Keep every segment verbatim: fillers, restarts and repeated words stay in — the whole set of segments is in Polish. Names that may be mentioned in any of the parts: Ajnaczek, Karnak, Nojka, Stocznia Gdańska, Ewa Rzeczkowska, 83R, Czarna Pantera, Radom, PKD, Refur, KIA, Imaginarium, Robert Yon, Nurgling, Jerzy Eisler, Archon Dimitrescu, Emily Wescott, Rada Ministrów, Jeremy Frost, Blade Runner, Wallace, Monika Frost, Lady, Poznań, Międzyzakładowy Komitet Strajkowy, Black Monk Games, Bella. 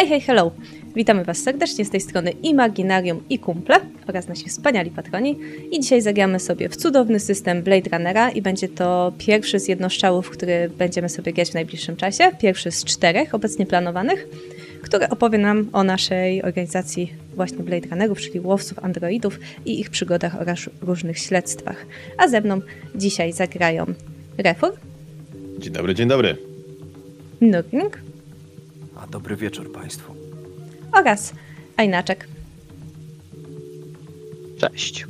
Hej, hej, hello! Witamy Was serdecznie z tej strony Imaginarium i kumple oraz nasi wspaniali patroni. I dzisiaj zagramy sobie w cudowny system Blade Runnera i będzie to pierwszy z jednostrzałów, który będziemy sobie grać w najbliższym czasie. Pierwszy z czterech obecnie planowanych, który opowie nam o naszej organizacji właśnie Blade Runnerów, czyli łowców androidów i ich przygodach oraz różnych śledztwach. A ze mną dzisiaj zagrają Refur. Dzień dobry, dzień dobry. Nurgling. A dobry wieczór Państwu. Oraz Ajnaczek. Cześć.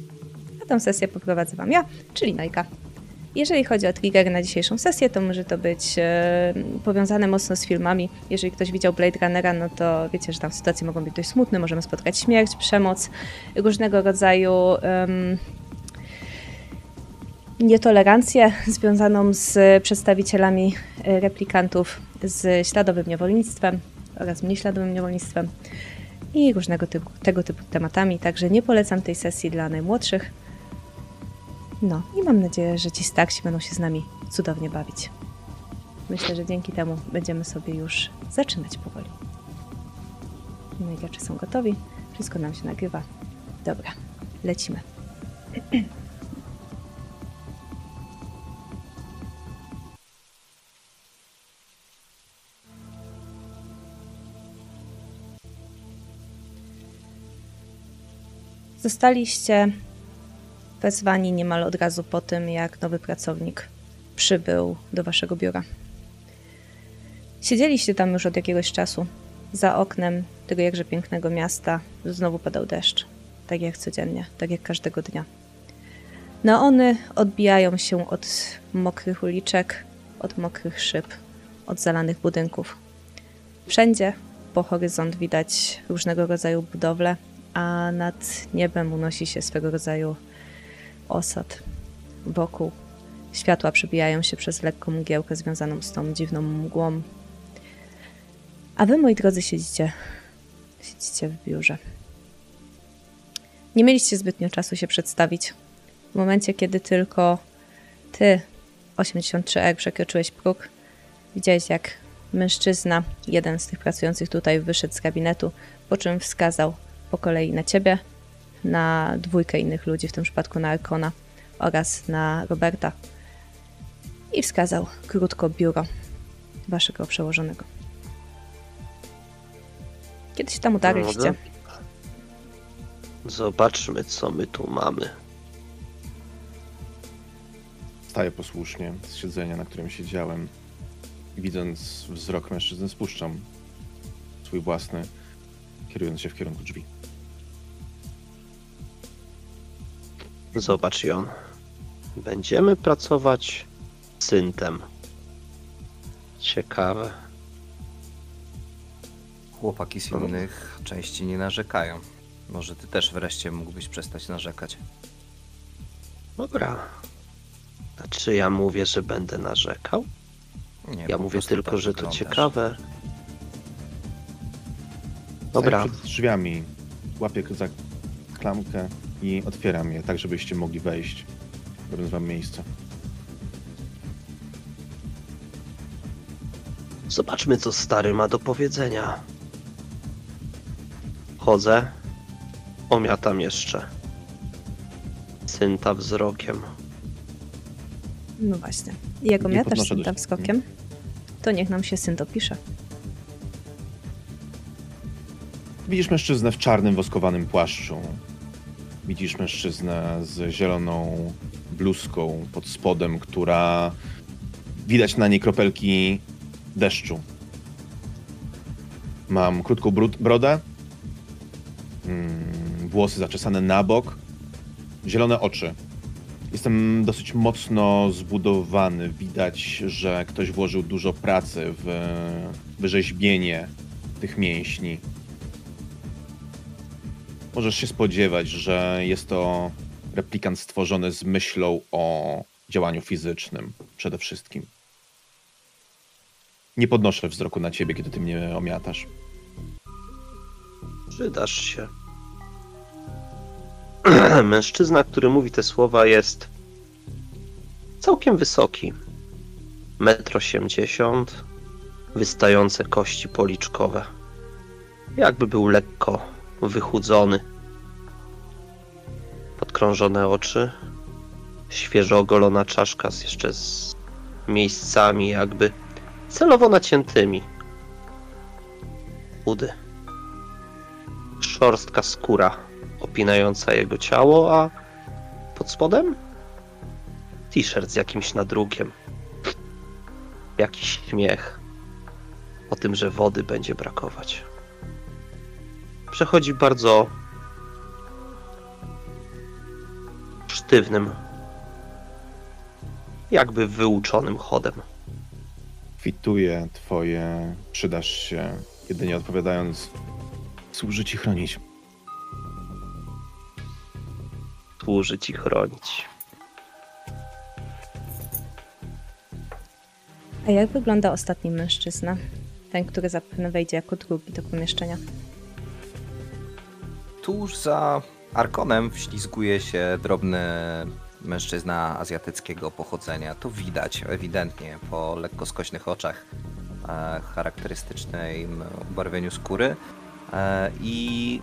A tę sesję poprowadzę Wam ja, czyli Nojka. Jeżeli chodzi o trigger na dzisiejszą sesję, to może to być e, powiązane mocno z filmami. Jeżeli ktoś widział Blade Runnera, no to wiecie, że tam sytuacje mogą być dość smutne. Możemy spotkać śmierć, przemoc, różnego rodzaju um, nietolerancję związaną z przedstawicielami replikantów, z śladowym niewolnictwem oraz mniej śladowym niewolnictwem i różnego typu, tego typu tematami. Także nie polecam tej sesji dla najmłodszych. No i mam nadzieję, że ci starsi będą się z nami cudownie bawić. Myślę, że dzięki temu będziemy sobie już zaczynać powoli. Moi gracze są gotowi. Wszystko nam się nagrywa. Dobra, lecimy. Zostaliście wezwani niemal od razu po tym, jak nowy pracownik przybył do waszego biura. Siedzieliście tam już od jakiegoś czasu. Za oknem tego jakże pięknego miasta znowu padał deszcz. Tak jak codziennie, tak jak każdego dnia. Neony odbijają się od mokrych uliczek, od mokrych szyb, od zalanych budynków. Wszędzie po horyzont widać różnego rodzaju budowle, a nad niebem unosi się swego rodzaju osad. Wokół światła przebijają się przez lekką mgiełkę związaną z tą dziwną mgłą. A wy, moi drodzy, siedzicie, siedzicie w biurze. Nie mieliście zbytnio czasu się przedstawić. W momencie, kiedy tylko ty, osiemdziesiąt trzy R, przekroczyłeś próg, widziałeś, jak mężczyzna, jeden z tych pracujących tutaj, wyszedł z gabinetu, po czym wskazał po kolei na ciebie, na dwójkę innych ludzi, w tym przypadku na Archona oraz na Roberta, i wskazał krótko biuro waszego przełożonego. Kiedy się tam udarliście? Zobaczmy, co my tu mamy. Staję posłusznie z siedzenia, na którym siedziałem. Widząc wzrok mężczyzny, spuszczam swój własny, kierując się w kierunku drzwi. Zobacz, Jon. Będziemy pracować z syntem. Ciekawe. Chłopaki z innych no. części nie narzekają. Może ty też wreszcie mógłbyś przestać narzekać. Dobra. A czy ja mówię, że będę narzekał? Nie, ja mówię tylko, że wyglądasz. To ciekawe. Dobra. Przed drzwiami łapię za klamkę i otwieram je, tak żebyście mogli wejść. Robię wam miejsce. Zobaczmy, co stary ma do powiedzenia. Chodzę, omiatam jeszcze synta wzrokiem. No właśnie. Jak omiatasz synta wzrokiem, to niech nam się synt opisze. Widzisz mężczyznę w czarnym, woskowanym płaszczu. Widzisz mężczyznę z zieloną bluzką pod spodem, która... Widać na niej kropelki deszczu. Mam krótką brodę, włosy zaczesane na bok, zielone oczy. Jestem dosyć mocno zbudowany. Widać, że ktoś włożył dużo pracy w wyrzeźbienie tych mięśni. Możesz się spodziewać, że jest to replikant stworzony z myślą o działaniu fizycznym przede wszystkim. Nie podnoszę wzroku na ciebie, kiedy ty mnie omiatasz. Przydasz się. Mężczyzna, który mówi te słowa, jest całkiem wysoki. metr osiemdziesiąt, wystające kości policzkowe. jakby był lekko wychudzony. Podkrążone oczy, świeżo ogolona czaszka z jeszcze z miejscami jakby celowo naciętymi. Udy. Szorstka skóra opinająca jego ciało, a pod spodem t-shirt z jakimś nadrukiem. Jakiś śmiech o tym, że wody będzie brakować. Przechodzi bardzo sztywnym, jakby wyuczonym chodem. Kwituję twoje, przydasz się, jedynie odpowiadając, służyć i chronić. Służyć i chronić. A jak wygląda ostatni mężczyzna? Ten, który zapewne wejdzie jako drugi do pomieszczenia. Tuż za Arkonem wślizguje się drobny mężczyzna azjatyckiego pochodzenia. To widać ewidentnie po lekko skośnych oczach, charakterystycznym ubarwieniu skóry i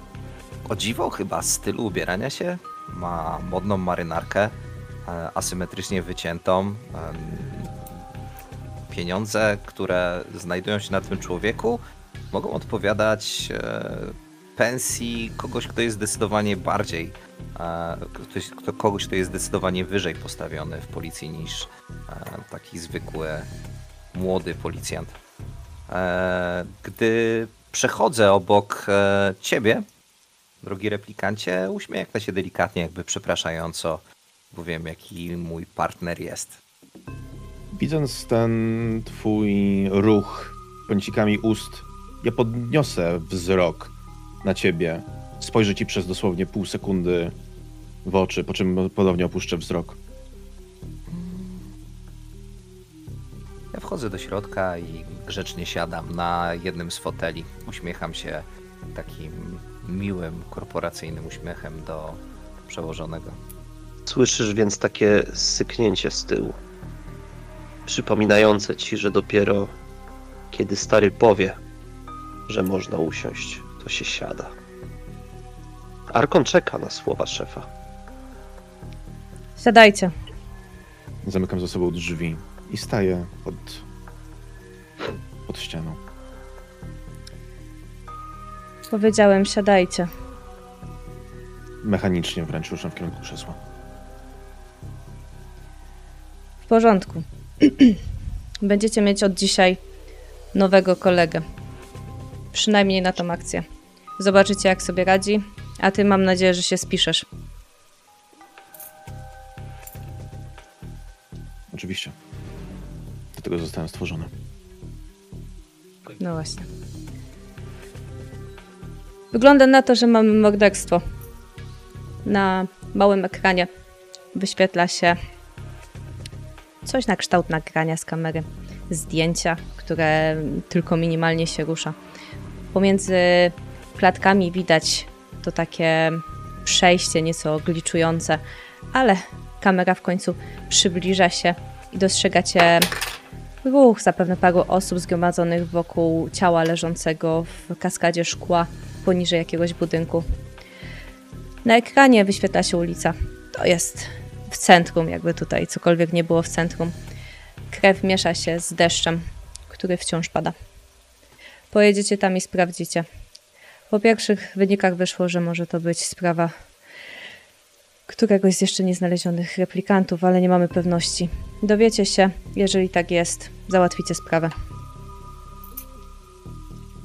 o dziwo chyba stylu ubierania się. Ma modną marynarkę, asymetrycznie wyciętą. Pieniądze, które znajdują się na tym człowieku, mogą odpowiadać pensji kogoś, kto jest zdecydowanie bardziej, ktoś, kto, kogoś, kto jest zdecydowanie wyżej postawiony w policji niż taki zwykły młody policjant. Gdy przechodzę obok ciebie, drogi replikancie, uśmiechnę się delikatnie, jakby przepraszająco, bo wiem, jaki mój partner jest. Widząc ten twój ruch kącikami ust, ja podniosę wzrok na ciebie. Spojrzę ci przez dosłownie pół sekundy w oczy, po czym ponownie opuszczę wzrok. Ja wchodzę do środka i grzecznie siadam na jednym z foteli. Uśmiecham się takim miłym, korporacyjnym uśmiechem do przełożonego. Słyszysz więc takie syknięcie z tyłu, przypominające ci, że dopiero kiedy stary powie, że można usiąść, to się siada. Arkon czeka na słowa szefa. Siadajcie. Zamykam za sobą drzwi i staję pod, pod ścianą. Powiedziałem, siadajcie. Mechanicznie wręcz ruszam w kierunku krzesła. W porządku. Będziecie mieć od dzisiaj nowego kolegę. Przynajmniej na tą akcję. Zobaczycie, jak sobie radzi, a ty, mam nadzieję, że się spiszesz. Oczywiście. Do tego zostałem stworzony. No właśnie. Wygląda na to, że mamy morderstwo. Na małym ekranie wyświetla się coś na kształt nagrania z kamery, zdjęcia, które tylko minimalnie się rusza. Pomiędzy klatkami widać to takie przejście nieco gliczujące, ale kamera w końcu przybliża się i dostrzegacie ruch zapewne paru osób zgromadzonych wokół ciała leżącego w kaskadzie szkła poniżej jakiegoś budynku. Na ekranie wyświetla się ulica. To jest w centrum, jakby tutaj cokolwiek nie było w centrum. Krew miesza się z deszczem, który wciąż pada. Pojedziecie tam i sprawdzicie. Po pierwszych wynikach wyszło, że może to być sprawa któregoś z jeszcze nieznalezionych replikantów, ale nie mamy pewności. Dowiecie się, jeżeli tak jest, załatwicie sprawę.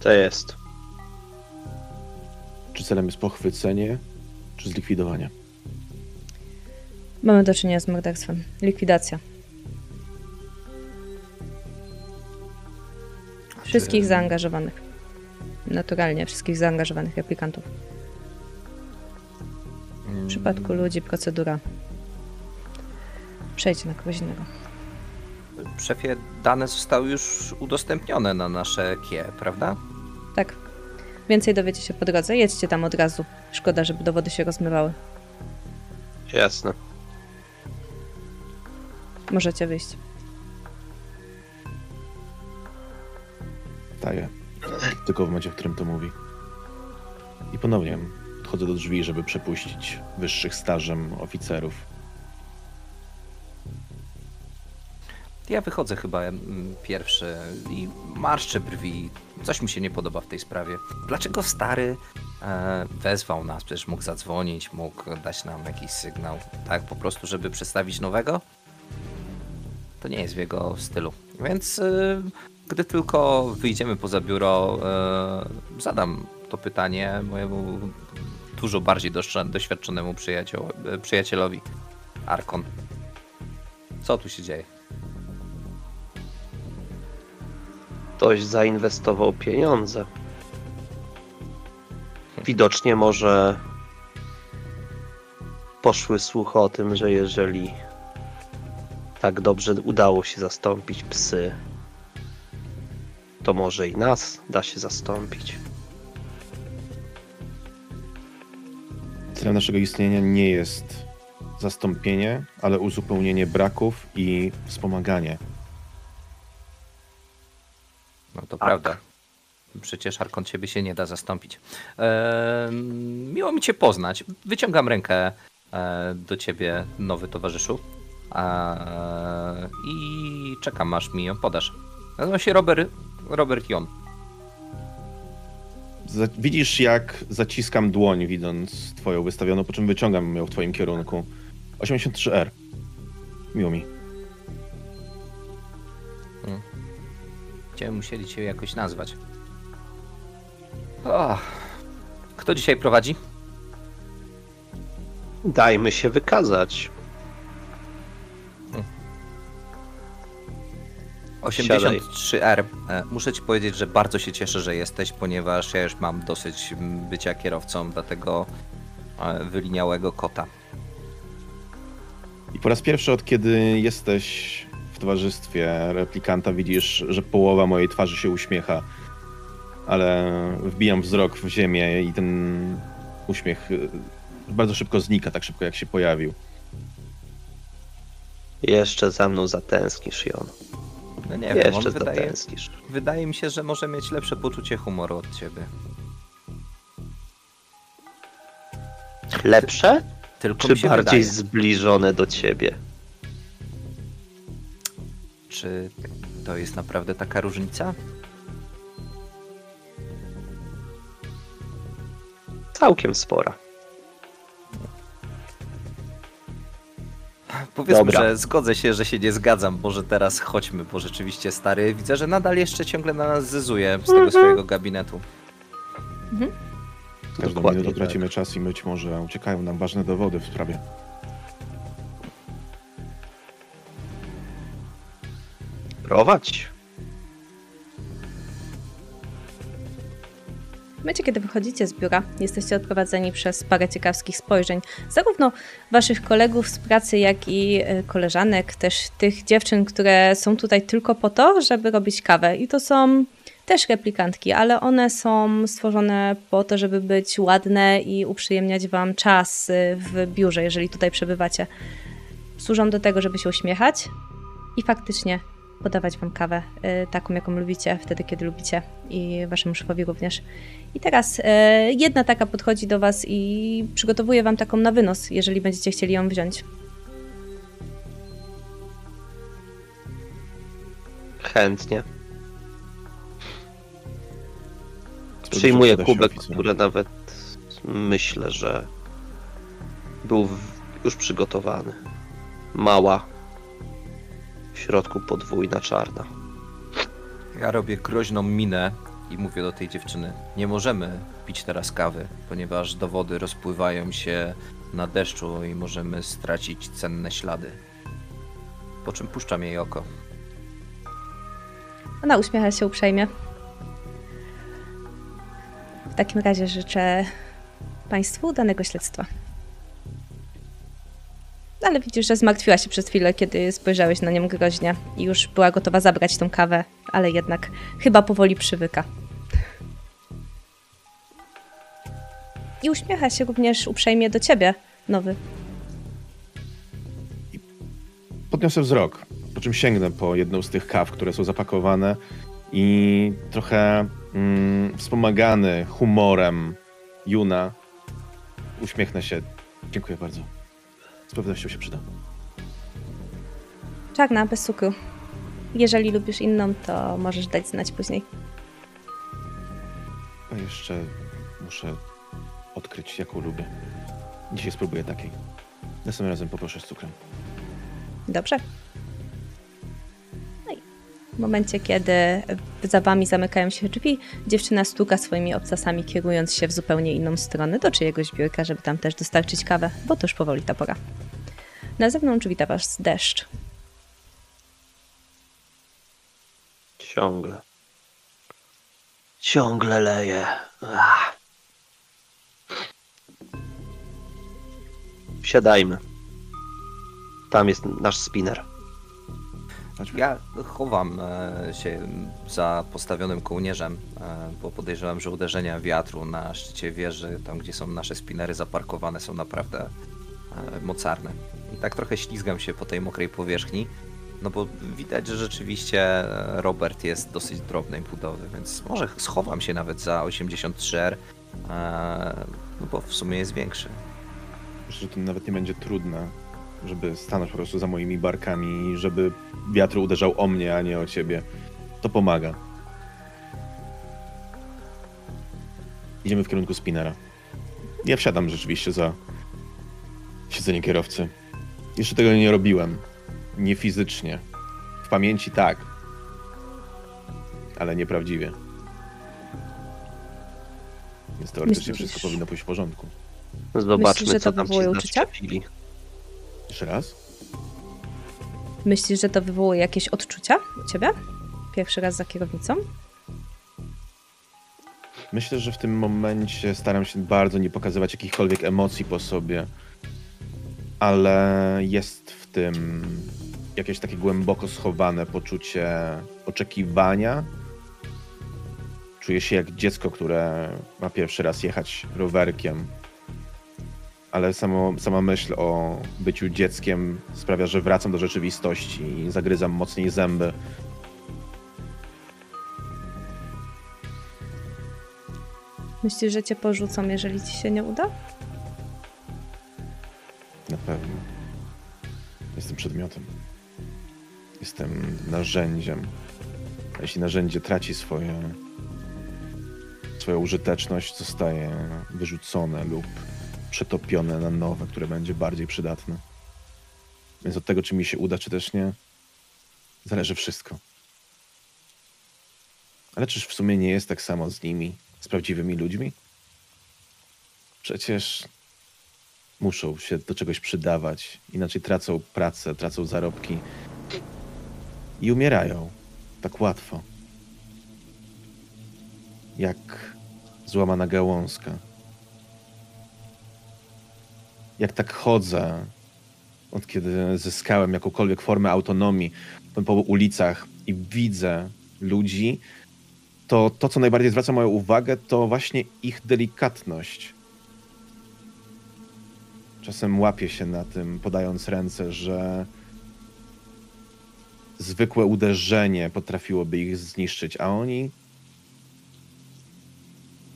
To jest. Czy celem jest pochwycenie, czy zlikwidowanie? Mamy do czynienia z morderstwem. Likwidacja. Wszystkich zaangażowanych. Naturalnie, wszystkich zaangażowanych replikantów. W przypadku ludzi procedura przejdzie na kogoś innego. Szefie, dane zostały już udostępnione na nasze kie, prawda? Tak. Więcej dowiecie się po drodze. Jedźcie tam od razu. Szkoda, żeby dowody się rozmywały. Jasne. Możecie wyjść. Daję. Tylko w momencie, w którym to mówi. I ponownie podchodzę do drzwi, żeby przepuścić wyższych stażem oficerów. Ja wychodzę chyba pierwszy i marszczę brwi. Coś mi się nie podoba w tej sprawie. Dlaczego stary wezwał nas? Przecież mógł zadzwonić, mógł dać nam jakiś sygnał. Tak po prostu, żeby przedstawić nowego? To nie jest w jego stylu. Więc gdy tylko wyjdziemy poza biuro, zadam to pytanie mojemu dużo bardziej doświadczonemu przyjacielowi. Arkon, co tu się dzieje? Ktoś zainwestował pieniądze. Widocznie może poszły słuchy o tym, że jeżeli tak dobrze udało się zastąpić psy, to może i nas da się zastąpić. Celem naszego istnienia nie jest zastąpienie, ale uzupełnienie braków i wspomaganie. No to tak. Prawda. Przecież Arkon ciebie się nie da zastąpić. Eee, miło mi cię poznać. Wyciągam rękę e, do ciebie, nowy towarzyszu. Eee, I czekam, aż mi ją podasz. Nazywam się Robert, Robert Yon. Widzisz, jak zaciskam dłoń, widząc twoją wystawioną, po czym wyciągam ją w twoim kierunku. osiemdziesiąt trzy R. Miło mi. Hmm. Będziemy musieli cię jakoś nazwać. O, kto dzisiaj prowadzi? Dajmy się wykazać. osiemdziesiąt trzy R. Muszę ci powiedzieć, że bardzo się cieszę, że jesteś, ponieważ ja już mam dosyć bycia kierowcą dla tego wyliniałego kota. I po raz pierwszy, od kiedy jesteś w towarzystwie replikanta, widzisz, że połowa mojej twarzy się uśmiecha, ale wbijam wzrok w ziemię i ten uśmiech bardzo szybko znika, tak szybko jak się pojawił. Jeszcze za mną zatęsknisz, Jon. No nie wiem, on wydaje, wydaje mi się, że może mieć lepsze poczucie humoru od ciebie. Lepsze? Tylko czy mi się bardziej wydaje. Zbliżone do ciebie? Czy to jest naprawdę taka różnica? Całkiem spora. Powiedzmy, Dobra. Że zgodzę się, że się nie zgadzam. Może teraz chodźmy, bo rzeczywiście stary widzę, że nadal jeszcze ciągle na nas zyzuje z tego mm-hmm. swojego gabinetu. Mm-hmm. Każdą minutę tracimy tak. czas i być może uciekają nam ważne dowody w sprawie. Prowadź. W momencie, kiedy wychodzicie z biura, jesteście odprowadzeni przez parę ciekawskich spojrzeń. Zarówno waszych kolegów z pracy, jak i koleżanek, też tych dziewczyn, które są tutaj tylko po to, żeby robić kawę. I to są też replikantki, ale one są stworzone po to, żeby być ładne i uprzyjemniać wam czas w biurze, jeżeli tutaj przebywacie. Służą do tego, żeby się uśmiechać i faktycznie podawać wam kawę, y, taką jaką lubicie, wtedy kiedy lubicie i waszemu szefowi również. I teraz y, jedna taka podchodzi do was i przygotowuje wam taką na wynos, jeżeli będziecie chcieli ją wziąć. Chętnie. Przyjmuję kubek, który nawet myślę, że był już przygotowany. Mała. W środku podwójna czarna. Ja robię groźną minę i mówię do tej dziewczyny: nie możemy pić teraz kawy, ponieważ dowody rozpływają się na deszczu i możemy stracić cenne ślady. Po czym puszczam jej oko. Ona uśmiecha się uprzejmie. W takim razie życzę państwu udanego śledztwa. Ale widzisz, że zmartwiła się przez chwilę, kiedy spojrzałeś na nią groźnie i już była gotowa zabrać tą kawę, ale jednak chyba powoli przywyka. I uśmiecha się również uprzejmie do ciebie, nowy. Podniosę wzrok, po czym sięgnę po jedną z tych kaw, które są zapakowane i trochę mm, wspomagany humorem Juna. Uśmiechnę się. Dziękuję bardzo. Z pewnością się przyda. Czarna, bez cukru. Jeżeli lubisz inną, to możesz dać znać później. A jeszcze muszę odkryć, jaką lubię. Dzisiaj spróbuję takiej. Następnym razem poproszę z cukrem. Dobrze. No i w momencie, kiedy za wami zamykają się drzwi, dziewczyna stuka swoimi obcasami, kierując się w zupełnie inną stronę do czyjegoś biurka, żeby tam też dostarczyć kawę, bo to już powoli ta pora. Na zewnątrz wita was deszcz. Ciągle. Ciągle leje. Ach. Wsiadajmy. Tam jest nasz spinner. Ja chowam się za postawionym kołnierzem, bo podejrzewam, że uderzenia wiatru na szczycie wieży, tam gdzie są nasze spinery zaparkowane, są naprawdę mocarne. I tak trochę ślizgam się po tej mokrej powierzchni, no bo widać, że rzeczywiście Robert jest dosyć drobnej budowy, więc może schowam się nawet za osiemdziesiąt trzy R, no bo w sumie jest większy. Myślę, że to nawet nie będzie trudne, żeby stanąć po prostu za moimi barkami, żeby wiatr uderzał o mnie, a nie o ciebie. To pomaga. Idziemy w kierunku spinera. Ja wsiadam rzeczywiście za siedzenie kierowcy. Jeszcze tego nie robiłem. Nie fizycznie. W pamięci tak. Ale nieprawdziwie. Więc teoretycznie wszystko powinno pójść w porządku. Zobaczmy, myślisz, że co to wywołuje uczucia? Jeszcze raz? Myślisz, że to wywołuje jakieś odczucia u ciebie? Pierwszy raz za kierownicą? Myślę, że w tym momencie staram się bardzo nie pokazywać jakichkolwiek emocji po sobie. Ale jest w tym jakieś takie głęboko schowane poczucie oczekiwania. Czuję się jak dziecko, które ma pierwszy raz jechać rowerkiem. Ale samo, sama myśl o byciu dzieckiem sprawia, że wracam do rzeczywistości i zagryzam mocniej zęby. Myślisz, że cię porzucą, jeżeli ci się nie uda? Na pewno. Jestem przedmiotem. Jestem narzędziem. A jeśli narzędzie traci swoje, swoją użyteczność, zostaje wyrzucone lub przetopione na nowe, które będzie bardziej przydatne. Więc od tego, czy mi się uda, czy też nie, zależy wszystko. Ale czyż w sumie nie jest tak samo z nimi, z prawdziwymi ludźmi? Przecież muszą się do czegoś przydawać, inaczej tracą pracę, tracą zarobki i umierają tak łatwo. Jak złamana gałązka. Jak tak chodzę, od kiedy zyskałem jakąkolwiek formę autonomii po ulicach i widzę ludzi, to to, co najbardziej zwraca moją uwagę, to właśnie ich delikatność. Czasem łapię się na tym, podając ręce, że zwykłe uderzenie potrafiłoby ich zniszczyć, a oni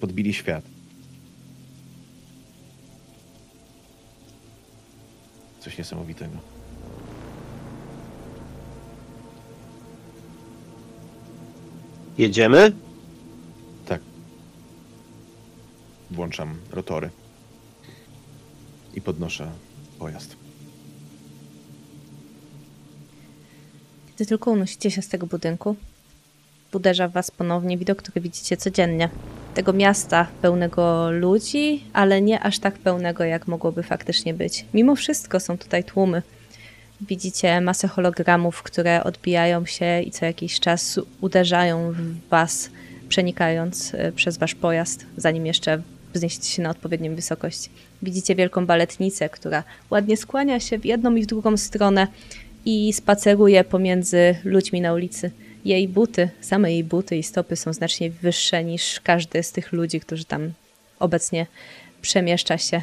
podbili świat. Coś niesamowitego. Jedziemy? Tak. Włączam rotory i podnoszę pojazd. Kiedy tylko unosicie się z tego budynku, uderza w was ponownie widok, który widzicie codziennie. Tego miasta pełnego ludzi, ale nie aż tak pełnego, jak mogłoby faktycznie być. Mimo wszystko są tutaj tłumy. Widzicie masę hologramów, które odbijają się i co jakiś czas uderzają w was, przenikając przez wasz pojazd, zanim jeszcze wzniesiecie się na odpowiednią wysokość. Widzicie wielką baletnicę, która ładnie skłania się w jedną i w drugą stronę i spaceruje pomiędzy ludźmi na ulicy. Jej buty, same jej buty i stopy są znacznie wyższe niż każdy z tych ludzi, którzy tam obecnie przemieszcza się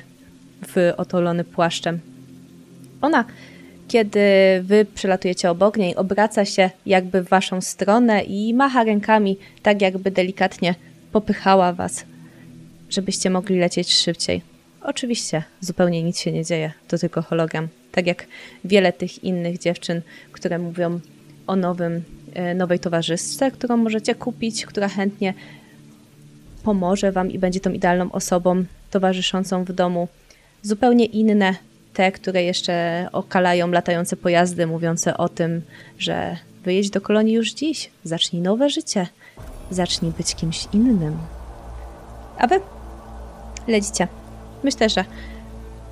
w otulony płaszczem. Ona, kiedy wy przelatujecie obok niej, obraca się jakby w waszą stronę i macha rękami, tak jakby delikatnie popychała was, żebyście mogli lecieć szybciej. Oczywiście zupełnie nic się nie dzieje, to tylko hologram. Tak jak wiele tych innych dziewczyn, które mówią o nowym, nowej towarzystce, którą możecie kupić, która chętnie pomoże wam i będzie tą idealną osobą towarzyszącą w domu. Zupełnie inne te, które jeszcze okalają latające pojazdy mówiące o tym, że wyjedź do kolonii już dziś, zacznij nowe życie, zacznij być kimś innym. A wy lecicie. Myślę, że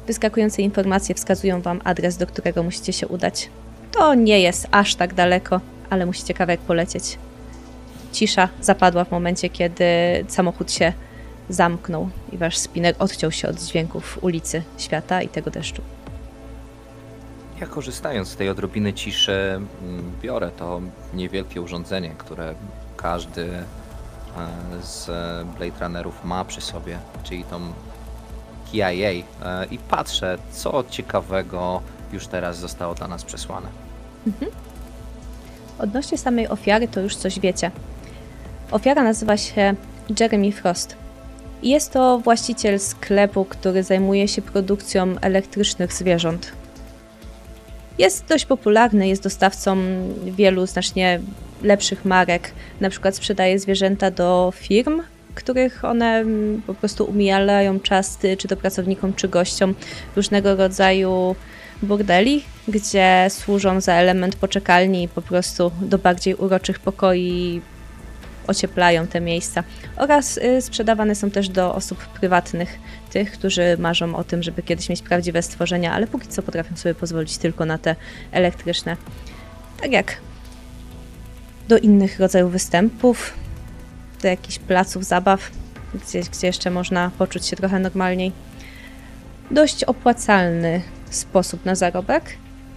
wyskakujące informacje wskazują wam adres, do którego musicie się udać. To nie jest aż tak daleko, ale musicie kawałek polecieć. Cisza zapadła w momencie, kiedy samochód się zamknął i wasz spinek odciął się od dźwięków ulicy, świata i tego deszczu. Ja, korzystając z tej odrobiny ciszy, biorę to niewielkie urządzenie, które każdy z Blade Runnerów ma przy sobie, czyli tą K I A, i patrzę, co ciekawego już teraz zostało dla nas przesłane. Mhm. Odnośnie samej ofiary, to już coś wiecie. Ofiara nazywa się Jeremy Frost. Jest to właściciel sklepu, który zajmuje się produkcją elektrycznych zwierząt. Jest dość popularny, jest dostawcą wielu znacznie lepszych marek. Na przykład sprzedaje zwierzęta do firm, których one po prostu umijają czas, czy to pracownikom, czy gościom różnego rodzaju burdeli, gdzie służą za element poczekalni i po prostu do bardziej uroczych pokoi ocieplają te miejsca. Oraz sprzedawane są też do osób prywatnych, tych, którzy marzą o tym, żeby kiedyś mieć prawdziwe stworzenia, ale póki co potrafią sobie pozwolić tylko na te elektryczne. Tak jak do innych rodzajów występów, do jakichś placów zabaw, gdzie, gdzie jeszcze można poczuć się trochę normalniej. Dość opłacalny sposób na zarobek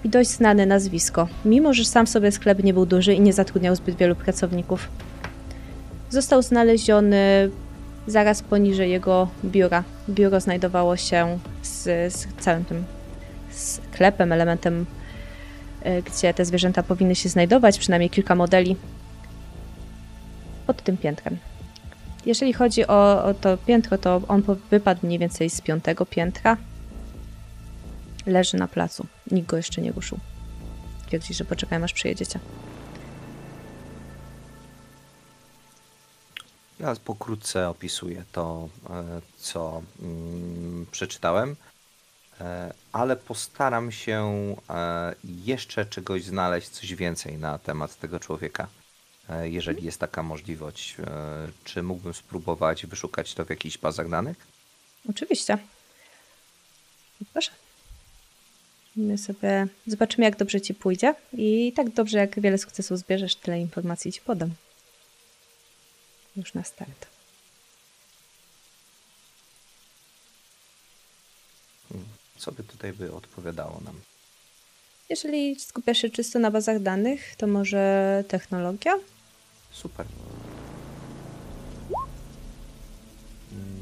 i dość znane nazwisko, mimo że sam sobie sklep nie był duży i nie zatrudniał zbyt wielu pracowników. Został znaleziony zaraz poniżej jego biura. Biuro znajdowało się z, z całym tym sklepem, elementem, gdzie te zwierzęta powinny się znajdować, przynajmniej kilka modeli, pod tym piętrem. Jeżeli chodzi o, o to piętro, to on wypadł mniej więcej z piątego piętra. Leży na placu. Nikt go jeszcze nie ruszył. Twierdzi, że poczekają, aż przyjedziecie. Ja pokrótce opisuję to, co mm, przeczytałem, ale postaram się jeszcze czegoś znaleźć, coś więcej na temat tego człowieka, jeżeli jest taka możliwość. Czy mógłbym spróbować wyszukać to w jakichś bazach danych? Oczywiście. Proszę. My sobie zobaczymy, jak dobrze ci pójdzie, i tak dobrze, jak wiele sukcesów zbierzesz, tyle informacji ci podam. Już na start. Co by tutaj by odpowiadało nam? Jeżeli skupiasz się czysto na bazach danych, to może technologia? Super.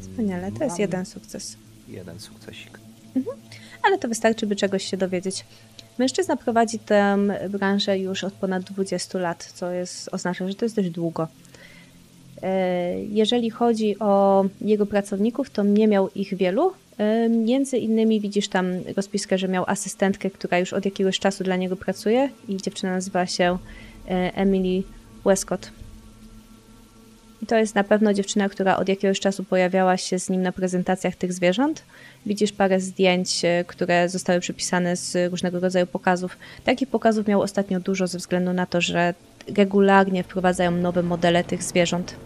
Wspaniale, to jest jeden sukces. Jeden sukcesik. Mhm. Ale to wystarczy, by czegoś się dowiedzieć. Mężczyzna prowadzi tę branżę już od ponad dwudziestu lat, co jest, oznacza, że to jest dość długo. Jeżeli chodzi o jego pracowników, to nie miał ich wielu. Między innymi widzisz tam rozpiskę, że miał asystentkę, która już od jakiegoś czasu dla niego pracuje, i dziewczyna nazywa się Emily Wescott. I to jest na pewno dziewczyna, która od jakiegoś czasu pojawiała się z nim na prezentacjach tych zwierząt. Widzisz parę zdjęć, które zostały przypisane z różnego rodzaju pokazów. Takich pokazów miał ostatnio dużo ze względu na to, że regularnie wprowadzają nowe modele tych zwierząt.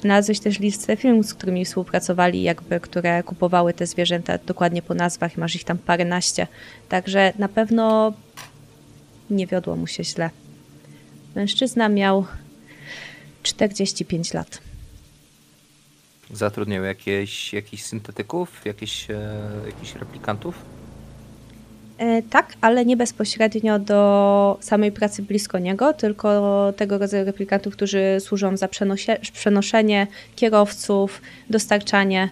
Znalazłeś też listę firm, z którymi współpracowali, jakby, które kupowały te zwierzęta dokładnie po nazwach. Masz ich tam paręnaście. Także na pewno nie wiodło mu się źle. Mężczyzna miał czterdzieści pięć lat. Zatrudniał jakieś, jakichś syntetyków, jakichś, e, jakichś replikantów? E, tak, ale nie bezpośrednio do samej pracy blisko niego, tylko tego rodzaju replikantów, którzy służą za przenosie- przenoszenie kierowców, dostarczanie.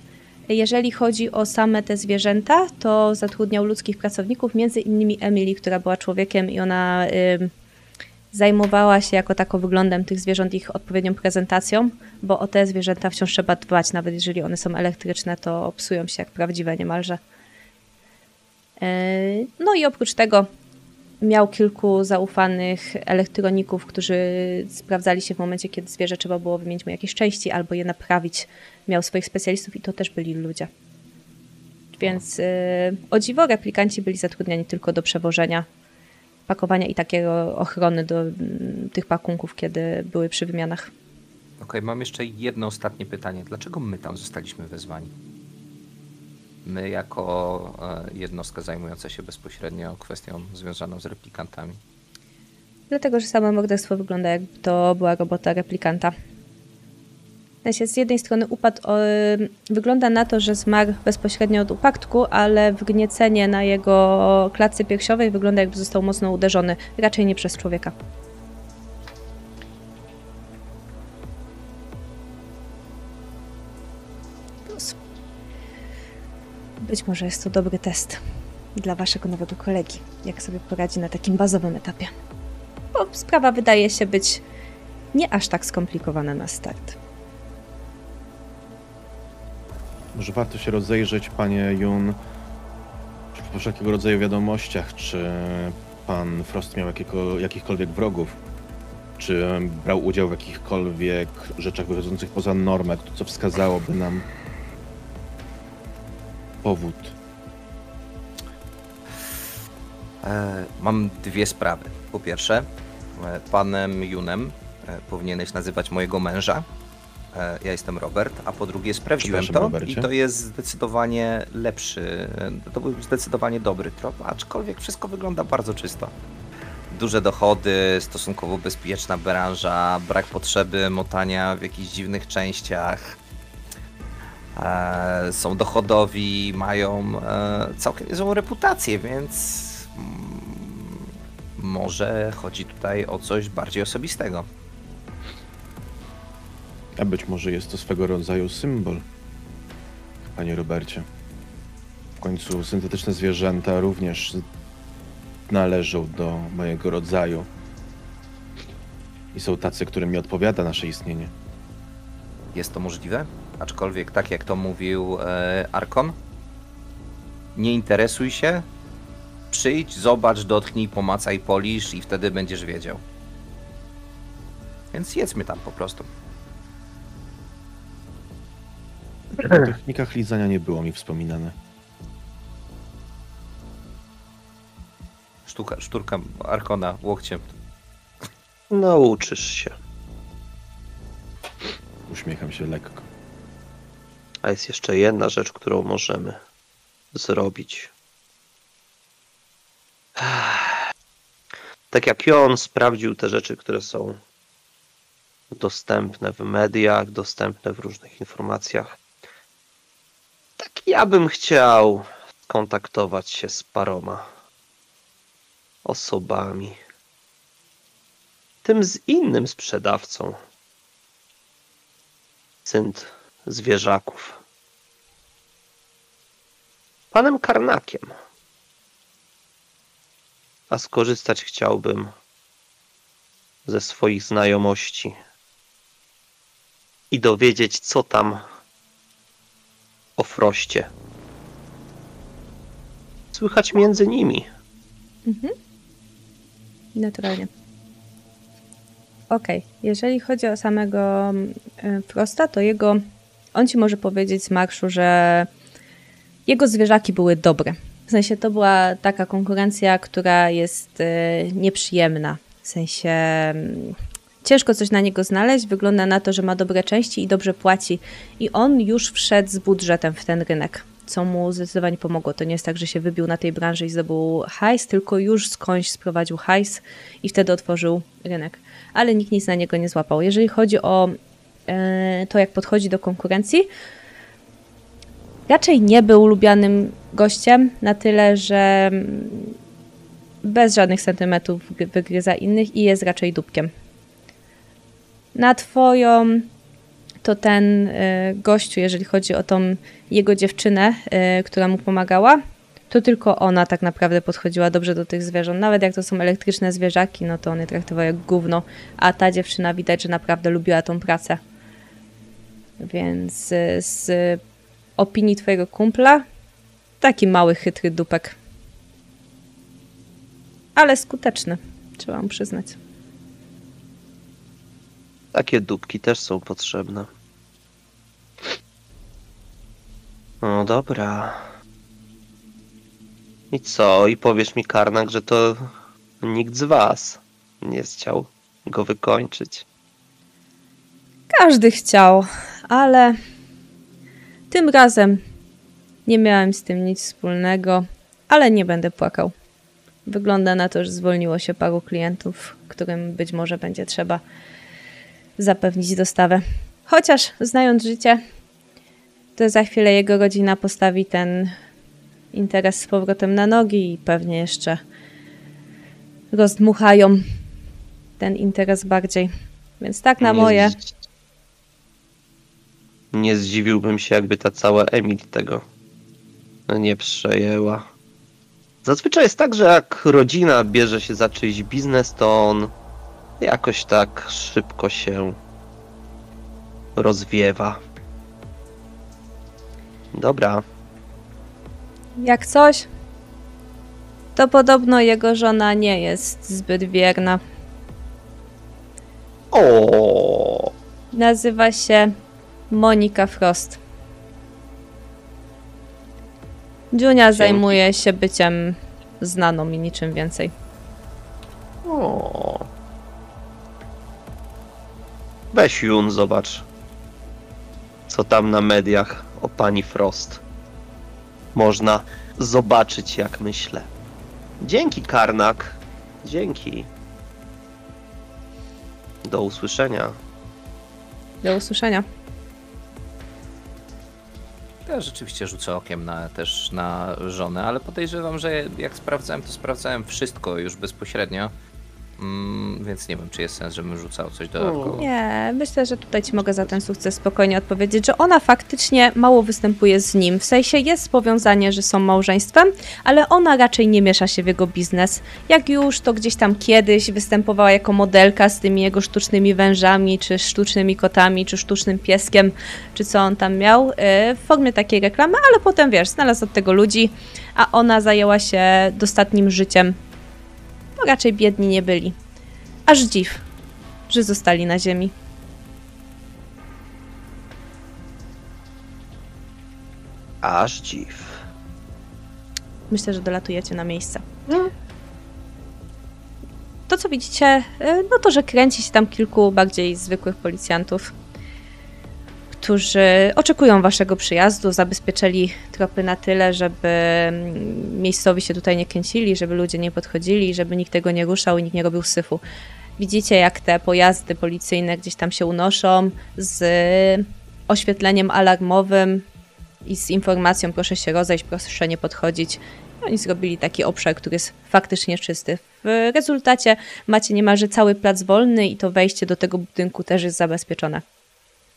Jeżeli chodzi o same te zwierzęta, to zatrudniał ludzkich pracowników, między innymi Emily, która była człowiekiem i ona... Y, zajmowała się jako tako wyglądem tych zwierząt, ich odpowiednią prezentacją, bo o te zwierzęta wciąż trzeba dbać, nawet jeżeli one są elektryczne, to psują się jak prawdziwe niemalże. No i oprócz tego miał kilku zaufanych elektroników, którzy sprawdzali się w momencie, kiedy zwierzę trzeba było wymienić mu jakieś części albo je naprawić. Miał swoich specjalistów i to też byli ludzie. Więc yy, o dziwo replikanci byli zatrudniani tylko do przewożenia, pakowania i takiej ochrony do m, tych pakunków, kiedy były przy wymianach. Okej, okay, mam jeszcze jedno ostatnie pytanie. Dlaczego my tam zostaliśmy wezwani? My jako jednostka zajmująca się bezpośrednio kwestią związaną z replikantami. Dlatego, że samo morderstwo wygląda, jakby to była robota replikanta. Z jednej strony upadł, o, wygląda na to, że zmarł bezpośrednio od upadku, ale wgniecenie na jego klatce piersiowej wygląda, jakby został mocno uderzony, raczej nie przez człowieka. Być może jest to dobry test dla waszego nowego kolegi, jak sobie poradzi na takim bazowym etapie. Bo sprawa wydaje się być nie aż tak skomplikowana na start. Może warto się rozejrzeć, panie Jun, po wszelkiego rodzaju wiadomościach, czy pan Frost miał jakiego, jakichkolwiek wrogów, czy brał udział w jakichkolwiek rzeczach wychodzących poza normę, co wskazałoby nam powód. E, mam dwie sprawy. Po pierwsze, panem Junem powinieneś nazywać mojego męża. E, ja jestem Robert, a po drugie sprawdziłem to Robercie. I to jest zdecydowanie lepszy, to był zdecydowanie dobry trop, aczkolwiek wszystko wygląda bardzo czysto. Duże dochody, stosunkowo bezpieczna branża, brak potrzeby motania w jakichś dziwnych częściach. E, są dochodowi, mają e, całkiem niezłą reputację, więc m, może chodzi tutaj o coś bardziej osobistego. A być może jest to swego rodzaju symbol, panie Robercie. W końcu syntetyczne zwierzęta również należą do mojego rodzaju i są tacy, którym nie odpowiada nasze istnienie. Jest to możliwe? Aczkolwiek, tak jak to mówił e, Archon, nie interesuj się, przyjdź, zobacz, dotknij, pomacaj, polisz i wtedy będziesz wiedział. Więc jedzmy tam po prostu. O technikach lizania nie było mi wspominane. Sztuka, szturka Archona łokciem. Nauczysz się. Uśmiecham się lekko. A jest jeszcze jedna rzecz, którą możemy zrobić. Tak jak Jon sprawdził te rzeczy, które są dostępne w mediach, dostępne w różnych informacjach, tak ja bym chciał skontaktować się z paroma osobami. Tym z innym sprzedawcą synt zwierzaków. Panem Karnakiem. A skorzystać chciałbym ze swoich znajomości i dowiedzieć, co tam o Froście. Słychać między nimi. Mhm. Naturalnie. Okej, okay. Jeżeli chodzi o samego Frosta, to jego... On ci może powiedzieć z marszu, że jego zwierzaki były dobre. W sensie to była taka konkurencja, która jest y, nieprzyjemna. W sensie y, ciężko coś na niego znaleźć. Wygląda na to, że ma dobre części i dobrze płaci. I on już wszedł z budżetem w ten rynek, co mu zdecydowanie pomogło. To nie jest tak, że się wybił na tej branży i zdobył hajs, tylko już skądś sprowadził hajs i wtedy otworzył rynek. Ale nikt nic na niego nie złapał. Jeżeli chodzi o to, jak podchodzi do konkurencji, raczej nie był lubianym gościem, na tyle, że bez żadnych sentymentów wygryza innych i jest raczej dupkiem. Na twoją to ten gościu, jeżeli chodzi o tą jego dziewczynę, która mu pomagała, to tylko ona tak naprawdę podchodziła dobrze do tych zwierząt. Nawet jak to są elektryczne zwierzaki, no to on je traktował jak gówno, a ta dziewczyna widać, że naprawdę lubiła tą pracę. Więc z opinii twojego kumpla taki mały, chytry dupek. Ale skuteczny, trzeba mu przyznać. Takie dupki też są potrzebne. No dobra. I co? I powiesz mi, Karnak, że to nikt z was nie chciał go wykończyć. Każdy chciał, ale tym razem nie miałem z tym nic wspólnego, ale nie będę płakał. Wygląda na to, że zwolniło się paru klientów, którym być może będzie trzeba zapewnić dostawę. Chociaż, znając życie, to za chwilę jego rodzina postawi ten interes z powrotem na nogi i pewnie jeszcze rozdmuchają ten interes bardziej. Więc tak na moje... Nie zdziwiłbym się, jakby ta cała Emily tego nie przejęła. Zazwyczaj jest tak, że jak rodzina bierze się za czyjś biznes, to on jakoś tak szybko się rozwiewa. Dobra. Jak coś, to podobno jego żona nie jest zbyt wierna. O. Nazywa się Monika Frost. Junia zajmuje się byciem znaną i niczym więcej. O. Weź Jun, zobacz, co tam na mediach o pani Frost. Można zobaczyć, jak myślę. Dzięki, Karnak. Dzięki. Do usłyszenia. Do usłyszenia. Ja rzeczywiście rzucę okiem na, też na żonę, ale podejrzewam, że jak sprawdzałem, to sprawdzałem wszystko już bezpośrednio, mm, więc nie wiem, czy jest sens, żebym rzucał coś dodatkowo. Nie, myślę, że tutaj ci mogę za ten sukces spokojnie odpowiedzieć, że ona faktycznie mało występuje z nim. W sensie jest powiązanie, że są małżeństwem, ale ona raczej nie miesza się w jego biznes. Jak już, to gdzieś tam kiedyś występowała jako modelka z tymi jego sztucznymi wężami, czy sztucznymi kotami, czy sztucznym pieskiem, czy co on tam miał, yy, w formie takiej reklamy, ale potem, wiesz, znalazł od tego ludzi, a ona zajęła się dostatnim życiem. No raczej biedni nie byli. Aż dziw, że zostali na ziemi. Aż dziw. Myślę, że dolatujecie na miejsce. Mm. To, co widzicie, no to, że kręci się tam kilku bardziej zwykłych policjantów, którzy oczekują waszego przyjazdu, zabezpieczyli tropy na tyle, żeby miejscowi się tutaj nie kręcili, żeby ludzie nie podchodzili, żeby nikt tego nie ruszał i nikt nie robił syfu. Widzicie, jak te pojazdy policyjne gdzieś tam się unoszą z oświetleniem alarmowym i z informacją: proszę się rozejść, proszę nie podchodzić. Oni zrobili taki obszar, który jest faktycznie czysty. W rezultacie macie niemalże cały plac wolny i to wejście do tego budynku też jest zabezpieczone.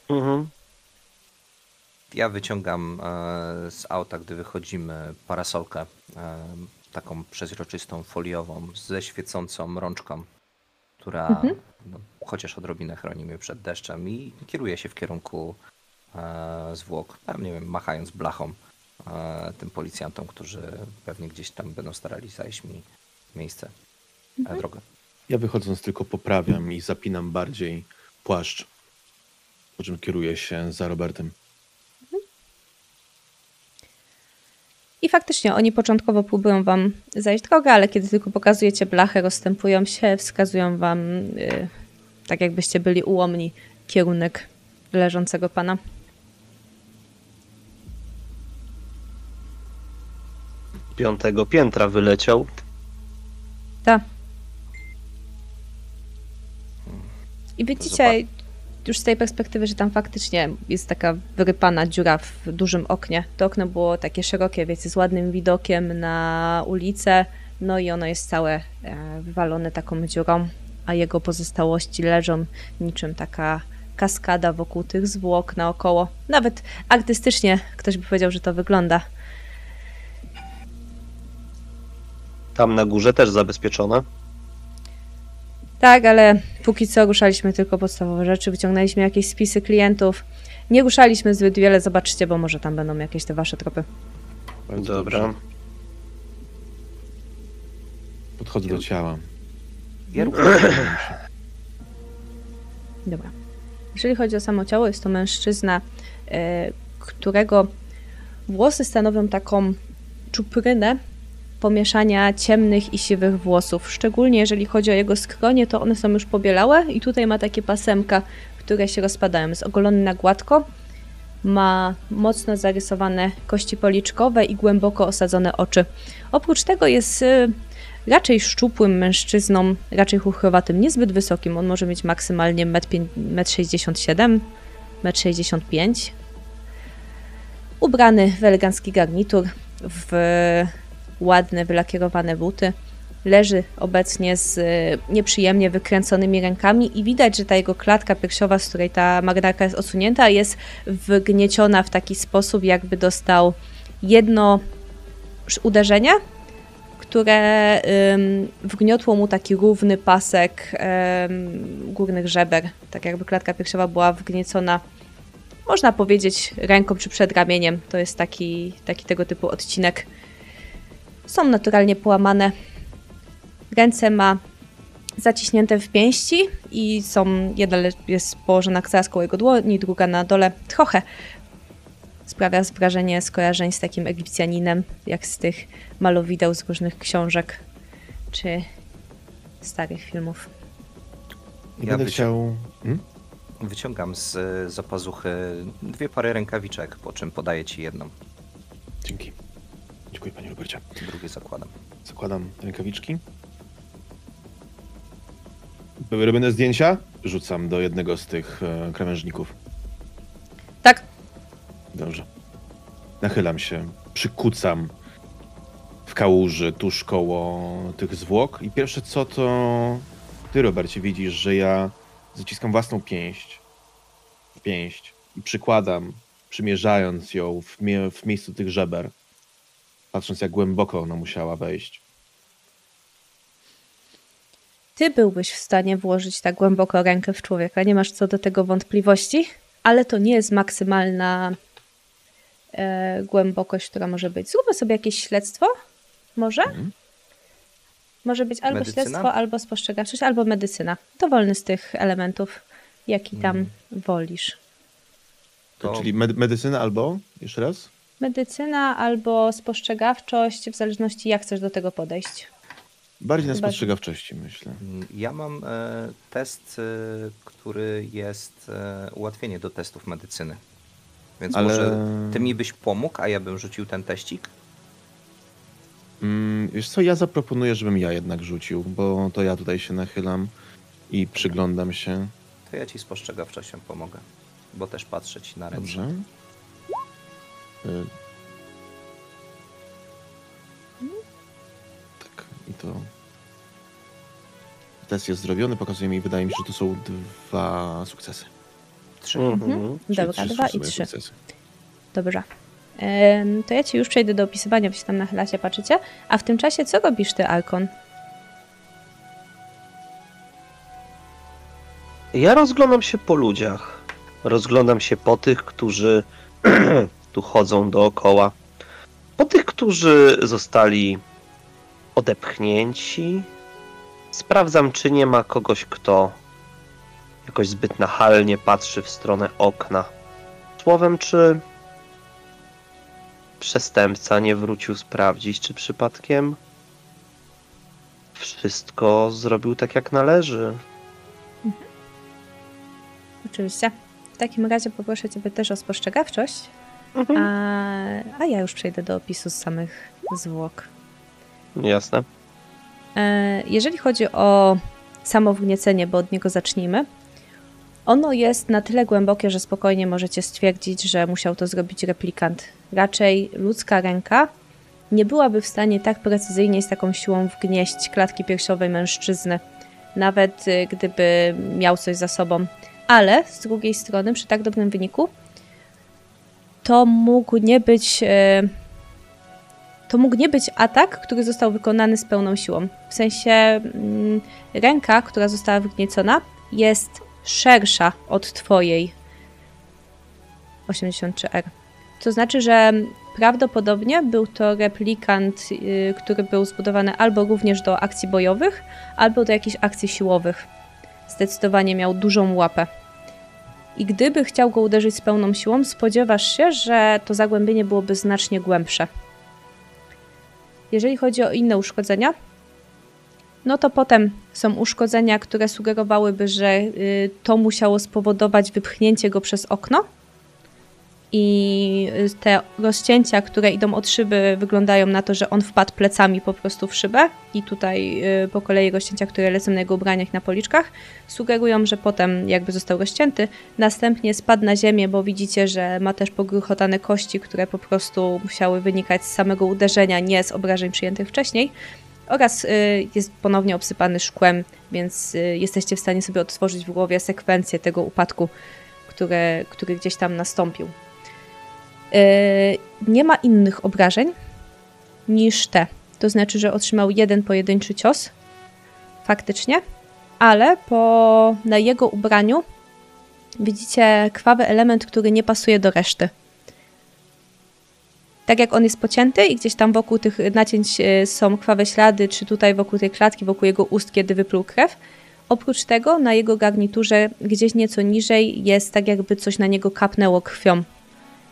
Mhm. Ja wyciągam e, z auta, gdy wychodzimy, parasolkę, e, taką przezroczystą, foliową, ze świecącą rączką, która mhm. no, chociaż odrobinę chroni mnie przed deszczem, i kieruje się w kierunku e, zwłok, tam, nie wiem, machając blachą e, tym policjantom, którzy pewnie gdzieś tam będą starali zajść mi miejsce, mhm. e, drogę. Ja wychodząc tylko poprawiam i zapinam bardziej płaszcz, po czym kieruję się za Robertem. I faktycznie oni początkowo próbują wam zajść drogę, ale kiedy tylko pokazujecie blachę, rozstępują się, wskazują wam, yy, tak jakbyście byli ułomni, kierunek leżącego pana. Piątego piętra wyleciał. Tak. I widzicie już z tej perspektywy, że tam faktycznie jest taka wyrypana dziura w dużym oknie. To okno było takie szerokie, wiecie, z ładnym widokiem na ulicę, no i ono jest całe wywalone taką dziurą, a jego pozostałości leżą niczym taka kaskada wokół tych zwłok naokoło. Nawet artystycznie ktoś by powiedział, że to wygląda. Tam na górze też zabezpieczone. Tak, ale póki co ruszaliśmy tylko podstawowe rzeczy, wyciągnęliśmy jakieś spisy klientów. Nie ruszaliśmy zbyt wiele, zobaczcie, bo może tam będą jakieś te wasze tropy. Bardzo dobra. Dobrze. Podchodzę do ciała. Ja Dobra. Jeżeli chodzi o samo ciało, jest to mężczyzna, którego włosy stanowią taką czuprynę pomieszania ciemnych i siwych włosów. Szczególnie jeżeli chodzi o jego skronie, to one są już pobielałe i tutaj ma takie pasemka, które się rozpadają. Jest ogolony na gładko, ma mocno zarysowane kości policzkowe i głęboko osadzone oczy. Oprócz tego jest raczej szczupłym mężczyzną, raczej chuchrowatym, niezbyt wysokim. On może mieć maksymalnie metr sześćdziesiąt siedem, metr sześćdziesiąt pięć. Ubrany w elegancki garnitur, w ładne, wylakierowane buty. Leży obecnie z nieprzyjemnie wykręconymi rękami i widać, że ta jego klatka piersiowa, z której ta marynarka jest odsunięta, jest wgnieciona w taki sposób, jakby dostał jedno uderzenie, które ym, wgniotło mu taki równy pasek ym, górnych żeber. Tak jakby klatka piersiowa była wgniecona, można powiedzieć, ręką czy przedramieniem. To jest taki, taki tego typu odcinek. Są naturalnie połamane. Ręce ma zaciśnięte w pięści i są, jedna jest położona zaraz koło jego dłoni, druga na dole trochę. Sprawia wrażenie skojarzeń z takim Egipcjaninem, jak z tych malowideł z różnych książek czy starych filmów. Ja będę chciał... Hmm? Wyciągam z zapazuchy dwie pary rękawiczek, po czym podaję ci jedną. Dzięki. Dziękuję, panie Robercie. Drugie zakładam. Zakładam rękawiczki. Były robione zdjęcia? Rzucam do jednego z tych e, krawężników. Tak. Dobrze. Nachylam się, przykucam w kałuży tuż koło tych zwłok i pierwsze co to ty, Robercie, widzisz, że ja zaciskam własną pięść w pięść i przykładam, przymierzając ją w, mie w miejscu tych żeber, patrząc jak głęboko ona musiała wejść. Ty byłbyś w stanie włożyć tak głęboko rękę w człowieka, nie masz co do tego wątpliwości, ale to nie jest maksymalna e, głębokość, która może być. Zróbmy sobie jakieś śledztwo, może? Mhm. Może być albo medycyna? Śledztwo, albo spostrzegawczość, albo medycyna. Dowolny z tych elementów, jaki tam mhm. wolisz. To... Czyli med medycyna albo, jeszcze raz? Medycyna albo spostrzegawczość, w zależności jak chcesz do tego podejść. Bardziej na spostrzegawczości, myślę. Ja mam e, test, e, który jest e, ułatwienie do testów medycyny. Więc ale... może ty mi byś pomógł, a ja bym rzucił ten teścik? Mm, wiesz co, ja zaproponuję, żebym ja jednak rzucił, bo to ja tutaj się nachylam i przyglądam się. To ja ci spostrzegawczością pomogę, bo też patrzę ci na ręce. Dobrze. Y I to test jest zrobiony, pokazuje mi, wydaje mi się, że to są dwa sukcesy. Trzy. Mhm. Dobra, trzy, dwa i trzy. Sukcesy. Dobrze. Ym, to ja ci już przejdę do opisywania, bo się tam nachylacie, patrzycie. A w tym czasie co robisz ty, Archon? Ja rozglądam się po ludziach. Rozglądam się po tych, którzy tu chodzą dookoła. Po tych, którzy zostali odepchnięci. Sprawdzam, czy nie ma kogoś, kto jakoś zbyt nachalnie patrzy w stronę okna. Słowem, czy przestępca nie wrócił sprawdzić, czy przypadkiem wszystko zrobił tak, jak należy. Mhm. Oczywiście. W takim razie poproszę ciebie też o spostrzegawczość, mhm. a, a ja już przejdę do opisu z samych zwłok. Jasne. Jeżeli chodzi o samo wgniecenie, bo od niego zacznijmy, ono jest na tyle głębokie, że spokojnie możecie stwierdzić, że musiał to zrobić replikant. Raczej ludzka ręka nie byłaby w stanie tak precyzyjnie z taką siłą wgnieść klatki piersiowej mężczyzny, nawet gdyby miał coś za sobą. Ale z drugiej strony, przy tak dobrym wyniku, to mógł nie być... to mógł nie być atak, który został wykonany z pełną siłą. W sensie mm, ręka, która została wygniecona, jest szersza od twojej. osiemdziesiąt trzy R. To znaczy, że prawdopodobnie był to replikant, yy, który był zbudowany albo również do akcji bojowych, albo do jakichś akcji siłowych. Zdecydowanie miał dużą łapę. I gdyby chciał go uderzyć z pełną siłą, spodziewasz się, że to zagłębienie byłoby znacznie głębsze. Jeżeli chodzi o inne uszkodzenia, no to potem są uszkodzenia, które sugerowałyby, że yy, to musiało spowodować wypchnięcie go przez okno. I te rozcięcia, które idą od szyby, wyglądają na to, że on wpadł plecami po prostu w szybę. I tutaj po kolei rozcięcia, które lecą na jego ubraniach, na policzkach, sugerują, że potem jakby został rozcięty. Następnie spadł na ziemię, bo widzicie, że ma też pogruchotane kości, które po prostu musiały wynikać z samego uderzenia, nie z obrażeń przyjętych wcześniej. Oraz jest ponownie obsypany szkłem, więc jesteście w stanie sobie odtworzyć w głowie sekwencję tego upadku, który, który gdzieś tam nastąpił. Nie ma innych obrażeń niż te. To znaczy, że otrzymał jeden pojedynczy cios, faktycznie, ale po, na jego ubraniu widzicie krwawy element, który nie pasuje do reszty. Tak jak on jest pocięty i gdzieś tam wokół tych nacięć są krwawe ślady, czy tutaj wokół tej klatki, wokół jego ust, kiedy wypluł krew. Oprócz tego na jego garniturze gdzieś nieco niżej jest tak jakby coś na niego kapnęło krwią.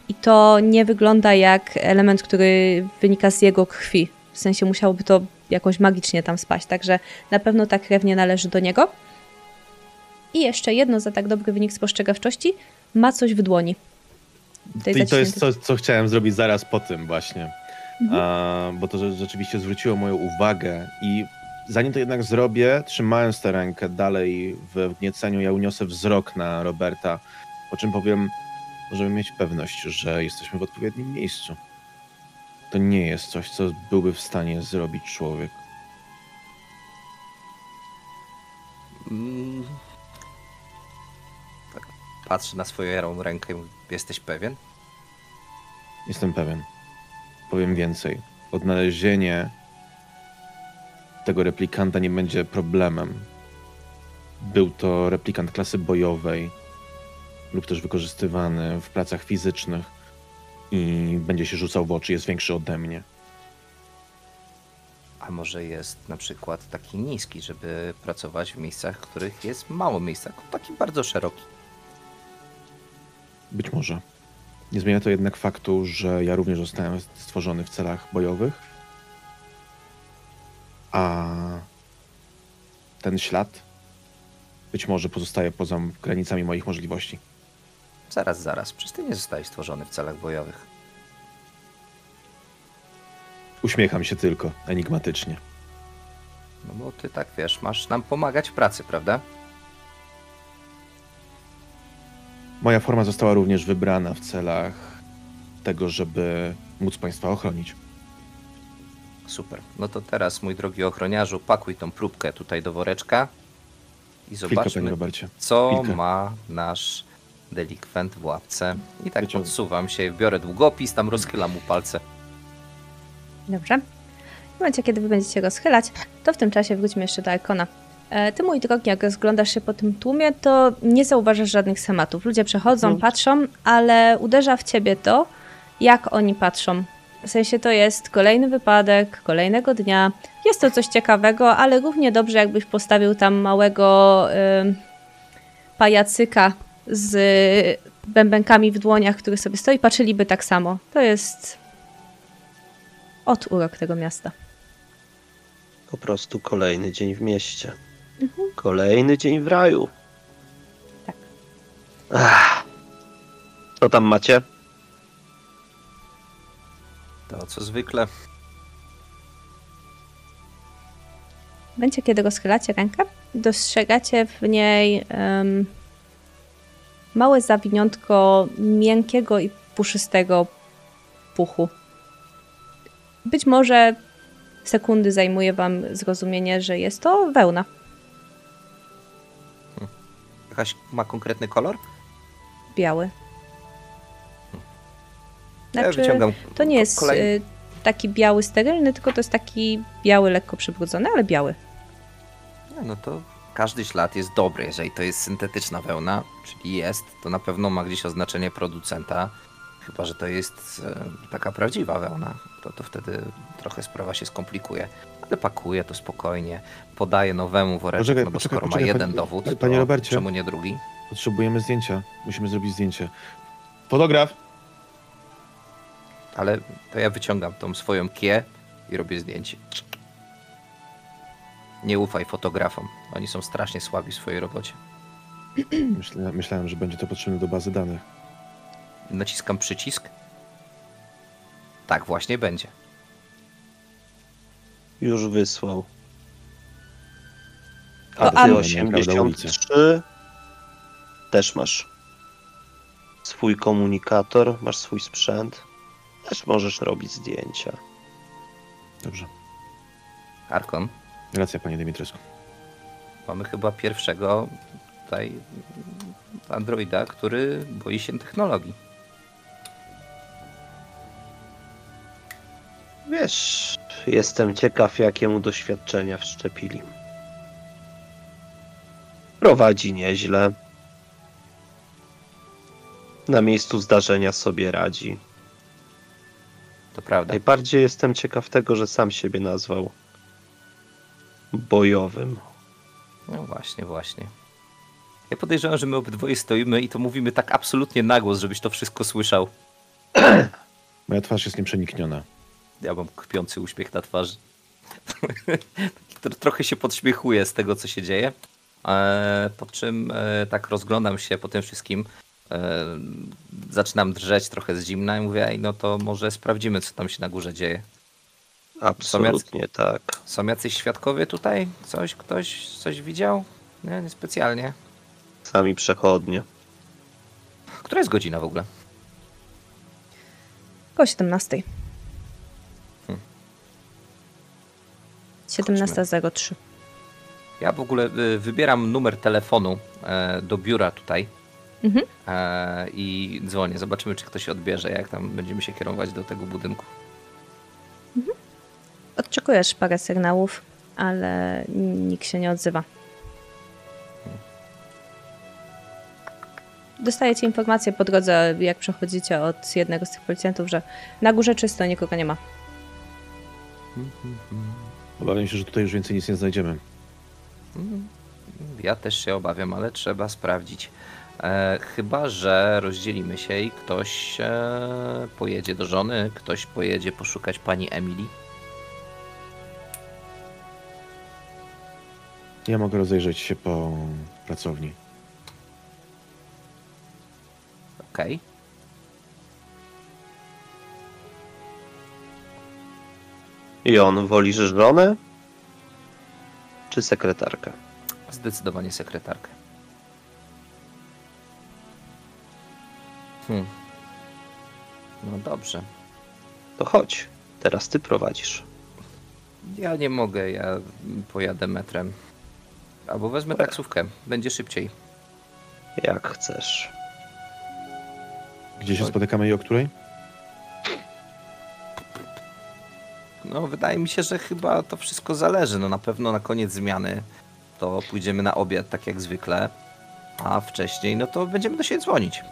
I to nie wygląda jak element, który wynika z jego krwi. W sensie musiałoby to jakoś magicznie tam spaść. Także na pewno ta krew nie należy do niego. I jeszcze jedno za tak dobry wynik spostrzegawczości. Ma coś w dłoni. I to jest to, co chciałem zrobić zaraz po tym właśnie. Mhm. A, bo to rzeczywiście zwróciło moją uwagę. I zanim to jednak zrobię, trzymając tę rękę dalej we wgnieceniu, ja uniosę wzrok na Roberta. Po czym powiem... Możemy mieć pewność, że jesteśmy w odpowiednim miejscu. To nie jest coś, co byłby w stanie zrobić człowiek. Mm. Tak. Patrzę na swoją jarą rękę i mówię, jesteś pewien? Jestem pewien. Powiem więcej. Odnalezienie tego replikanta nie będzie problemem. Był to replikant klasy bojowej, lub też wykorzystywany w pracach fizycznych i będzie się rzucał w oczy, jest większy ode mnie. A może jest na przykład taki niski, żeby pracować w miejscach, w których jest mało miejsca, taki bardzo szeroki? Być może. Nie zmienia to jednak faktu, że ja również zostałem stworzony w celach bojowych, a ten ślad być może pozostaje poza granicami moich możliwości. Zaraz, zaraz. Przecież ty nie zostałeś stworzony w celach bojowych. Uśmiecham się tylko, enigmatycznie. No bo ty tak wiesz, masz nam pomagać w pracy, prawda? Moja forma została również wybrana w celach tego, żeby móc państwa ochronić. Super. No to teraz, mój drogi ochroniarzu, pakuj tą próbkę tutaj do woreczka i zobaczmy, Chwilkę, co Chwilkę. ma nasz... delikwent w łapce. I tak podsuwam się, biorę długopis, tam rozchylam mu palce. Dobrze. W momencie, kiedy wy będziecie go schylać, to w tym czasie wróćmy jeszcze do Archona. E, ty, mój drogi, jak rozglądasz się po tym tłumie, to nie zauważasz żadnych schematów. Ludzie przechodzą, no. patrzą, ale uderza w ciebie to, jak oni patrzą. W sensie to jest kolejny wypadek, kolejnego dnia. Jest to coś ciekawego, ale równie dobrze, jakbyś postawił tam małego y, pajacyka z bębenkami w dłoniach, który sobie stoi, patrzyliby tak samo. To jest od urok tego miasta. Po prostu kolejny dzień w mieście. Mhm. Kolejny dzień w raju. Tak. Ach. Co tam macie? To co zwykle. Będzie, kiedy rozchylacie rękę, dostrzegacie w niej... Um, małe zawiniątko miękkiego i puszystego puchu. Być może sekundy zajmuje wam zrozumienie, że jest to wełna. Hmm. Jakaś ma konkretny kolor? Biały. Znaczy, ja wyciągam to nie jest kolej... taki biały, sterylny, tylko to jest taki biały, lekko przybrudzony, ale biały. No, no to każdy ślad jest dobry. Jeżeli to jest syntetyczna wełna, czyli jest, to na pewno ma gdzieś oznaczenie producenta. Chyba że to jest e, taka prawdziwa wełna, to, to wtedy trochę sprawa się skomplikuje. Ale pakuje to spokojnie, podaje nowemu woreczek, poczekaj, no bo poczekaj, skoro poczekaj, ma jeden pani, dowód, panie, panie Robercie, czemu nie drugi? Potrzebujemy zdjęcia, musimy zrobić zdjęcie. Fotograf! Ale to ja wyciągam tą swoją kiję i robię zdjęcie. Nie ufaj fotografom, oni są strasznie słabi w swojej robocie. Myśla, myślałem, że będzie to potrzebne do bazy danych. Naciskam przycisk. Tak właśnie będzie. Już wysłał. A ty no, osiemdziesiąt trzy też masz swój komunikator, masz swój sprzęt. Też możesz robić zdjęcia. Dobrze. Arkon. Racja, panie Dimitrescu. Mamy chyba pierwszego tutaj androida, który boi się technologii. Wiesz, jestem ciekaw, jakiemu doświadczenia wszczepili. Prowadzi nieźle. Na miejscu zdarzenia sobie radzi. To prawda. Najbardziej jestem ciekaw tego, że sam siebie nazwał bojowym. No właśnie, właśnie. Ja podejrzewam, że my obydwoje stoimy i to mówimy tak absolutnie na głos, żebyś to wszystko słyszał. Moja twarz jest nieprzenikniona. Ja mam kpiący uśmiech na twarzy. Trochę się podśmiechuję z tego, co się dzieje. Po czym tak rozglądam się po tym wszystkim. Zaczynam drżeć trochę z zimna i mówię, ej, no to może sprawdzimy, co tam się na górze dzieje. Absolutnie, są jacy, tak. Są jacyś świadkowie tutaj? Coś, ktoś coś widział? Nie, niespecjalnie. Sami przechodnie. Która jest godzina w ogóle? Koło siedemnastej. Hmm. siedemnasta zero trzy. Ja w ogóle wybieram numer telefonu do biura tutaj. Mhm. I dzwonię. Zobaczymy, czy ktoś odbierze, jak tam będziemy się kierować do tego budynku. Mhm. Odczekujesz parę sygnałów, ale nikt się nie odzywa. Dostajecie informację po drodze, jak przechodzicie od jednego z tych policjantów, że na górze czysto, nikogo nie ma. Obawiam się, że tutaj już więcej nic nie znajdziemy. Ja też się obawiam, ale trzeba sprawdzić. E, chyba że rozdzielimy się i ktoś e, pojedzie do żony, ktoś pojedzie poszukać pani Emily. Ja mogę rozejrzeć się po pracowni. Okej. Okay. I on woli żonę czy sekretarkę? Zdecydowanie sekretarkę. Hmm. No dobrze. To chodź, teraz ty prowadzisz. Ja nie mogę, ja pojadę metrem. Albo wezmę taksówkę, będzie szybciej. Jak chcesz. Gdzie się spotykamy i o której? No wydaje mi się, że chyba to wszystko zależy. No na pewno na koniec zmiany to pójdziemy na obiad, tak jak zwykle. A wcześniej, no to będziemy do siebie dzwonić.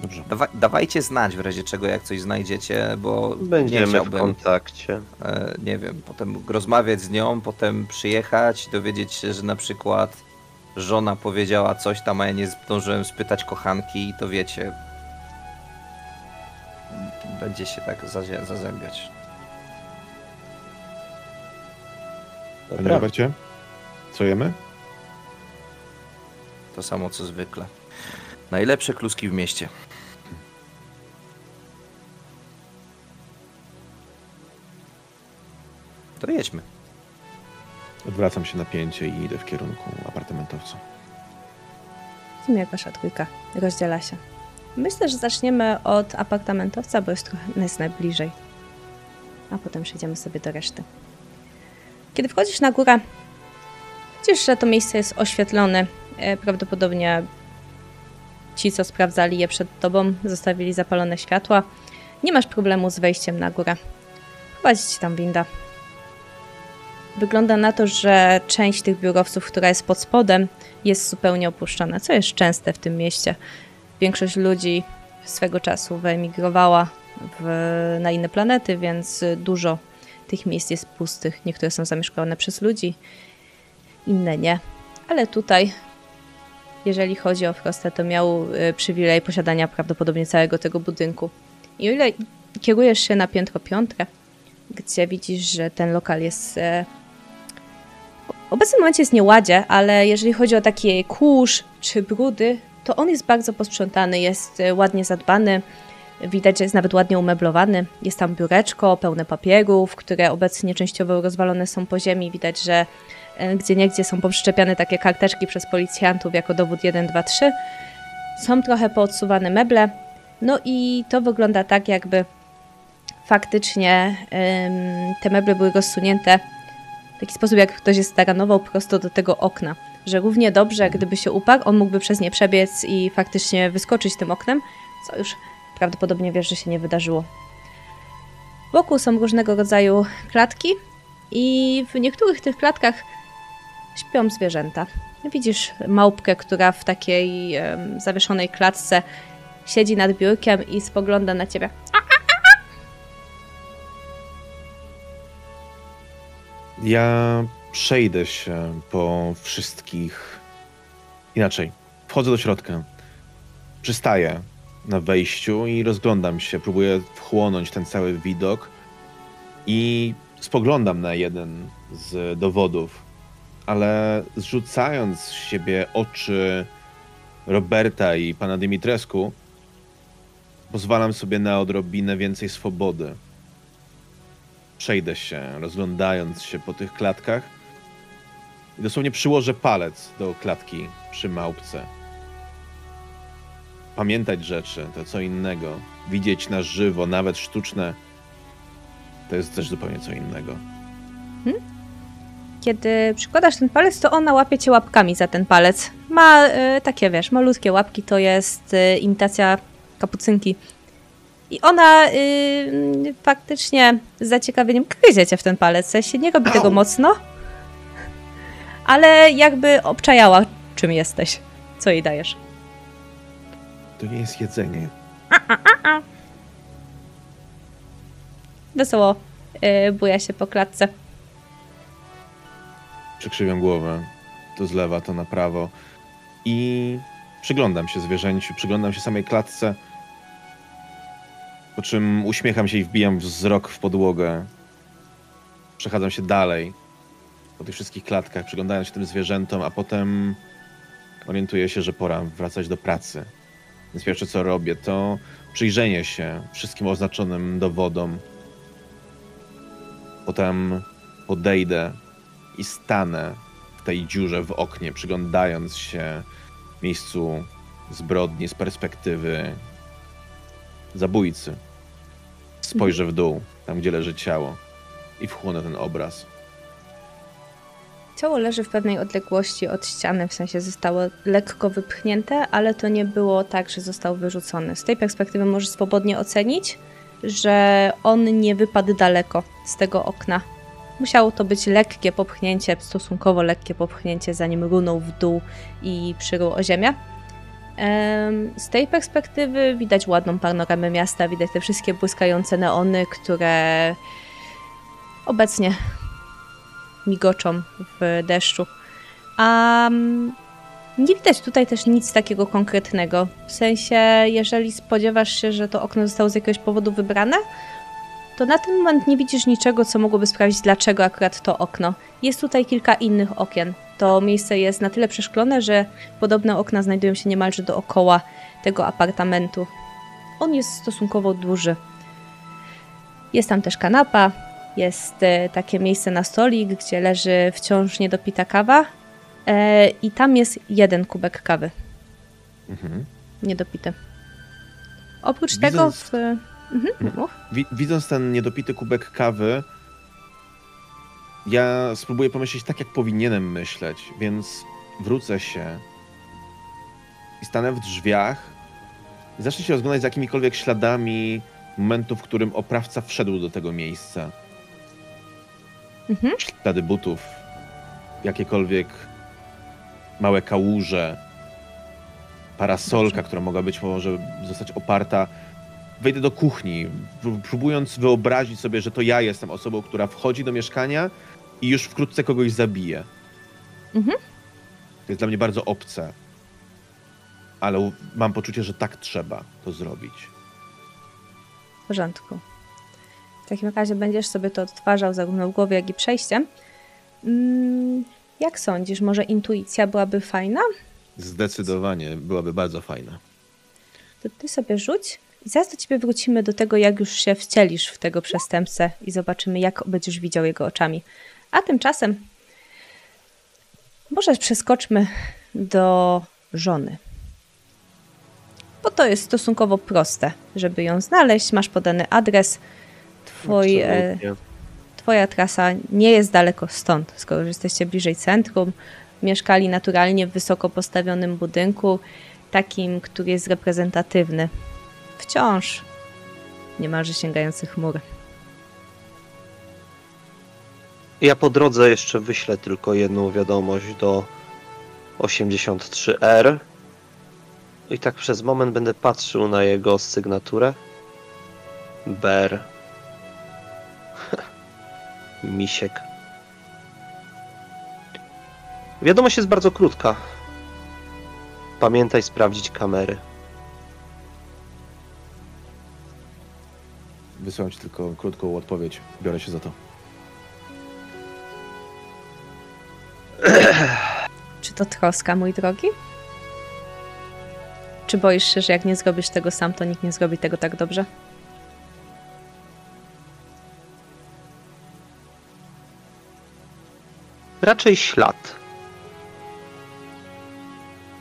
Dobrze. Dawa- dawajcie znać w razie czego, jak coś znajdziecie, bo będziemy nie chciałbym, w kontakcie. E, nie wiem, potem rozmawiać z nią, potem przyjechać, dowiedzieć się, że na przykład żona powiedziała coś tam, a ja nie zdążyłem spytać kochanki i to wiecie. Będzie się tak zazie- zazębiać. Panie Robercie, co jemy? To samo co zwykle. Najlepsze kluski w mieście. To jedźmy. Odwracam się na pięcie i idę w kierunku apartamentowca. Jakaś trójka rozdziela się. Myślę, że zaczniemy od apartamentowca, bo jest trochę jest najbliżej. A potem przejdziemy sobie do reszty. Kiedy wchodzisz na górę, widzisz, że to miejsce jest oświetlone. Prawdopodobnie ci, co sprawdzali je przed tobą, zostawili zapalone światła. Nie masz problemu z wejściem na górę. Prowadzi ci tam winda. Wygląda na to, że część tych biurowców, która jest pod spodem, jest zupełnie opuszczona, co jest częste w tym mieście. Większość ludzi swego czasu wyemigrowała w, na inne planety, więc dużo tych miejsc jest pustych. Niektóre są zamieszkane przez ludzi, inne nie. Ale tutaj, jeżeli chodzi o Frosta, to miał przywilej posiadania prawdopodobnie całego tego budynku. I o ile kierujesz się na piętro piątre, gdzie widzisz, że ten lokal jest... W obecnym momencie jest nieładzie, ale jeżeli chodzi o takie kurz czy brudy, to on jest bardzo posprzątany, jest ładnie zadbany, widać, że jest nawet ładnie umeblowany. Jest tam biureczko pełne papierów, które obecnie częściowo rozwalone są po ziemi. Widać, że gdzieniegdzie są powszczepiane takie karteczki przez policjantów jako dowód jeden, dwa, trzy. Są trochę poodsuwane meble, no i to wygląda tak, jakby faktycznie ym, te meble były rozsunięte w taki sposób, jak ktoś je staranował prosto do tego okna. Że równie dobrze, gdyby się uparł, on mógłby przez nie przebiec i faktycznie wyskoczyć tym oknem, co już prawdopodobnie wiesz, że się nie wydarzyło. Wokół są różnego rodzaju klatki i w niektórych tych klatkach śpią zwierzęta. Widzisz małpkę, która w takiej um, zawieszonej klatce siedzi nad biurkiem i spogląda na ciebie. Ja przejdę się po wszystkich... Inaczej, wchodzę do środka, przystaję na wejściu i rozglądam się, próbuję wchłonąć ten cały widok i spoglądam na jeden z dowodów, ale zrzucając z siebie oczy Roberta i pana Dimitrescu, pozwalam sobie na odrobinę więcej swobody. Przejdę się, rozglądając się po tych klatkach i dosłownie przyłożę palec do klatki przy małpce. Pamiętać rzeczy to co innego. Widzieć na żywo, nawet sztuczne, to jest też zupełnie co innego. Hmm? Kiedy przykładasz ten palec, to ona łapie cię łapkami za ten palec. Ma y, takie, wiesz, malutkie łapki, to jest y, imitacja kapucynki. I ona y, faktycznie z zaciekawieniem gryzie cię w ten palec. W sensie nie robi tego mocno, ale jakby obczajała, czym jesteś, co jej dajesz. To nie jest jedzenie. A, a, a, a. Wesoło y, buja się po klatce. Przykrzywiam głowę, to z lewa, to na prawo i przyglądam się zwierzęciu, przyglądam się samej klatce. Po czym uśmiecham się i wbijam wzrok w podłogę. Przechadzam się dalej po tych wszystkich klatkach, przyglądając się tym zwierzętom, a potem orientuję się, że pora wracać do pracy. Więc pierwsze co robię, to przyjrzenie się wszystkim oznaczonym dowodom. Potem podejdę i stanę w tej dziurze w oknie, przyglądając się miejscu zbrodni z perspektywy zabójcy. Spojrzę w dół, tam gdzie leży ciało i wchłonę ten obraz. Ciało leży w pewnej odległości od ściany, w sensie zostało lekko wypchnięte, ale to nie było tak, że został wyrzucony. Z tej perspektywy możesz swobodnie ocenić, że on nie wypadł daleko z tego okna. Musiało to być lekkie popchnięcie, stosunkowo lekkie popchnięcie, zanim runął w dół i przyrył o ziemię. Z tej perspektywy widać ładną panoramę miasta, widać te wszystkie błyskające neony, które obecnie migoczą w deszczu. A nie widać tutaj też nic takiego konkretnego. W sensie, jeżeli spodziewasz się, że to okno zostało z jakiegoś powodu wybrane, to na ten moment nie widzisz niczego, co mogłoby sprawdzić, dlaczego akurat to okno. Jest tutaj kilka innych okien. To miejsce jest na tyle przeszklone, że podobne okna znajdują się niemalże dookoła tego apartamentu. On jest stosunkowo duży. Jest tam też kanapa, jest takie miejsce na stolik, gdzie leży wciąż niedopita kawa e, i tam jest jeden kubek kawy. Mhm. Niedopity. Oprócz Widząc... tego... W... Mhm. Widząc ten niedopity kubek kawy, ja spróbuję pomyśleć tak, jak powinienem myśleć, więc wrócę się i stanę w drzwiach i zacznę się rozglądać za jakimikolwiek śladami momentu, w którym oprawca wszedł do tego miejsca. Mhm. Ślady butów, jakiekolwiek małe kałuże, parasolka, Dobrze. która mogła być może zostać oparta. Wejdę do kuchni, próbując wyobrazić sobie, że to ja jestem osobą, która wchodzi do mieszkania i już wkrótce kogoś zabije. Mhm. To jest dla mnie bardzo obce, ale mam poczucie, że tak trzeba to zrobić. W porządku. W takim razie będziesz sobie to odtwarzał zarówno w głowie, jak i przejściem. Jak sądzisz, może intuicja byłaby fajna? Zdecydowanie byłaby bardzo fajna. To ty sobie rzuć i zaraz do ciebie wrócimy do tego, jak już się wcielisz w tego przestępcę i zobaczymy, jak będziesz widział jego oczami. A tymczasem może przeskoczmy do żony. Bo to jest stosunkowo proste, żeby ją znaleźć. Masz podany adres. Twoj, twoja trasa nie jest daleko stąd, skoro jesteście bliżej centrum. Mieszkali naturalnie w wysoko postawionym budynku, takim, który jest reprezentatywny. Wciąż niemalże sięgający chmur. Ja po drodze jeszcze wyślę tylko jedną wiadomość do osiemdziesiąt trzy R i tak przez moment będę patrzył na jego sygnaturę. Ber. Misiek. Wiadomość jest bardzo krótka. Pamiętaj sprawdzić kamery. Wysyłam ci tylko krótką odpowiedź. Biorę się za to. Czy to troska, mój drogi? Czy boisz się, że jak nie zrobisz tego sam, to nikt nie zrobi tego tak dobrze? Raczej ślad.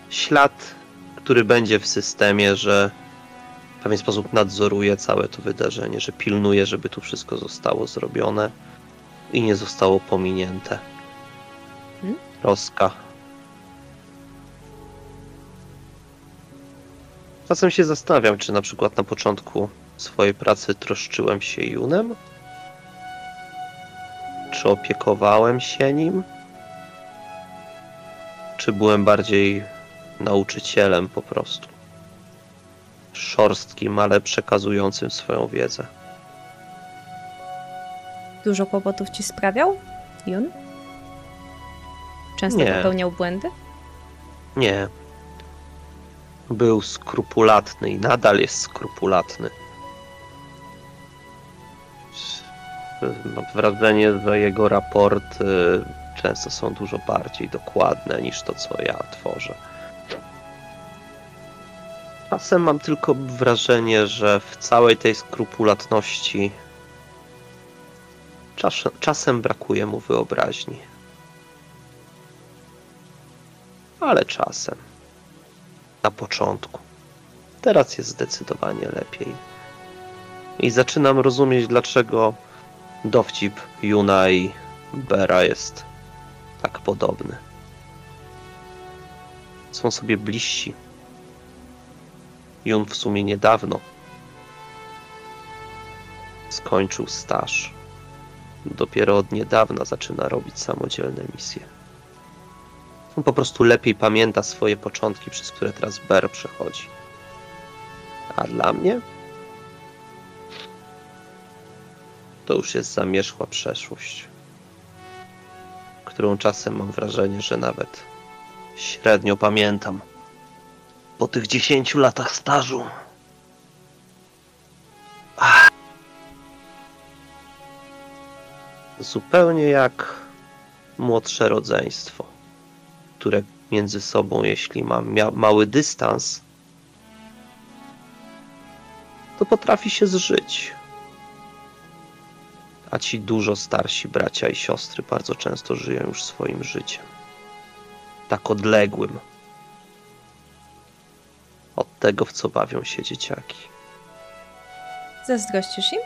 Ślad, który będzie w systemie, że w pewien sposób nadzoruje całe to wydarzenie, że pilnuje, żeby tu wszystko zostało zrobione i nie zostało pominięte. Hmm? Troska. Czasem się zastanawiam, czy na przykład na początku swojej pracy troszczyłem się Junem? Czy opiekowałem się nim? Czy byłem bardziej nauczycielem po prostu? Szorstkim, ale przekazującym swoją wiedzę. Dużo kłopotów ci sprawiał Jun? Często Nie. popełniał błędy? Nie. Był skrupulatny i nadal jest skrupulatny. Mam wrażenie, że jego raporty często są dużo bardziej dokładne niż to, co ja tworzę. Czasem mam tylko wrażenie, że w całej tej skrupulatności czas, czasem brakuje mu wyobraźni. Ale czasem. Na początku. Teraz jest zdecydowanie lepiej. I zaczynam rozumieć, dlaczego dowcip Juna i Bera jest tak podobny. Są sobie bliżsi. Jun w sumie niedawno skończył staż. Dopiero od niedawna zaczyna robić samodzielne misje. On po prostu lepiej pamięta swoje początki, przez które teraz Ber przechodzi. A dla mnie? To już jest zamierzchła przeszłość, którą czasem mam wrażenie, że nawet średnio pamiętam. Po tych dziesięciu latach stażu. Ach. Zupełnie jak młodsze rodzeństwo, które między sobą, jeśli ma mały dystans, to potrafi się zżyć. A ci dużo starsi bracia i siostry bardzo często żyją już swoim życiem. Tak odległym od tego, w co bawią się dzieciaki. Zazdrościsz im?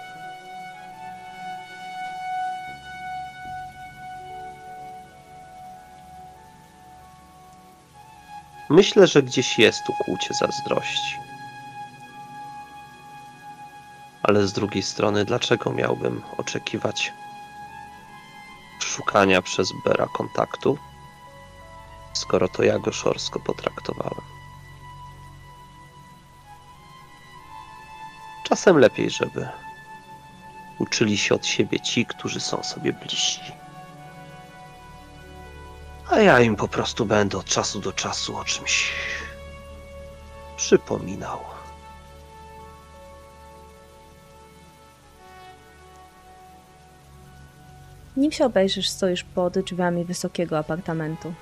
Myślę, że gdzieś jest ukłucie zazdrości. ale z drugiej strony dlaczego miałbym oczekiwać szukania przez Bera kontaktu, skoro to ja go szorstko potraktowałem. Czasem lepiej, żeby uczyli się od siebie ci, którzy są sobie bliżsi. A ja im po prostu będę od czasu do czasu o czymś przypominał. Nim się obejrzysz, stoisz pod drzwiami wysokiego apartamentu.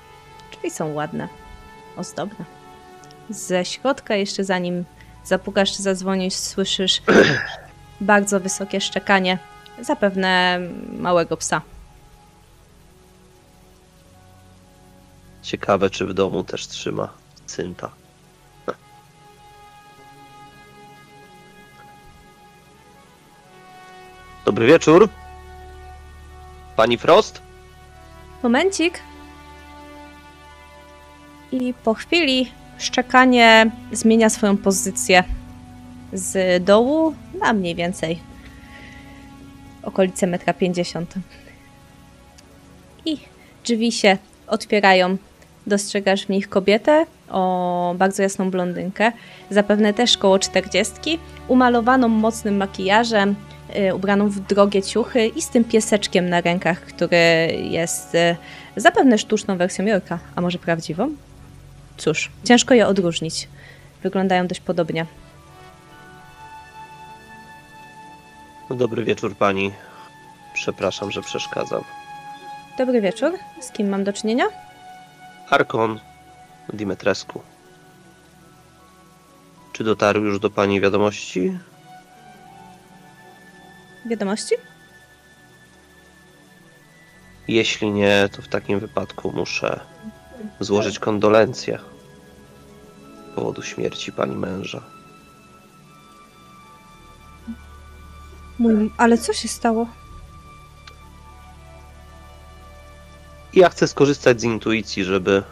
Drzwi są ładne, ozdobne. Ze środka, jeszcze zanim zapukasz czy zadzwonisz, słyszysz bardzo wysokie szczekanie, zapewne małego psa. Ciekawe, czy w domu też trzyma cynta. Dobry wieczór. Pani Frost? Momencik. I po chwili szczekanie zmienia swoją pozycję z dołu na mniej więcej okolice metra pięćdziesiąt. I drzwi się otwierają. Dostrzegasz w nich kobietę, o bardzo jasną blondynkę, zapewne też koło czterdziestki, umalowaną mocnym makijażem, yy, ubraną w drogie ciuchy i z tym pieseczkiem na rękach, który jest yy, zapewne sztuczną wersją Jorka, a może prawdziwą? Cóż, ciężko je odróżnić. Wyglądają dość podobnie. Dobry wieczór pani. Przepraszam, że przeszkadzam. Dobry wieczór. Z kim mam do czynienia? Archon Dimitrescu. Czy dotarły już do pani wiadomości? Wiadomości? Jeśli nie, to w takim wypadku muszę złożyć kondolencje z powodu śmierci pani męża. Mój, ale co się stało? Ja chcę skorzystać z intuicji, żeby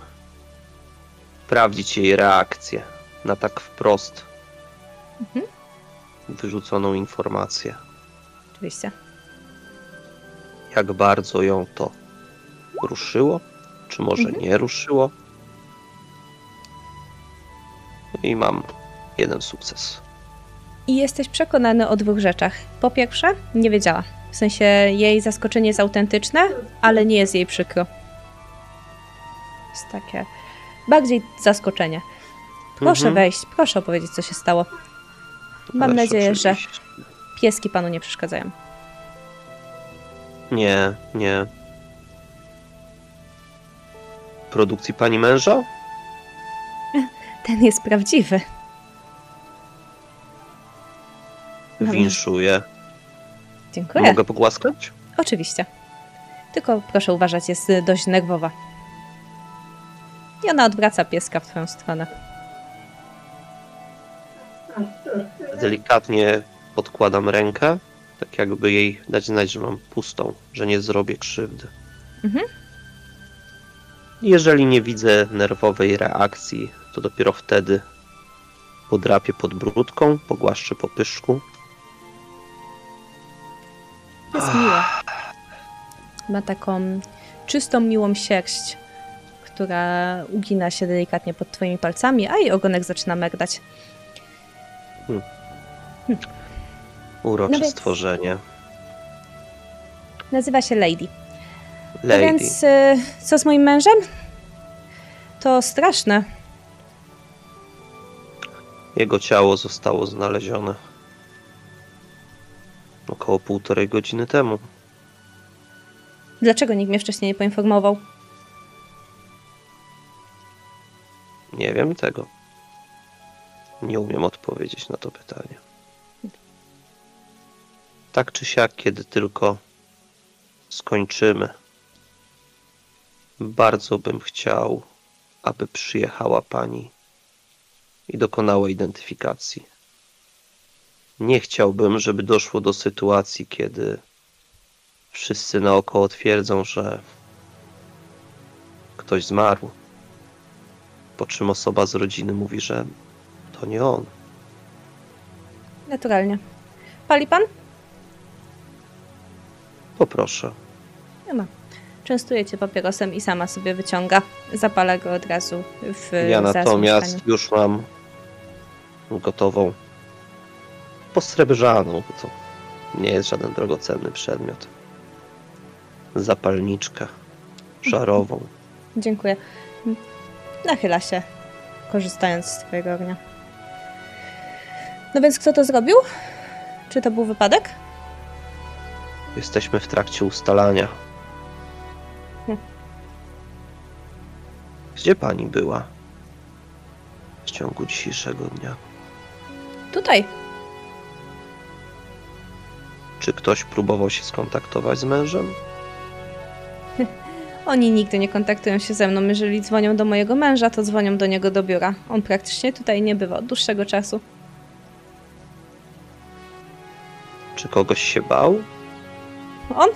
sprawdzić jej reakcję na tak wprost mhm. wyrzuconą informację. Oczywiście. Jak bardzo ją to ruszyło, czy może mhm. nie ruszyło. I mam jeden sukces. I jesteś przekonany o dwóch rzeczach. Po pierwsze, nie wiedziała. W sensie jej zaskoczenie jest autentyczne, ale nie jest jej przykro. Jest takie bardziej zaskoczenie. Proszę mhm. wejść, proszę opowiedzieć, co się stało. Mam Ależ nadzieję, oczywiście. że pieski panu nie przeszkadzają. Nie, nie. Produkcji pani męża? Ten jest prawdziwy. Winszuję. Dziękuję. Mogę pogłaskać? Oczywiście. Tylko proszę uważać, jest dość nerwowa. I ona odwraca pieska w twoją stronę. Delikatnie podkładam rękę, tak jakby jej dać znać, że mam pustą, że nie zrobię krzywdy. Mhm. Jeżeli nie widzę nerwowej reakcji, to dopiero wtedy podrapię pod brudką, pogłaszczę po pyszczku. Jest miła. Ma taką czystą, miłą sierść, która ugina się delikatnie pod twoimi palcami, a jej ogonek zaczyna merdać. Hmm. Hmm. Urocze no więc... stworzenie. Nazywa się Lady. Lady. No więc co z moim mężem? To straszne. Jego ciało zostało znalezione około półtorej godziny temu. Dlaczego nikt mnie wcześniej nie poinformował? Nie wiem tego. Nie umiem odpowiedzieć na to pytanie. Tak czy siak, kiedy tylko skończymy, bardzo bym chciał, aby przyjechała pani i dokonała identyfikacji. Nie chciałbym, żeby doszło do sytuacji, kiedy wszyscy naokoło twierdzą, że ktoś zmarł, po czym osoba z rodziny mówi, że to nie on. Naturalnie. Pali pan? Poproszę. Nie ma. Częstuje cię papierosem i sama sobie wyciąga. Zapala go od razu w Ja natomiast już mam gotową posrebrzaną, bo to nie jest żaden drogocenny przedmiot. Zapalniczkę szarową. Dziękuję. Nachyla się, korzystając z twojego ognia. No więc kto to zrobił? Czy to był wypadek? Jesteśmy w trakcie ustalania. Hmm. Gdzie pani była w ciągu dzisiejszego dnia? Tutaj. Czy ktoś próbował się skontaktować z mężem? Oni nigdy nie kontaktują się ze mną. Jeżeli dzwonią do mojego męża, to dzwonią do niego do biura. On praktycznie tutaj nie bywa od dłuższego czasu. Czy kogoś się bał? On?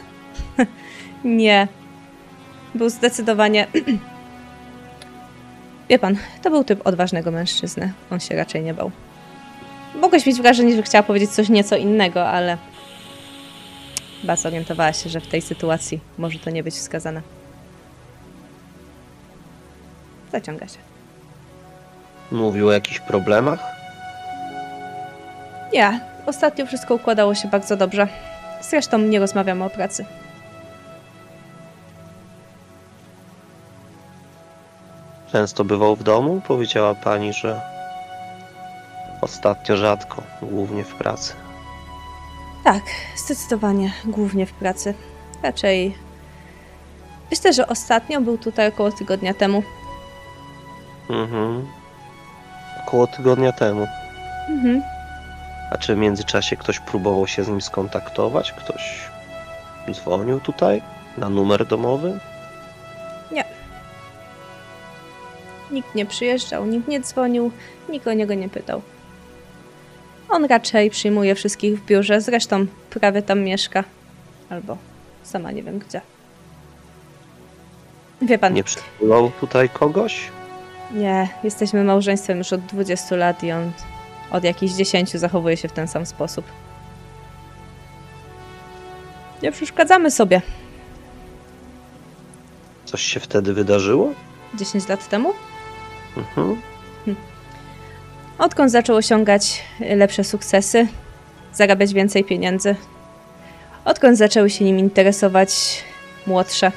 Nie. Był zdecydowanie... Wie pan, to był typ odważnego mężczyzny. On się raczej nie bał. Mogłeś mieć wrażenie, że chciała powiedzieć coś nieco innego, ale... Chyba zorientowała się, że w tej sytuacji może to nie być wskazane. Zaciąga się. Mówił o jakichś problemach? Nie. Ostatnio wszystko układało się bardzo dobrze. Zresztą nie rozmawiamy o pracy. Często bywał w domu? Powiedziała pani, że ostatnio rzadko, głównie w pracy. Tak, zdecydowanie głównie w pracy. Raczej... Myślę, że ostatnio był tutaj około tygodnia temu. Mhm. Około tygodnia temu. Mhm. A czy w międzyczasie ktoś próbował się z nim skontaktować? Ktoś dzwonił tutaj? Na numer domowy? Nie. Nikt nie przyjeżdżał, nikt nie dzwonił, nikt o niego nie pytał. On raczej przyjmuje wszystkich w biurze, zresztą prawie tam mieszka. Albo sama nie wiem gdzie. Wie pan... Nie przyjmował tutaj kogoś? Nie, jesteśmy małżeństwem już od dwudziestu lat i on od jakichś dziesięciu zachowuje się w ten sam sposób. Nie przeszkadzamy sobie. Coś się wtedy wydarzyło? dziesięć lat temu? Mhm. Odkąd zaczął osiągać lepsze sukcesy, zarabiać więcej pieniędzy, odkąd zaczęły się nim interesować młodsze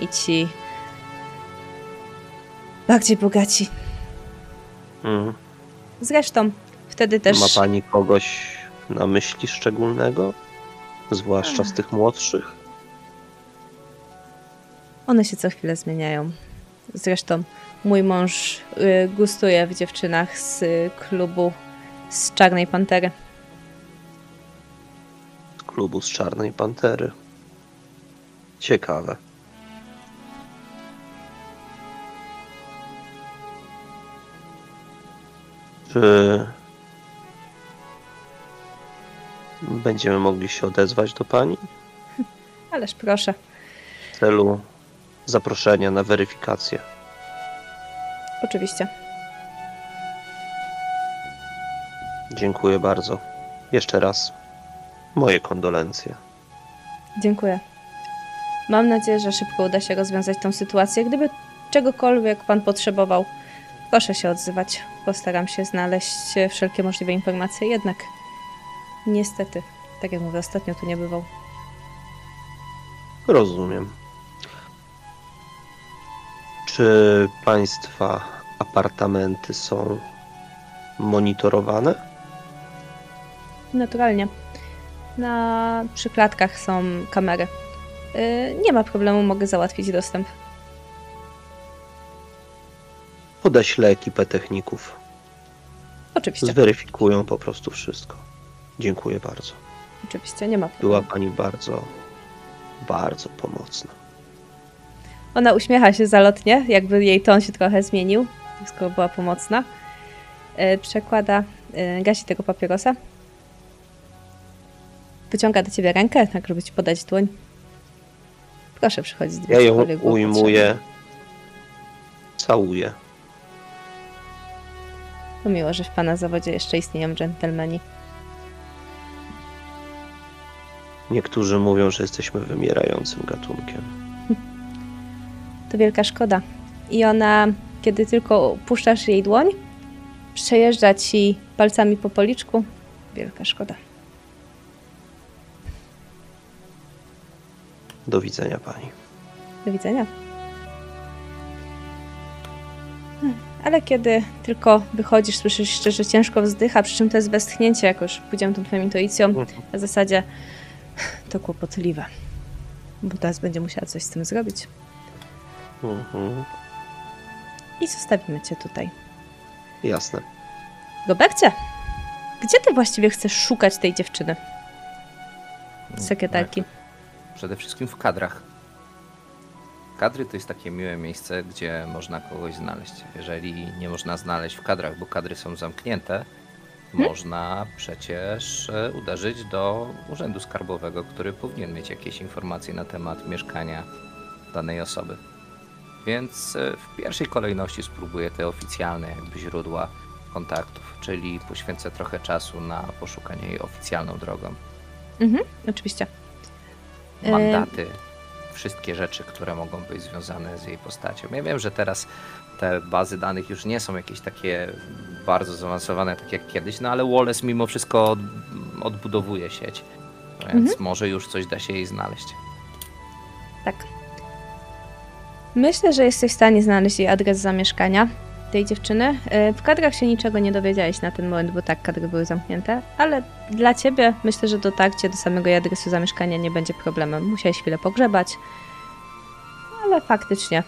i ci bardziej bogaci. Mm. Zresztą wtedy też... Ma pani kogoś na myśli szczególnego? Zwłaszcza z tych młodszych? One się co chwilę zmieniają. Zresztą mój mąż y, gustuje w dziewczynach z y, klubu z Czarnej Pantery. Z klubu z Czarnej Pantery. Ciekawe. Czy będziemy mogli się odezwać do pani? Ależ proszę. W celu zaproszenia na weryfikację. Oczywiście. Dziękuję bardzo. Jeszcze raz moje kondolencje. Dziękuję. Mam nadzieję, że szybko uda się rozwiązać tą sytuację. Gdyby czegokolwiek pan potrzebował, proszę się odzywać. Postaram się znaleźć wszelkie możliwe informacje. Jednak niestety, tak jak mówię, ostatnio tu nie bywał. Rozumiem. Czy państwa apartamenty są monitorowane? Naturalnie. Na przyklatkach są kamery. Yy, nie ma problemu, mogę załatwić dostęp. Podeślę ekipę techników. Oczywiście. Zweryfikują po prostu wszystko. Dziękuję bardzo. Oczywiście, nie ma problemu. Była pani bardzo, bardzo pomocna. Ona uśmiecha się zalotnie, jakby jej ton się trochę zmienił, skoro była pomocna. Przekłada, gasi tego papierosa. Wyciąga do ciebie rękę, tak żeby ci podać dłoń. Proszę przychodzić. Ja ją ujmuję, całuję. To miło, że w pana zawodzie jeszcze istnieją dżentelmeni. Niektórzy mówią, że jesteśmy wymierającym gatunkiem. To wielka szkoda. I ona, kiedy tylko puszczasz jej dłoń, przejeżdża ci palcami po policzku. Wielka szkoda. Do widzenia, pani. Do widzenia. Ale kiedy tylko wychodzisz, słyszysz jeszcze, że ciężko wzdycha, przy czym to jest westchnięcie, jak już pójdziemy tą twoją intuicją, w zasadzie to kłopotliwe, bo teraz będzie musiała coś z tym zrobić. Mhm. I zostawimy cię tutaj. Jasne. Robercie, gdzie ty właściwie chcesz szukać tej dziewczyny? Sekretarki. Przede wszystkim w kadrach. Kadry to jest takie miłe miejsce, gdzie można kogoś znaleźć. Jeżeli nie można znaleźć w kadrach, bo kadry są zamknięte, hmm? można przecież uderzyć do urzędu skarbowego, który powinien mieć jakieś informacje na temat mieszkania danej osoby. Więc w pierwszej kolejności spróbuję te oficjalne jakby źródła kontaktów, czyli poświęcę trochę czasu na poszukanie jej oficjalną drogą. Mhm, oczywiście. Mandaty. Wszystkie rzeczy, które mogą być związane z jej postacią. Ja wiem, że teraz te bazy danych już nie są jakieś takie bardzo zaawansowane, tak jak kiedyś, no ale Wallace mimo wszystko odbudowuje sieć, więc mhm. może już coś da się jej znaleźć. Tak. Myślę, że jesteś w stanie znaleźć jej adres zamieszkania tej dziewczyny. W kadrach się niczego nie dowiedziałeś na ten moment, bo tak, kadry były zamknięte, ale dla ciebie myślę, że dotarcie do samego adresu zamieszkania nie będzie problemem. Musiałeś chwilę pogrzebać, ale faktycznie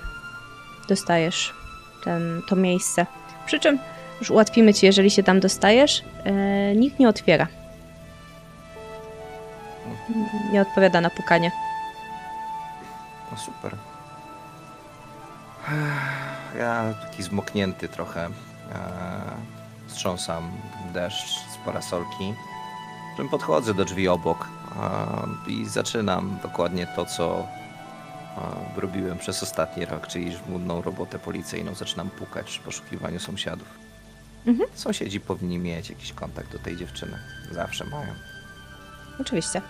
dostajesz ten, to miejsce. Przy czym już ułatwimy ci, jeżeli się tam dostajesz, yy, nikt nie otwiera. Nie odpowiada na pukanie. No super. Ja taki zmoknięty trochę, e, strząsam deszcz z parasolki, potem podchodzę do drzwi obok e, i zaczynam dokładnie to, co e, robiłem przez ostatni rok, czyli żmudną robotę policyjną. Zaczynam pukać w poszukiwaniu sąsiadów. Mhm. Sąsiedzi powinni mieć jakiś kontakt do tej dziewczyny. Zawsze mają. Oczywiście.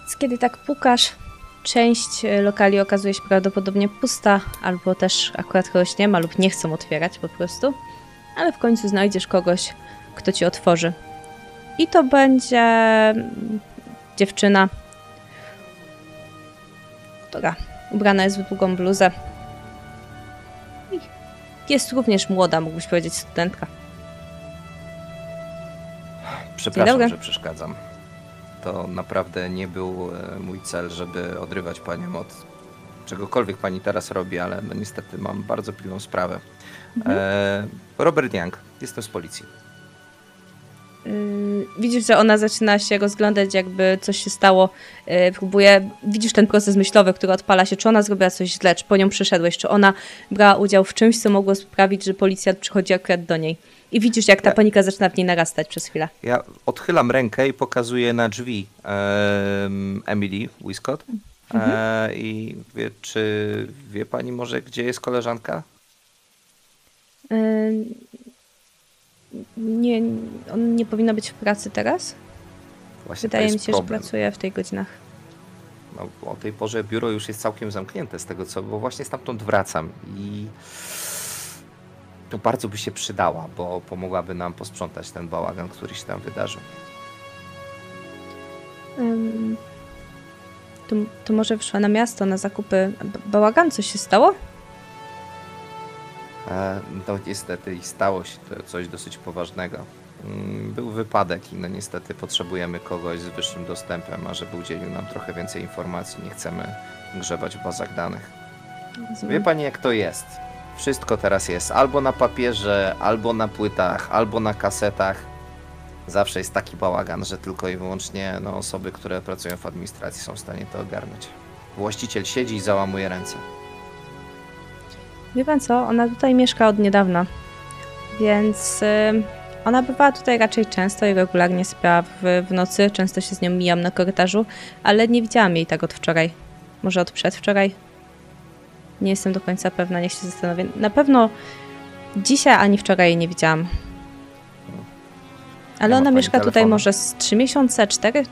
Więc kiedy tak pukasz, część lokali okazuje się prawdopodobnie pusta, albo też akurat kogoś nie ma lub nie chcą otwierać po prostu, ale w końcu znajdziesz kogoś, kto ci otworzy. I to będzie dziewczyna, która ubrana jest w długą bluzę. Jest również młoda, mógłbyś powiedzieć studentka. Przepraszam, że przeszkadzam. To naprawdę nie był mój cel, żeby odrywać panią od czegokolwiek pani teraz robi, ale no niestety mam bardzo pilną sprawę. Mhm. E, Robert Young, jestem z policji. Yy, widzisz, że ona zaczyna się rozglądać, jakby coś się stało. Yy, próbuje, widzisz ten proces myślowy, który odpala się, czy ona zrobiła coś źle, czy po nią przyszedłeś, czy ona brała udział w czymś, co mogło sprawić, że policja przychodzi akurat do niej. I widzisz, jak ta ja, panika zaczyna w niej narastać przez chwilę. Ja odchylam rękę i pokazuję na drzwi um, Emily Wescott. Mhm. E, I wie, czy wie pani może, gdzie jest koleżanka? Yy, nie, on nie powinno być w pracy teraz. Właśnie wydaje mi się, problem. że pracuje w tych godzinach. No, o tej porze biuro już jest całkiem zamknięte z tego co, bo właśnie stamtąd wracam i... to bardzo by się przydała, bo pomogłaby nam posprzątać ten bałagan, który się tam wydarzył. Um, to, to może wyszła na miasto, na zakupy. Ba bałagan, coś się stało? E, no niestety stało się coś dosyć poważnego. Był wypadek i no niestety potrzebujemy kogoś z wyższym dostępem, a żeby udzielił nam trochę więcej informacji, nie chcemy grzebać w bazach danych. Rozumiem. Wie pani, jak to jest? Wszystko teraz jest albo na papierze, albo na płytach, albo na kasetach. Zawsze jest taki bałagan, że tylko i wyłącznie no, osoby, które pracują w administracji są w stanie to ogarnąć. Właściciel siedzi i załamuje ręce. Wie pan co, ona tutaj mieszka od niedawna, więc yy, ona bywa tutaj raczej często i regularnie spia w, w nocy. Często się z nią mijam na korytarzu, ale nie widziałam jej tak od wczoraj. Może od przedwczoraj? Nie jestem do końca pewna, niech się zastanowię. Na pewno dzisiaj ani wczoraj jej nie widziałam. Ale ona mieszka telefonu. tutaj może z trzy miesiące, cztery?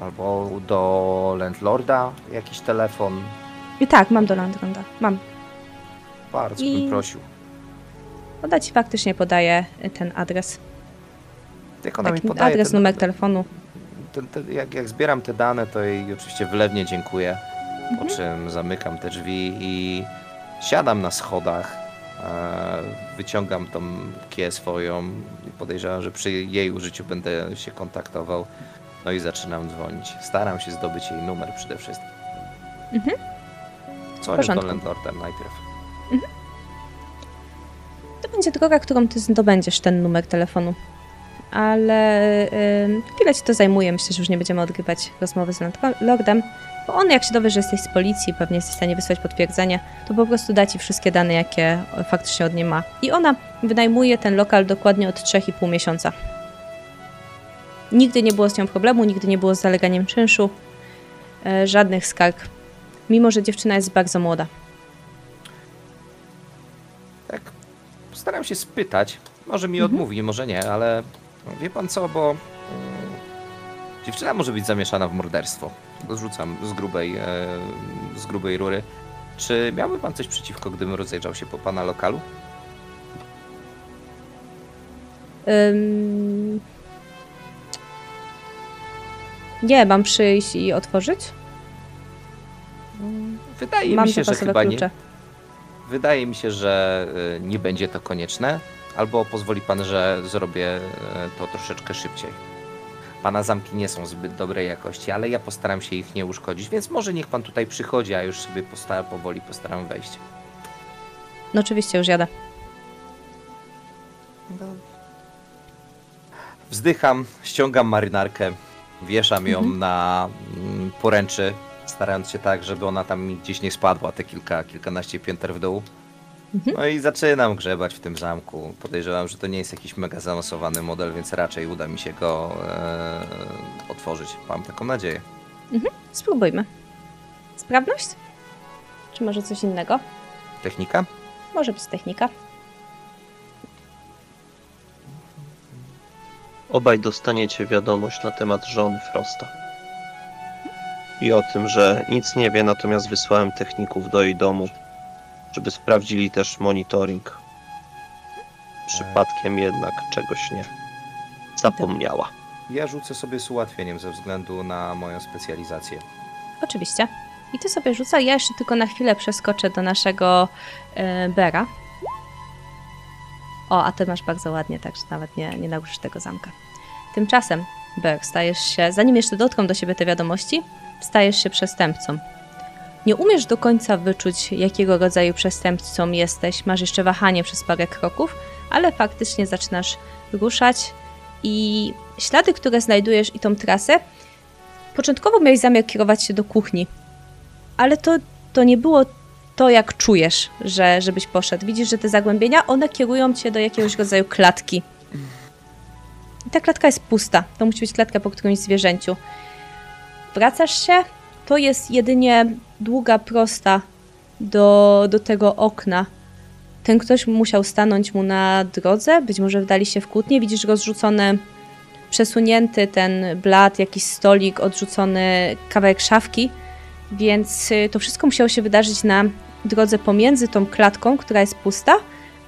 Albo do Landlorda jakiś telefon. I tak, mam do Landlorda. Mam. Bardzo I... bym prosił. Ona ci faktycznie podaje ten adres. Jak ona Taki mi podaje adres, ten, numer telefonu. Ten, ten, jak, jak zbieram te dane, to jej oczywiście wlewnie dziękuję. Po mhm. czym zamykam te drzwi i siadam na schodach. Wyciągam tą kiję swoją i podejrzewam, że przy jej użyciu będę się kontaktował. No i zaczynam dzwonić. Staram się zdobyć jej numer przede wszystkim. Mhm. Dzwonię do Landlorda najpierw. Mhm. To będzie droga, którą ty zdobędziesz ten numer telefonu. Ale yy, chwilę ci to zajmuje. Myślę, że już nie będziemy odgrywać rozmowy z Landlordem. Bo on, jak się dowie, że jesteś z policji, pewnie jesteś w stanie wysłać potwierdzenie, to po prostu da ci wszystkie dane, jakie faktycznie od niej ma. I ona wynajmuje ten lokal dokładnie od trzech i pół miesiąca. Nigdy nie było z nią problemu, nigdy nie było z zaleganiem czynszu, e, żadnych skarg, mimo że dziewczyna jest bardzo młoda. Tak, postaram się spytać, może mi mhm. odmówi, może nie, ale wie pan co, bo um, dziewczyna może być zamieszana w morderstwo. Zrzucam z grubej, e, z grubej rury. Czy miałby pan coś przeciwko, gdybym rozejrzał się po pana lokalu? Um... Nie, mam przyjść i otworzyć? Wydaje mam mi się, że chyba klucze. nie. Wydaje mi się, że nie będzie to konieczne. Albo pozwoli pan, że zrobię to troszeczkę szybciej. Pana zamki nie są zbyt dobrej jakości, ale ja postaram się ich nie uszkodzić, więc może niech pan tutaj przychodzi, a już sobie posta- powoli postaram wejść. No oczywiście, już jadę. Wzdycham, ściągam marynarkę, wieszam ją mhm. na poręczy, starając się tak, żeby ona tam gdzieś nie spadła, te kilka, kilkanaście pięter w dół. Mhm. No i zaczynam grzebać w tym zamku. Podejrzewam, że to nie jest jakiś mega zaawansowany model, więc raczej uda mi się go e, otworzyć. Mam taką nadzieję. Mhm. Spróbujmy. Sprawność? Czy może coś innego? Technika? Może być technika. Obaj dostaniecie wiadomość na temat żony Frosta. I o tym, że nic nie wie, natomiast wysłałem techników do jej domu, żeby sprawdzili też monitoring. Przypadkiem jednak czegoś nie zapomniała. Ja rzucę sobie z ułatwieniem ze względu na moją specjalizację. Oczywiście. I ty sobie rzucaj. Ja jeszcze tylko na chwilę przeskoczę do naszego yy, Bera. O, a ty masz bardzo ładnie, także nawet nie, nie naruszysz tego zamka. Tymczasem, Ber, stajesz się, zanim jeszcze dotkną do siebie te wiadomości, stajesz się przestępcą. Nie umiesz do końca wyczuć, jakiego rodzaju przestępcą jesteś. Masz jeszcze wahanie przez parę kroków, ale faktycznie zaczynasz ruszać i ślady, które znajdujesz i tą trasę, początkowo miałeś zamiar kierować się do kuchni, ale to, to nie było to, jak czujesz, że, żebyś poszedł. Widzisz, że te zagłębienia, one kierują cię do jakiegoś rodzaju klatki. I ta klatka jest pusta. To musi być klatka po którymś zwierzęciu. Wracasz się, to jest jedynie długa prosta do, do tego okna. Ten ktoś musiał stanąć mu na drodze, być może wdali się w kłótnię. Widzisz rozrzucony, przesunięty ten blat, jakiś stolik, odrzucony kawałek szafki, więc to wszystko musiało się wydarzyć na drodze pomiędzy tą klatką, która jest pusta,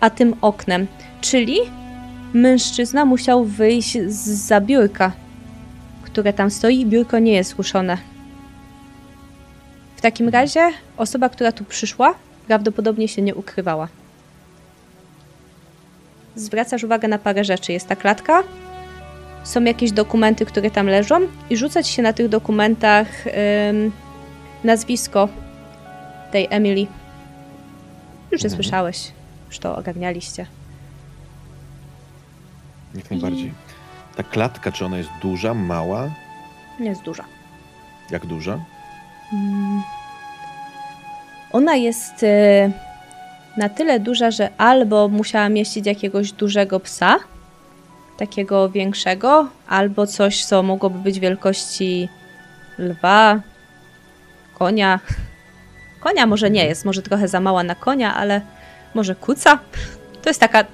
a tym oknem. Czyli mężczyzna musiał wyjść zza biurka, które tam stoi, i biurko nie jest ruszone. W takim razie osoba, która tu przyszła, prawdopodobnie się nie ukrywała. Zwracasz uwagę na parę rzeczy. Jest ta klatka, są jakieś dokumenty, które tam leżą, i rzuca ci się na tych dokumentach ym, nazwisko tej Emily. Już je słyszałeś, już to ogarnialiście. Jak najbardziej. Ta klatka, czy ona jest duża, mała? Nie jest duża. Jak duża? Hmm. Ona jest y, na tyle duża, że albo musiała mieścić jakiegoś dużego psa, takiego większego, albo coś, co mogłoby być wielkości lwa, konia. Konia może nie jest, może trochę za mała na konia, ale może kuca. To jest taka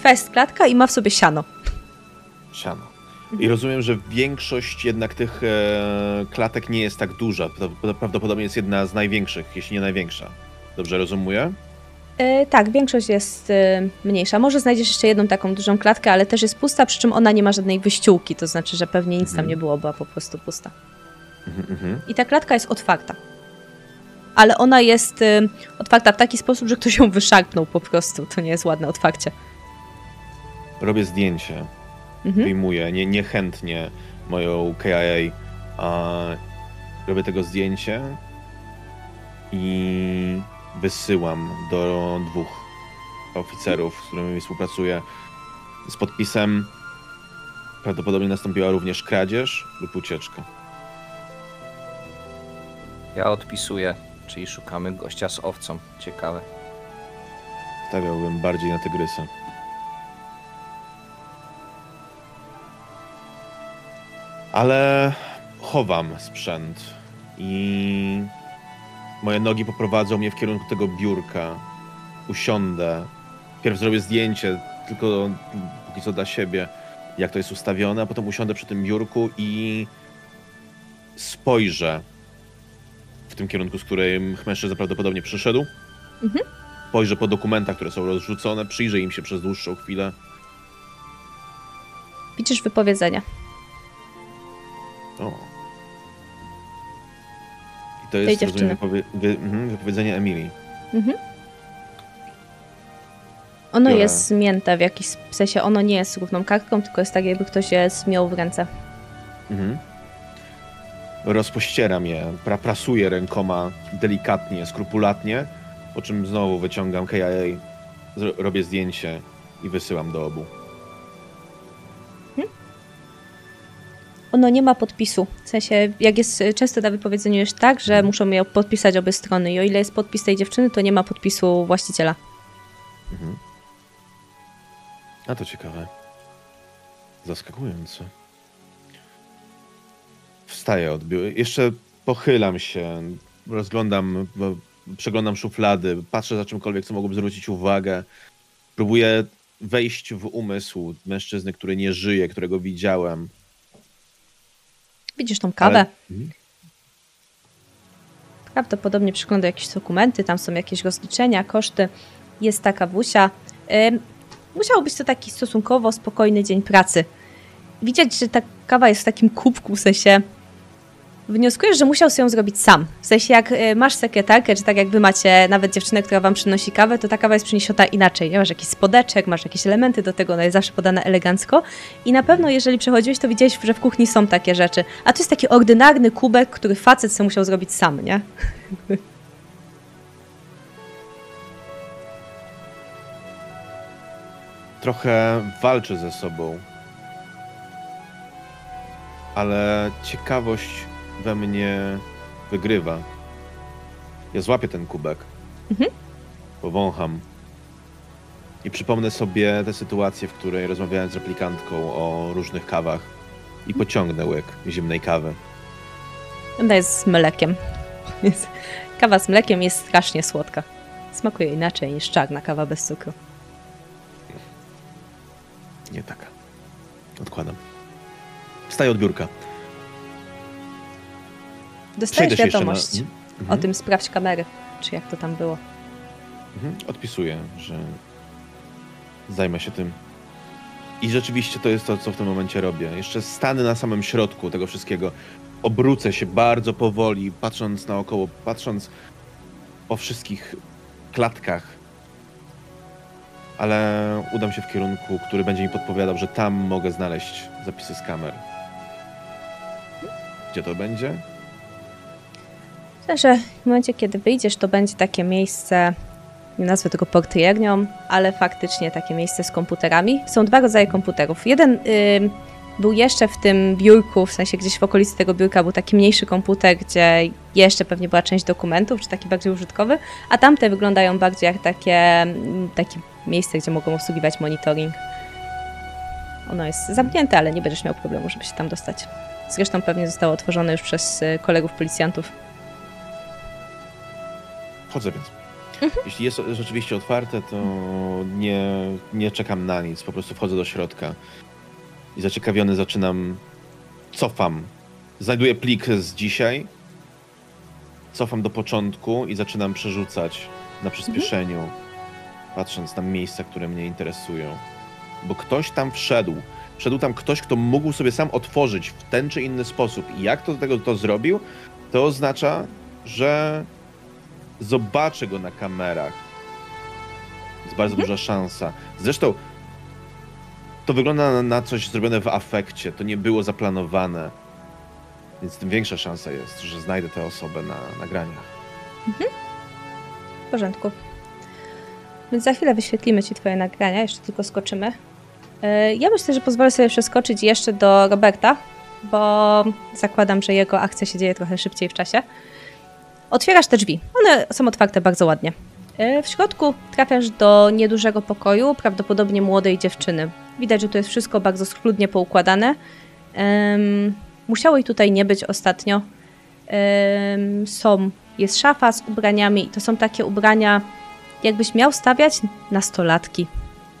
fest klatka i ma w sobie siano. Siano. I rozumiem, że większość jednak tych e, klatek nie jest tak duża. Prawdopodobnie jest jedna z największych, jeśli nie największa. Dobrze rozumuję? E, tak, większość jest e, mniejsza. Może znajdziesz jeszcze jedną taką dużą klatkę, ale też jest pusta, przy czym ona nie ma żadnej wyściółki, to znaczy, że pewnie nic mhm. tam nie było, była po prostu pusta. Mhm, mhm. I ta klatka jest otwarta. Ale ona jest e, otwarta w taki sposób, że ktoś ją wyszarpnął po prostu. To nie jest ładne otwarcie. Robię zdjęcie. Mhm. Wyjmuję nie, niechętnie moją K I A. A robię tego zdjęcie i wysyłam do dwóch oficerów, z którymi współpracuję, z podpisem: prawdopodobnie nastąpiła również kradzież lub ucieczka. Ja odpisuję, czyli szukamy gościa z owcą. Ciekawe. Stawiałbym bardziej na tygrysa. Ale chowam sprzęt i moje nogi poprowadzą mnie w kierunku tego biurka. Usiądę. Pierw zrobię zdjęcie, tylko póki co dla siebie, jak to jest ustawione, a potem usiądę przy tym biurku i spojrzę w tym kierunku, z którym mężczyzna prawdopodobnie przyszedł. Mhm. Spojrzę po dokumentach, które są rozrzucone, przyjrzę im się przez dłuższą chwilę. Widzisz wypowiedzenia. O. I to jest wypowie wy mhm, wypowiedzenie Emilii. Mhm. Ono Biorę. jest zmięte w jakiś sensie. Ono nie jest równą kartką, tylko jest tak, jakby ktoś je zmiął w ręce. Mhm. Rozpościeram je, pra prasuję rękoma delikatnie, skrupulatnie, po czym znowu wyciągam K I A, robię zdjęcie i wysyłam do obu. Ono nie ma podpisu. W sensie, jak jest często na wypowiedzeniu, jest tak, że muszą je podpisać obie strony. I o ile jest podpis tej dziewczyny, to nie ma podpisu właściciela. Mhm. A to ciekawe. Zaskakujące. Wstaję od biura. Jeszcze pochylam się, rozglądam, przeglądam szuflady, patrzę za czymkolwiek, co mogłoby zwrócić uwagę. Próbuję wejść w umysł mężczyzny, który nie żyje, którego widziałem. Widzisz tą kawę? Ale... Prawdopodobnie przygląda jakieś dokumenty, tam są jakieś rozliczenia, koszty. Jest taka kawusia. Yy, musiał być to taki stosunkowo spokojny dzień pracy. Widać, że ta kawa jest w takim kubku, w sensie wnioskujesz, że musiał sobie ją zrobić sam. W sensie jak masz sekretarkę, czy tak jak wy macie nawet dziewczynę, która wam przynosi kawę, to ta kawa jest przyniesiona inaczej. Masz jakiś spodeczek, masz jakieś elementy do tego, ona jest zawsze podana elegancko. I na pewno jeżeli przechodziłeś, to widziałeś, że w kuchni są takie rzeczy. A to jest taki ordynarny kubek, który facet sobie musiał zrobić sam, nie? Trochę walczy ze sobą. Ale ciekawość we mnie wygrywa. Ja złapię ten kubek, mhm. powącham i przypomnę sobie tę sytuację, w której rozmawiałem z replikantką o różnych kawach i pociągnę łyk zimnej kawy. Ona jest z mlekiem. Kawa z mlekiem jest strasznie słodka. Smakuje inaczej niż czarna kawa bez cukru. Nie taka. Odkładam. Wstaję od biurka. Dostajesz wiadomość na... mhm. o tym, sprawdź kamery, czy jak to tam było. Mhm. Odpisuję, że zajmę się tym. I rzeczywiście to jest to, co w tym momencie robię. Jeszcze stanę na samym środku tego wszystkiego. Obrócę się bardzo powoli, patrząc naokoło, patrząc po wszystkich klatkach. Ale udam się w kierunku, który będzie mi podpowiadał, że tam mogę znaleźć zapisy z kamer. Gdzie to będzie? Że w momencie, kiedy wyjdziesz, to będzie takie miejsce, nie nazwę tego portiernią, ale faktycznie takie miejsce z komputerami. Są dwa rodzaje komputerów. Jeden y, był jeszcze w tym biurku, w sensie gdzieś w okolicy tego biurka był taki mniejszy komputer, gdzie jeszcze pewnie była część dokumentów, czy taki bardziej użytkowy, a tamte wyglądają bardziej jak takie, takie miejsce, gdzie mogą obsługiwać monitoring. Ono jest zamknięte, ale nie będziesz miał problemu, żeby się tam dostać. Zresztą pewnie zostało otworzone już przez kolegów policjantów. Chodzę więc. Mhm. Jeśli jest rzeczywiście otwarte, to nie, nie czekam na nic. Po prostu wchodzę do środka. I zaciekawiony zaczynam... Cofam. Znajduję plik z dzisiaj. Cofam do początku i zaczynam przerzucać na przyspieszeniu. Mhm. Patrząc na miejsca, które mnie interesują. Bo ktoś tam wszedł. Wszedł tam ktoś, kto mógł sobie sam otworzyć w ten czy inny sposób. I jak to do tego to zrobił, to oznacza, że zobaczę go na kamerach. Jest bardzo mhm. duża szansa. Zresztą to wygląda na coś zrobione w afekcie. To nie było zaplanowane. Więc tym większa szansa jest, że znajdę tę osobę na nagraniach. Mhm. W porządku. Więc za chwilę wyświetlimy ci twoje nagrania, jeszcze tylko skoczymy. Ja myślę, że pozwolę sobie przeskoczyć jeszcze do Roberta, bo zakładam, że jego akcja się dzieje trochę szybciej w czasie. Otwierasz te drzwi. One są otwarte bardzo ładnie. W środku trafiasz do niedużego pokoju, prawdopodobnie młodej dziewczyny. Widać, że tu jest wszystko bardzo schludnie poukładane. Musiało jej tutaj nie być ostatnio. Są, jest szafa z ubraniami i to są takie ubrania, jakbyś miał stawiać nastolatki.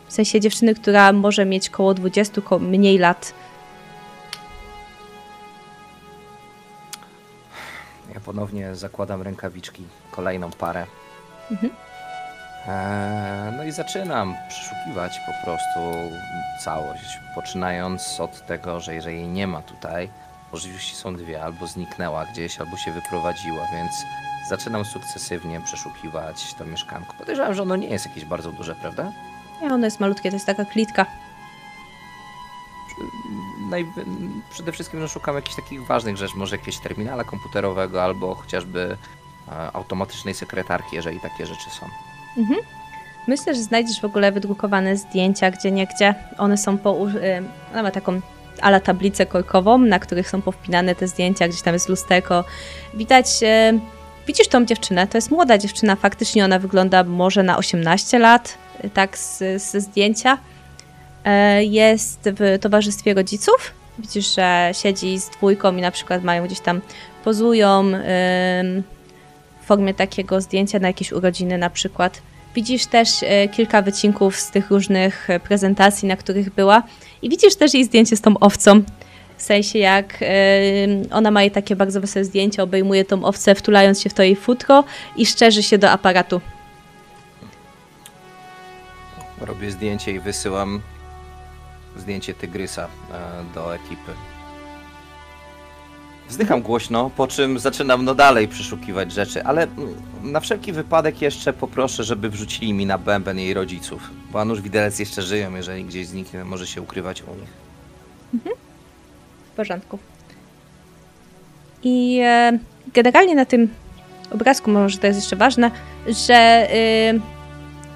W sensie dziewczyny, która może mieć koło dwudziestu, ko- mniej lat. Ja ponownie zakładam rękawiczki, kolejną parę. Mhm. Eee, no i zaczynam przeszukiwać po prostu całość. Poczynając od tego, że jeżeli jej nie ma tutaj, możliwości są dwie, albo zniknęła gdzieś, albo się wyprowadziła, więc... Zaczynam sukcesywnie przeszukiwać to mieszkanko. Podejrzewam, że ono nie jest jakieś bardzo duże, prawda? Nie, ono jest malutkie, to jest taka klitka. Przede wszystkim no, szukam jakichś takich ważnych rzeczy, może jakiegoś terminala komputerowego, albo chociażby e, automatycznej sekretarki, jeżeli takie rzeczy są. Mhm. Myślę, że znajdziesz w ogóle wydrukowane zdjęcia gdzieniegdzie. One są po... Ona ma taką... a la tablicę korkową, na których są powpinane te zdjęcia, gdzieś tam jest lusterko. Widać... E, Widzisz tą dziewczynę, to jest młoda dziewczyna, faktycznie ona wygląda może na osiemnaście lat, tak ze zdjęcia. Jest w towarzystwie rodziców, widzisz, że siedzi z dwójką i na przykład mają gdzieś tam, pozują w formie takiego zdjęcia na jakieś urodziny na przykład. Widzisz też kilka wycinków z tych różnych prezentacji, na których była i widzisz też jej zdjęcie z tą owcą. W sensie jak yy, ona ma jej takie bardzo wesołe zdjęcie, obejmuje tą owcę, wtulając się w to jej futro i szczerzy się do aparatu. Robię zdjęcie i wysyłam zdjęcie tygrysa y, do ekipy. Wzdycham głośno, po czym zaczynam no dalej przeszukiwać rzeczy, ale na wszelki wypadek jeszcze poproszę, żeby wrzucili mi na bęben jej rodziców, bo Anusz Widelec jeszcze żyją, jeżeli gdzieś zniknie, może się ukrywać u nich. Mhm. W porządku. I e, generalnie na tym obrazku, może to jest jeszcze ważne, że y,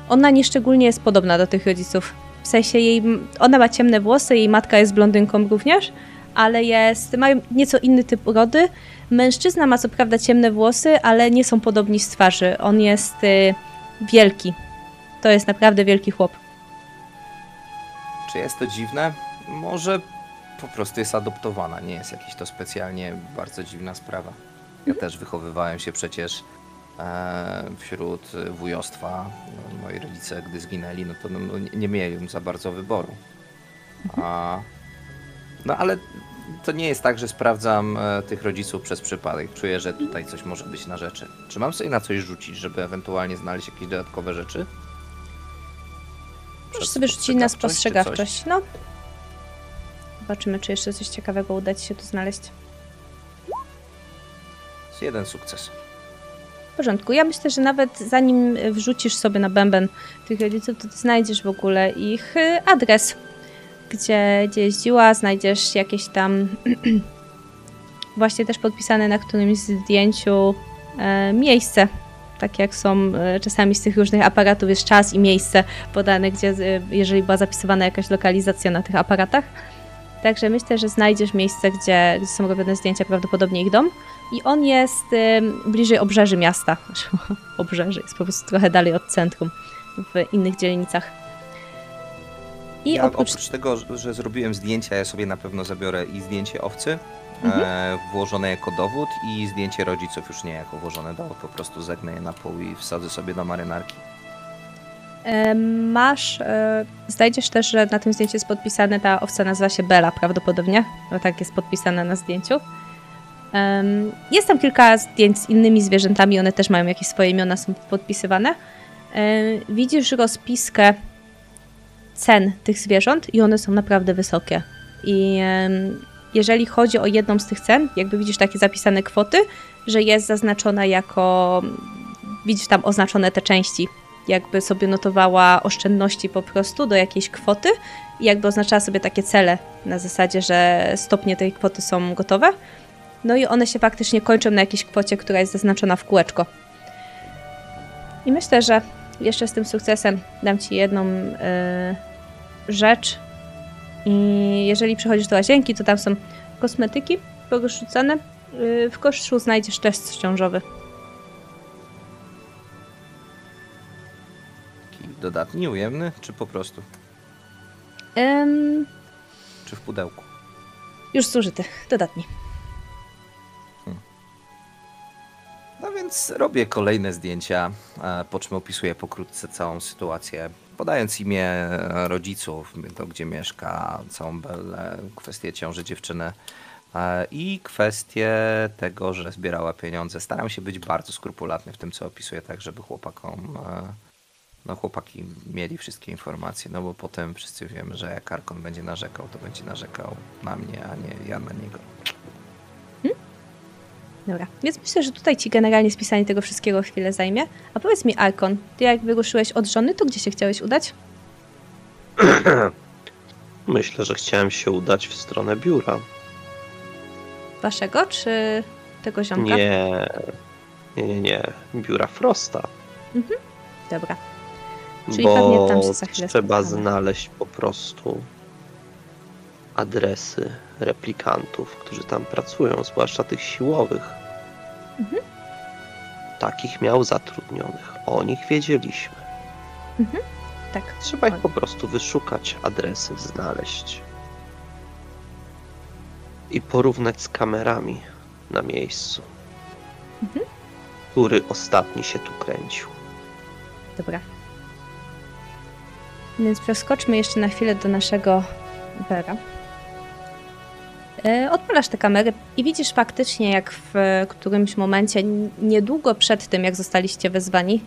ona nieszczególnie jest podobna do tych rodziców. W sensie jej, ona ma ciemne włosy, jej matka jest blondynką również, ale jest, mają nieco inny typ urody. Mężczyzna ma co prawda ciemne włosy, ale nie są podobni z twarzy. On jest y, wielki. To jest naprawdę wielki chłop. Czy jest to dziwne? Może... Po prostu jest adoptowana, nie jest jakaś to specjalnie bardzo dziwna sprawa. Ja też wychowywałem się przecież e, wśród wujostwa. No, moi rodzice, gdy zginęli, no to no, nie, nie mieli za bardzo wyboru. A, no ale to nie jest tak, że sprawdzam e, tych rodziców przez przypadek. Czuję, że tutaj coś może być na rzeczy. Czy mam sobie na coś rzucić, żeby ewentualnie znaleźć jakieś dodatkowe rzeczy? Możesz sobie rzucić na spostrzegawczość, no. Zobaczymy, czy jeszcze coś ciekawego uda ci się tu znaleźć. Jest jeden sukces. W porządku. Ja myślę, że nawet zanim wrzucisz sobie na bęben tych rodziców, to znajdziesz w ogóle ich adres, gdzie, gdzie jeździła, znajdziesz jakieś tam właśnie też podpisane na którymś zdjęciu e, miejsce. Tak jak są czasami z tych różnych aparatów, jest czas i miejsce podane, gdzie jeżeli była zapisywana jakaś lokalizacja na tych aparatach. Także myślę, że znajdziesz miejsce, gdzie, gdzie są robione zdjęcia, prawdopodobnie ich dom. I on jest y, bliżej obrzeży miasta. Obrzeży jest po prostu trochę dalej od centrum, w innych dzielnicach. I ja oprócz... oprócz tego, że zrobiłem zdjęcia, ja sobie na pewno zabiorę i zdjęcie owcy, mhm. e, włożone jako dowód, i zdjęcie rodziców już nie jako włożone dowód. Po prostu zegnę je na pół i wsadzę sobie do marynarki. Masz, znajdziesz też, że na tym zdjęciu jest podpisane, ta owca nazywa się Bella prawdopodobnie, bo tak jest podpisane na zdjęciu. Jest tam kilka zdjęć z innymi zwierzętami, one też mają jakieś swoje imiona, są podpisywane. Widzisz rozpiskę cen tych zwierząt i one są naprawdę wysokie. I jeżeli chodzi o jedną z tych cen, jakby widzisz takie zapisane kwoty, że jest zaznaczona jako, widzisz tam oznaczone te części, jakby sobie notowała oszczędności po prostu do jakiejś kwoty i jakby oznaczała sobie takie cele na zasadzie, że stopnie tej kwoty są gotowe. No i one się faktycznie kończą na jakiejś kwocie, która jest zaznaczona w kółeczko. I myślę, że jeszcze z tym sukcesem dam Ci jedną yy, rzecz. I jeżeli przychodzisz do łazienki, to tam są kosmetyki porozrzucane. Yy, w koszu znajdziesz test ciążowy. Dodatni, ujemny, czy po prostu? Um, czy w pudełku? Już zużyty, dodatni. Hmm. No więc robię kolejne zdjęcia, po czym opisuję pokrótce całą sytuację, podając imię rodziców, to gdzie mieszka, całą Bellę, kwestię ciąży dziewczyny i kwestię tego, że zbierała pieniądze. Staram się być bardzo skrupulatny w tym, co opisuję, tak żeby chłopakom... No chłopaki mieli wszystkie informacje, no bo potem wszyscy wiemy, że jak Arkon będzie narzekał, to będzie narzekał na mnie, a nie ja na niego. Hmm? Dobra, więc myślę, że tutaj Ci generalnie spisanie tego wszystkiego chwilę zajmie. A powiedz mi, Arkon, Ty jak wyruszyłeś od żony, to gdzie się chciałeś udać? Myślę, że chciałem się udać w stronę biura. Waszego czy tego ziomka? Nie, nie, nie, nie. Biura Frosta. Mhm, dobra. Czyli bo tam się trzeba spotkamy. Znaleźć po prostu adresy replikantów, którzy tam pracują, zwłaszcza tych siłowych. Mhm. Takich miał zatrudnionych. O nich wiedzieliśmy. Mhm. Tak. Trzeba ich po prostu wyszukać, adresy znaleźć. I porównać z kamerami na miejscu. Mhm. Który ostatni się tu kręcił. Dobra. Więc przeskoczmy jeszcze na chwilę do naszego Bera. Odpalasz te kamery i widzisz faktycznie, jak w którymś momencie, niedługo przed tym, jak zostaliście wezwani,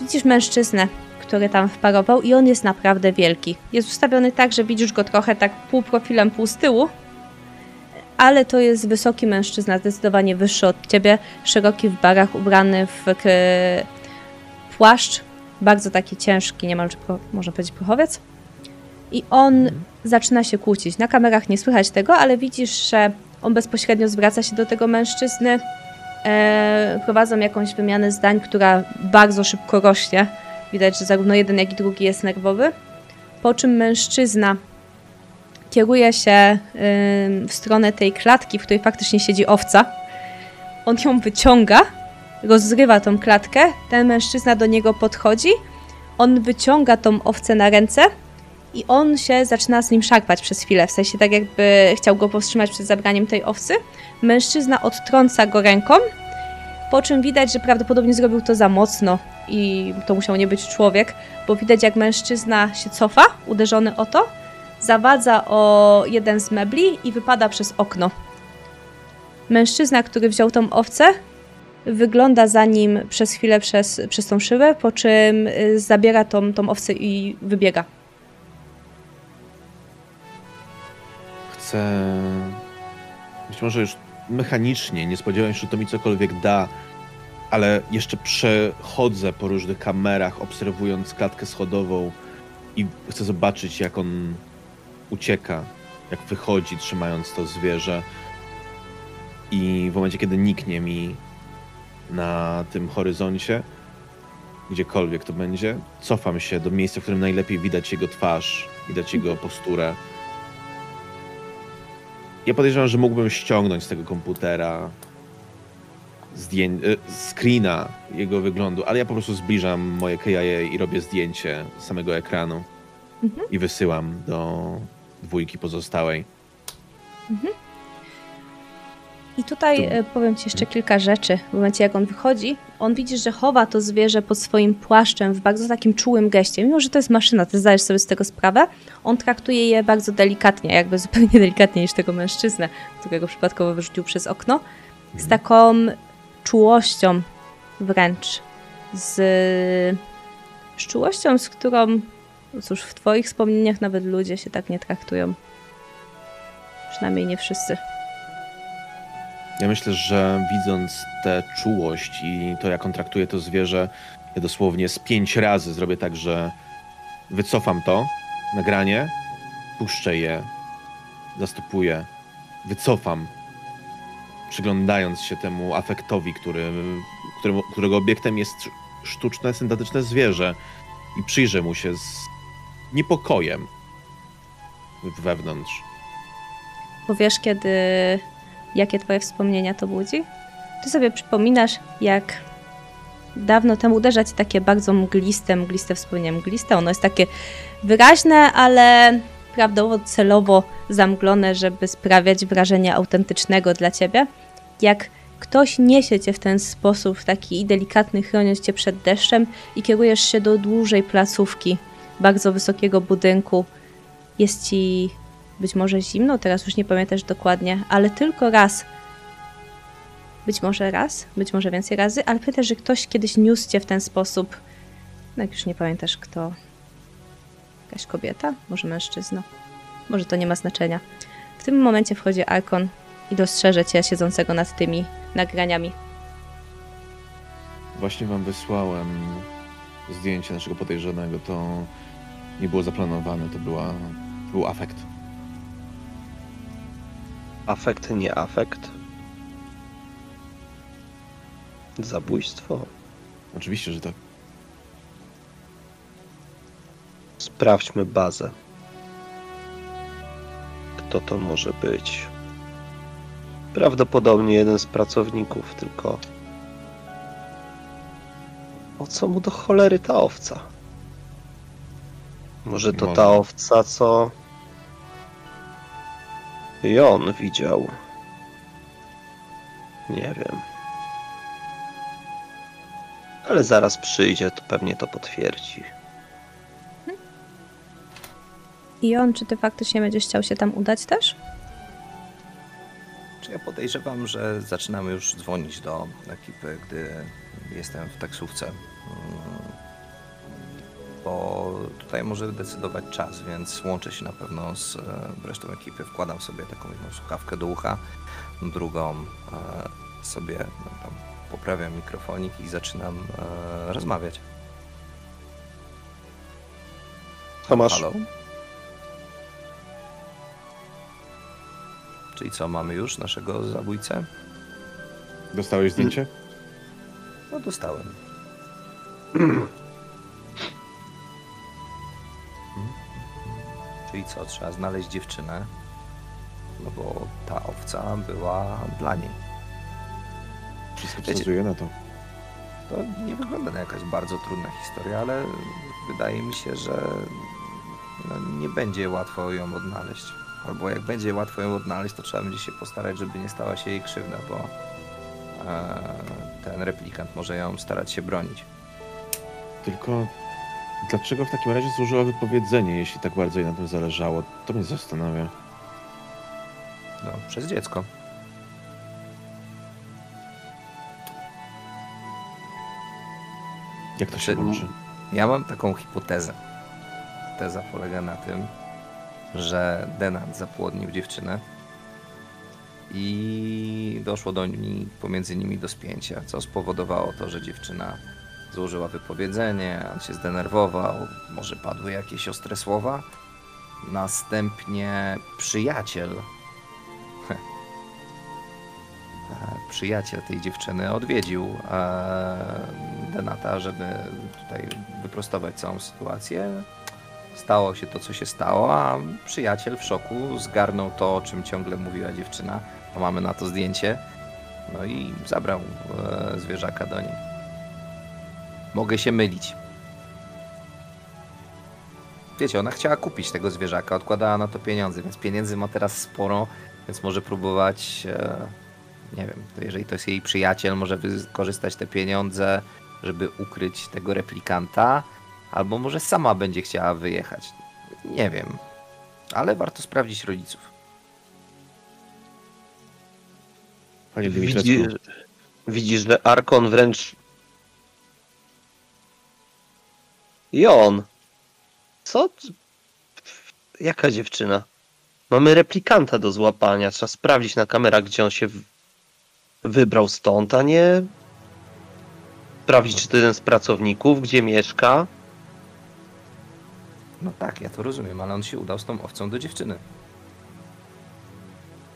widzisz mężczyznę, który tam wparował i on jest naprawdę wielki. Jest ustawiony tak, że widzisz go trochę tak pół profilem, pół z tyłu, ale to jest wysoki mężczyzna, zdecydowanie wyższy od ciebie, szeroki w barach, ubrany w płaszcz, bardzo taki ciężki, niemal można powiedzieć prochowiec. I on hmm. zaczyna się kłócić. Na kamerach nie słychać tego, ale widzisz, że on bezpośrednio zwraca się do tego mężczyzny. E, prowadzą jakąś wymianę zdań, która bardzo szybko rośnie. Widać, że zarówno jeden, jak i drugi jest nerwowy. Po czym mężczyzna kieruje się e, w stronę tej klatki, w której faktycznie siedzi owca. On ją wyciąga. Rozrywa tą klatkę, ten mężczyzna do niego podchodzi, on wyciąga tą owcę na ręce i on się zaczyna z nim szarpać przez chwilę, w sensie tak jakby chciał go powstrzymać przed zabraniem tej owcy. Mężczyzna odtrąca go ręką, po czym widać, że prawdopodobnie zrobił to za mocno i to musiał nie być człowiek, bo widać, jak mężczyzna się cofa, uderzony o to, zawadza o jeden z mebli i wypada przez okno. Mężczyzna, który wziął tą owcę, wygląda za nim przez chwilę przez, przez tą szybę, po czym zabiera tą, tą owcę i wybiega. Chcę... Być może już mechanicznie, nie spodziewałem się, że to mi cokolwiek da, ale jeszcze przechodzę po różnych kamerach, obserwując klatkę schodową i chcę zobaczyć, jak on ucieka, jak wychodzi, trzymając to zwierzę. I w momencie, kiedy niknie mi na tym horyzoncie, gdziekolwiek to będzie, cofam się do miejsca, w którym najlepiej widać jego twarz, widać jego posturę. Ja podejrzewam, że mógłbym ściągnąć z tego komputera zdję- screena jego wyglądu, ale ja po prostu zbliżam moje K I A i robię zdjęcie z samego ekranu mhm. i wysyłam do dwójki pozostałej. Mhm. I tutaj tu. powiem ci jeszcze kilka rzeczy. W momencie jak on wychodzi, on widzi, że chowa to zwierzę pod swoim płaszczem w bardzo takim czułym geście. Mimo, że to jest maszyna, ty zdajesz sobie z tego sprawę, on traktuje je bardzo delikatnie, jakby zupełnie delikatniej niż tego mężczyznę, którego przypadkowo wyrzucił przez okno, z taką czułością wręcz. Z, z czułością, z którą, cóż, w twoich wspomnieniach nawet ludzie się tak nie traktują. Przynajmniej nie wszyscy. Ja myślę, że widząc tę czułość i to, jak on traktuje to zwierzę, ja dosłownie z pięć razy zrobię tak, że wycofam to, nagranie, puszczę je, zastopuję, wycofam, przyglądając się temu afektowi, który, którego, którego obiektem jest sztuczne, syntetyczne zwierzę i przyjrzę mu się z niepokojem wewnątrz. Powiesz, kiedy... Jakie twoje wspomnienia to budzi? Ty sobie przypominasz, jak dawno temu uderza ci takie bardzo mgliste, mgliste wspomnienie, mgliste. Ono jest takie wyraźne, ale prawdopodobnie celowo zamglone, żeby sprawiać wrażenie autentycznego dla ciebie. Jak ktoś niesie cię w ten sposób, taki delikatny, chroniąc cię przed deszczem i kierujesz się do dłużej placówki, bardzo wysokiego budynku, jest ci... Być może zimno, teraz już nie pamiętasz dokładnie, ale tylko raz. Być może raz, być może więcej razy, ale pamiętasz, że ktoś kiedyś niósł cię w ten sposób. No jak już nie pamiętasz kto. Jakaś kobieta? Może mężczyzna? Może to nie ma znaczenia. W tym momencie wchodzi Archon i dostrzeże cię siedzącego nad tymi nagraniami. Właśnie wam wysłałem zdjęcie naszego podejrzanego. To nie było zaplanowane, to była, był afekt. Afekt, nie afekt? Zabójstwo? Oczywiście, że tak. Sprawdźmy bazę. Kto to może być? Prawdopodobnie jeden z pracowników, tylko... O co mu do cholery ta owca? Może to ta owca, co... I on widział. Nie wiem. Ale zaraz przyjdzie, to pewnie to potwierdzi. I on, czy ty faktycznie będziesz chciał się tam udać też? Czy ja podejrzewam, że zaczynamy już dzwonić do ekipy, gdy jestem w taksówce. Bo tutaj może decydować czas, więc łączę się na pewno z resztą ekipy. Wkładam sobie taką jedną słuchawkę do ucha, drugą sobie no, tam poprawiam mikrofonik i zaczynam e, rozmawiać. Tomasz. Halo? Czyli co, mamy już naszego zabójcę? Dostałeś zdjęcie? No dostałem. Czyli co, trzeba znaleźć dziewczynę, no bo ta owca była dla niej. Wszystko wskazuje na to. To nie wygląda na jakaś bardzo trudna historia, ale wydaje mi się, że no nie będzie łatwo ją odnaleźć. Albo jak będzie łatwo ją odnaleźć, to trzeba będzie się postarać, żeby nie stała się jej krzywda, bo ten replikant może ją starać się bronić. Tylko... Dlaczego w takim razie służyło wypowiedzenie, jeśli tak bardzo jej na tym zależało? To mnie zastanawia. No, przez dziecko. Jak to się łączy? Ja mam taką hipotezę. Teza polega na tym, że Denant zapłodnił dziewczynę i doszło do nimi, pomiędzy nimi do spięcia, co spowodowało to, że dziewczyna złożyła wypowiedzenie, on się zdenerwował, może padły jakieś ostre słowa. Następnie przyjaciel przyjaciel tej dziewczyny odwiedził Denata, żeby tutaj wyprostować całą sytuację. Stało się to, co się stało, a przyjaciel w szoku zgarnął to, o czym ciągle mówiła dziewczyna, bo mamy na to zdjęcie, no i zabrał zwierzaka do niej. Mogę się mylić. Wiecie, ona chciała kupić tego zwierzaka, odkładała na to pieniądze, więc pieniędzy ma teraz sporo, więc może próbować e, nie wiem, to jeżeli to jest jej przyjaciel, może wykorzystać te pieniądze, żeby ukryć tego replikanta, albo może sama będzie chciała wyjechać. Nie wiem, ale warto sprawdzić rodziców. Panie Dimitrescu. Widzisz, widzisz, że Arkon wręcz... I on. Co? Jaka dziewczyna? Mamy replikanta do złapania. Trzeba sprawdzić na kamerach, gdzie on się wybrał stąd, a nie... Sprawdzić, czy to jeden z pracowników, gdzie mieszka. No tak, ja to rozumiem, ale on się udał z tą owcą do dziewczyny.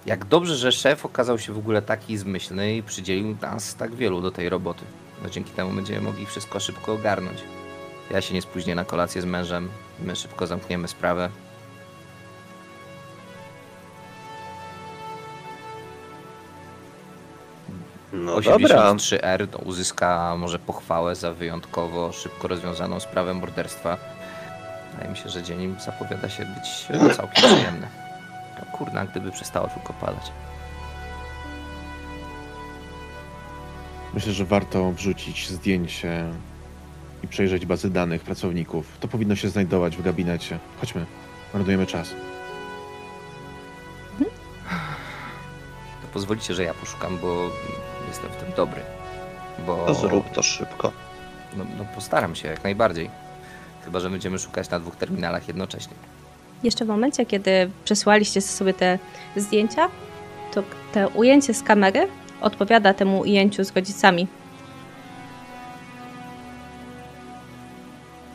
Jak dobrze, że szef okazał się w ogóle taki zmyślny i przydzielił nas tak wielu do tej roboty. No dzięki temu będziemy mogli wszystko szybko ogarnąć. Ja się nie spóźnię na kolację z mężem. My szybko zamkniemy sprawę. No osiemdziesiąt trzy R to uzyska może pochwałę za wyjątkowo szybko rozwiązaną sprawę morderstwa. Wydaje mi się, że dzień im zapowiada się być całkiem przyjemny. No kurna, gdyby przestało tylko padać. Myślę, że warto wrzucić zdjęcie i przejrzeć bazy danych pracowników. To powinno się znajdować w gabinecie. Chodźmy, marnujemy czas. To pozwolicie, że ja poszukam, bo jestem w tym dobry. Bo... To zrób to szybko. No, no postaram się jak najbardziej. Chyba że będziemy szukać na dwóch terminalach jednocześnie. Jeszcze w momencie, kiedy przesłaliście sobie te zdjęcia, to te ujęcie z kamery odpowiada temu ujęciu z rodzicami.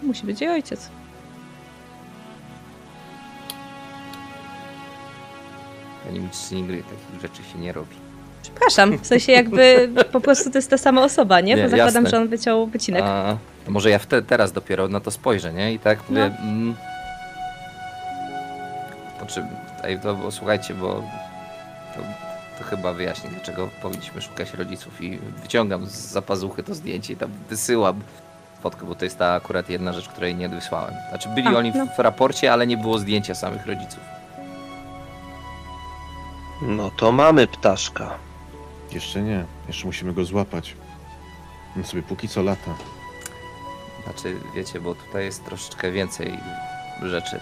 Musi być jej ojciec. Ani nic nigdy takich rzeczy się nie robi. Przepraszam, w sensie jakby po prostu to jest ta sama osoba, nie? Bo nie, zakładam, jasne, że on wyciął wycinek. A, to może ja wtedy, teraz dopiero na to spojrzę, nie? I tak mówię... No. Mm, to czy, to, bo, słuchajcie, bo to, to chyba wyjaśnię, dlaczego powinniśmy szukać rodziców i wyciągam z zapazuchy to zdjęcie i tam wysyłam fotkę, bo to jest ta akurat jedna rzecz, której nie wysłałem. Znaczy byli A, oni no. w raporcie, ale nie było zdjęcia samych rodziców. No to mamy ptaszka. Jeszcze nie. Jeszcze musimy go złapać. On sobie póki co lata. Znaczy, wiecie, bo tutaj jest troszeczkę więcej rzeczy.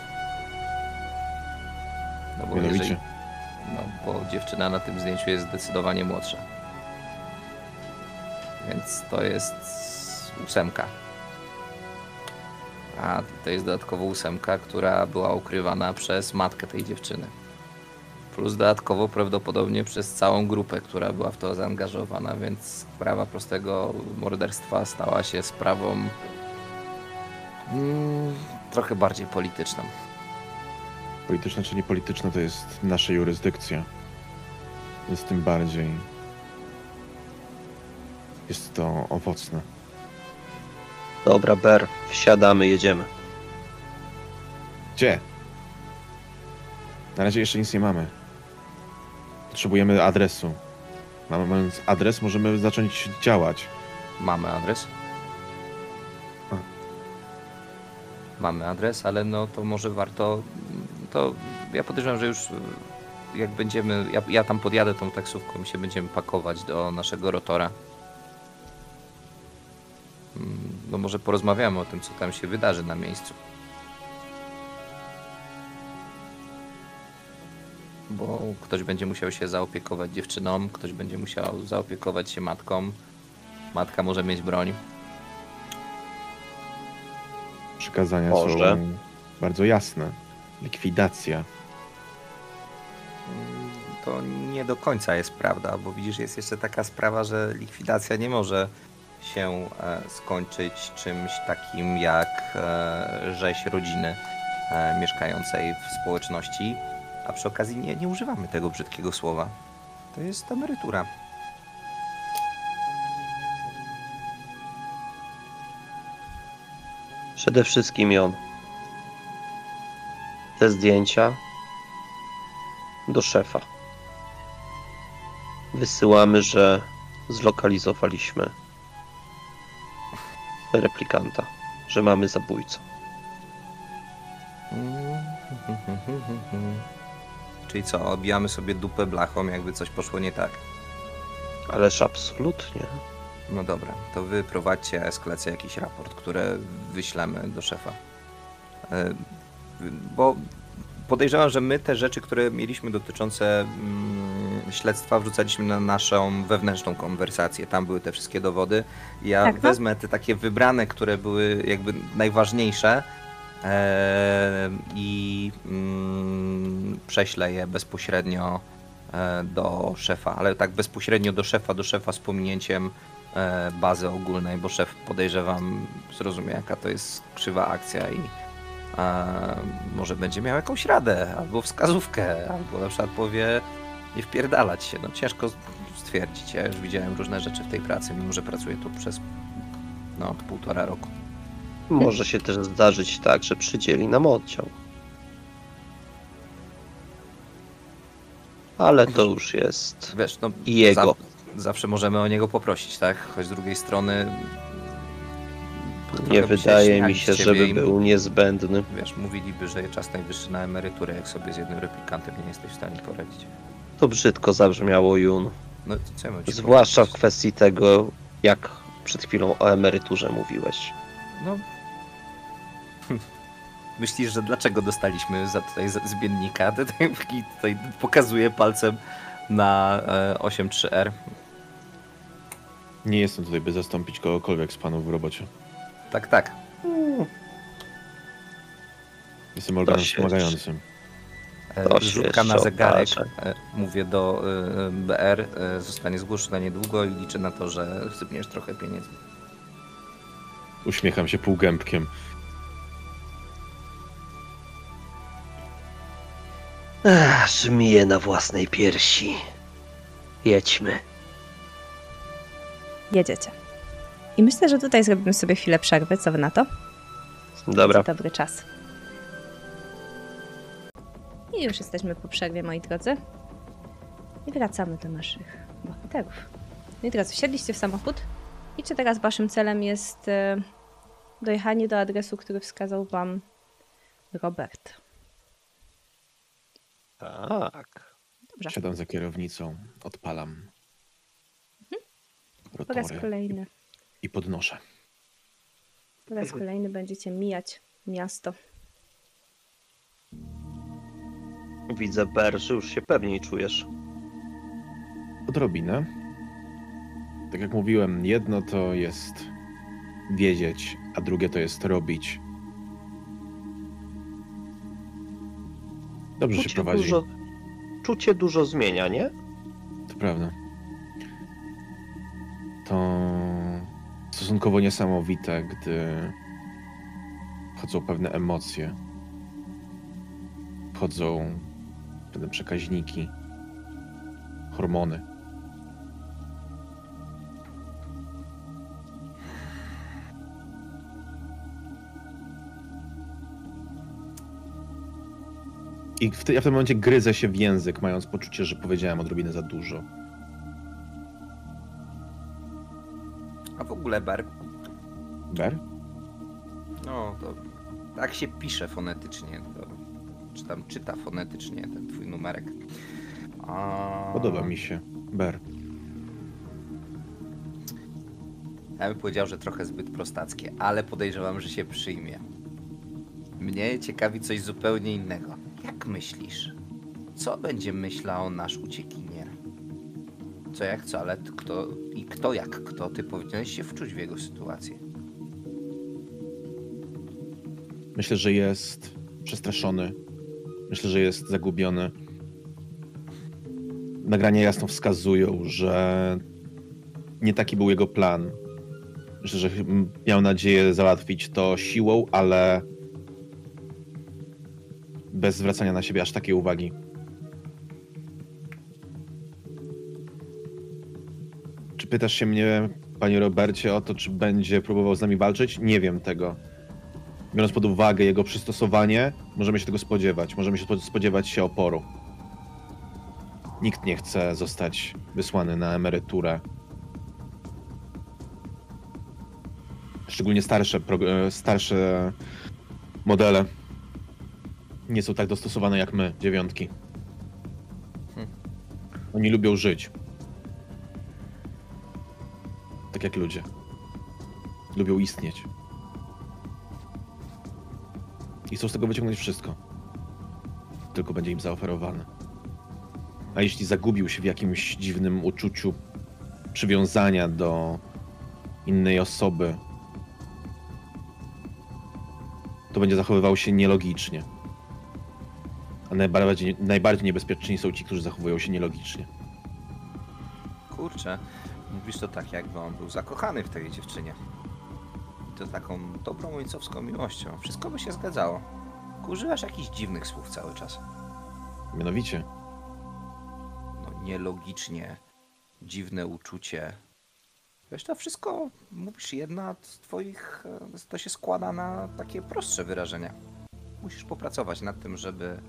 No bo Mianowicie? Jeżeli, no bo dziewczyna na tym zdjęciu jest zdecydowanie młodsza. Więc to jest ósemka. A to jest dodatkowo ósemka, która była ukrywana przez matkę tej dziewczyny. Plus dodatkowo prawdopodobnie przez całą grupę, która była w to zaangażowana, więc sprawa prostego morderstwa stała się sprawą mm, trochę bardziej polityczną. Polityczna czy niepolityczna to jest nasza jurysdykcja. Więc tym bardziej jest to owocne. Dobra, Ber, wsiadamy, jedziemy. Gdzie? Na razie jeszcze nic nie mamy. Potrzebujemy adresu. Mamy adres, możemy zacząć działać. Mamy adres? A. Mamy adres, ale no to może warto... To ja podejrzewam, że już jak będziemy... Ja, ja tam podjadę tą taksówką i się będziemy pakować do naszego rotora. No może porozmawiamy o tym, co tam się wydarzy na miejscu. Bo ktoś będzie musiał się zaopiekować dziewczyną, ktoś będzie musiał zaopiekować się matką. Matka może mieć broń. Przykazania Boże. są bardzo jasne. Likwidacja. To nie do końca jest prawda, bo widzisz, jest jeszcze taka sprawa, że likwidacja nie może się skończyć czymś takim jak rzeź rodziny mieszkającej w społeczności. A przy okazji nie, nie używamy tego brzydkiego słowa. To jest emerytura. Przede wszystkim ją. Te zdjęcia do szefa. Wysyłamy, że zlokalizowaliśmy replikanta, że mamy zabójcę. Czyli co, obijamy sobie dupę blachą, jakby coś poszło nie tak. Ależ absolutnie. No dobra, to wy prowadźcie eskalację, jakiś raport, który wyślemy do szefa. Bo podejrzewam, że my te rzeczy, które mieliśmy dotyczące śledztwa, wrzucaliśmy na naszą wewnętrzną konwersację. Tam były te wszystkie dowody. Ja tak, wezmę te takie wybrane, które były jakby najważniejsze i prześlę je bezpośrednio do szefa, ale tak bezpośrednio do szefa, do szefa z pominięciem bazy ogólnej, bo szef, podejrzewam, zrozumie, jaka to jest krzywa akcja i a, może będzie miał jakąś radę, albo wskazówkę, albo na przykład powie nie wpierdalać się. No ciężko stwierdzić, ja już widziałem różne rzeczy w tej pracy, mimo że pracuję tu przez no, półtora roku. Może się też zdarzyć tak, że przydzieli nam oddział. Ale to już jest wiesz, no, jego. Za, zawsze możemy o niego poprosić, tak? Choć z drugiej strony... Nie wydaje mi się, żeby był niezbędny. Wiesz, mówiliby, że czas najwyższy na emeryturę, jak sobie z jednym replikantem nie jesteś w stanie poradzić. To brzydko zabrzmiało, Jun. No, co ja mam ci zwłaszcza powiedzieć? W kwestii tego, jak przed chwilą o emeryturze mówiłeś. No... Myślisz, że dlaczego dostaliśmy za tutaj z biednika? Tutaj, tutaj pokazuję palcem na osiem trzy R. Nie jestem tutaj, by zastąpić kogokolwiek z panów w robocie. Tak, tak. Hmm. Jestem organem wspomagającym. Rzutka na zegarek, oparze. Mówię do B R, zostanie zgłoszona niedługo i liczę na to, że sypniesz trochę pieniędzy. Uśmiecham się półgębkiem. Aż miję na własnej piersi. Jedźmy. Jedziecie. I myślę, że tutaj zrobimy sobie chwilę przerwy. Co wy na to? Dobra. Będzie dobry czas. I już jesteśmy po przerwie, moi drodzy. I wracamy do naszych bohaterów. Moi drodzy, wsiedliście w samochód. I czy teraz waszym celem jest dojechanie do adresu, który wskazał wam Robert? Tak. Dobrze. Siadam za kierownicą, odpalam mhm. rotory po raz kolejny. I podnoszę. Po raz kolejny będziecie mijać miasto. Widzę, Ber, że już się pewniej czujesz. Odrobinę. Tak jak mówiłem, jedno to jest wiedzieć, a drugie to jest robić. Dobrze czucie się prowadzi. Dużo, czucie dużo zmienia, nie? To prawda. To stosunkowo niesamowite, gdy chodzą pewne emocje. Chodzą pewne przekaźniki, hormony. I w te, ja w tym momencie gryzę się w język, mając poczucie, że powiedziałem odrobinę za dużo. A w ogóle Ber? Ber? No, to tak się pisze fonetycznie, to, czy tam czyta fonetycznie ten twój numerek. A... Podoba mi się, Ber. Ja bym powiedział, że trochę zbyt prostackie, ale podejrzewam, że się przyjmie. Mnie ciekawi coś zupełnie innego. Jak myślisz? Co będzie myślał nasz uciekinier? Co jak co, ale kto i kto jak kto, ty powinieneś się wczuć w jego sytuację. Myślę, że jest przestraszony. Myślę, że jest zagubiony. Nagrania jasno wskazują, że nie taki był jego plan. Myślę, że miał nadzieję załatwić to siłą, ale... bez zwracania na siebie aż takiej uwagi. Czy pytasz się mnie, panie Robercie, o to, czy będzie próbował z nami walczyć? Nie wiem tego. Biorąc pod uwagę jego przystosowanie, możemy się tego spodziewać. Możemy się spodziewać się oporu. Nikt nie chce zostać wysłany na emeryturę. Szczególnie starsze, starsze modele. Nie są tak dostosowane jak my, dziewiątki. Hmm. Oni lubią żyć. Tak jak ludzie. Lubią istnieć. I chcą z tego wyciągnąć wszystko. Tylko będzie im zaoferowane. A jeśli zagubił się w jakimś dziwnym uczuciu przywiązania do innej osoby, to będzie zachowywał się nielogicznie. A najbardziej, najbardziej niebezpieczni są ci, którzy zachowują się nielogicznie. Kurczę, mówisz to tak, jakby on był zakochany w tej dziewczynie. I to taką dobrą ojcowską miłością. Wszystko by się zgadzało. Używasz jakichś dziwnych słów cały czas. Mianowicie? No nielogicznie, dziwne uczucie. Wiesz, to wszystko, mówisz, jedna z twoich, to się składa na takie prostsze wyrażenia. Musisz popracować nad tym, żeby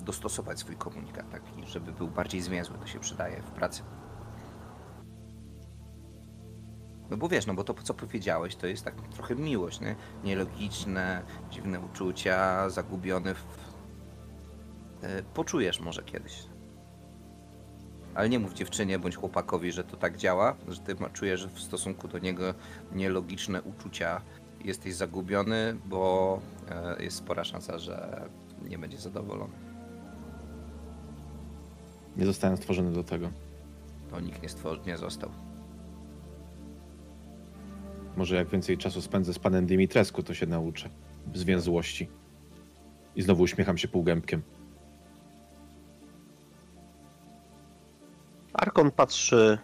dostosować swój komunikat, tak, i żeby był bardziej zwięzły, to się przydaje w pracy. No bo wiesz, no bo to, co powiedziałeś, to jest tak trochę miłość, nie? Nielogiczne, dziwne uczucia, zagubiony w... Yy, poczujesz może kiedyś. Ale nie mów dziewczynie bądź chłopakowi, że to tak działa, że ty czujesz w stosunku do niego nielogiczne uczucia. Jesteś zagubiony, bo yy, jest spora szansa, że nie będzie zadowolony. Nie zostałem stworzony do tego. To nikt nie, stwor- nie został. Może jak więcej czasu spędzę z panem Dimitrescu, to się nauczę zwięzłości. I znowu uśmiecham się półgębkiem. Arkon patrzy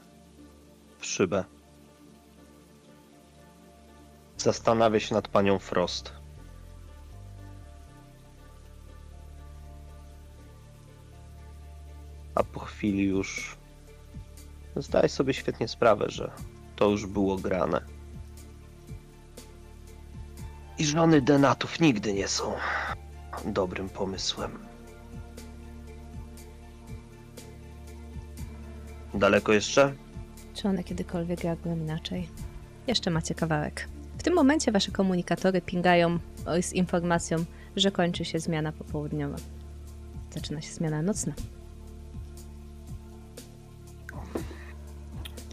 w szybę. Zastanawia się nad panią Frost. A po chwili już zdaje sobie świetnie sprawę, że to już było grane. I żony denatów nigdy nie są dobrym pomysłem. Daleko jeszcze? Czy one kiedykolwiek reagują inaczej? Jeszcze macie kawałek. W tym momencie wasze komunikatory pingają z informacją, że kończy się zmiana popołudniowa. Zaczyna się zmiana nocna.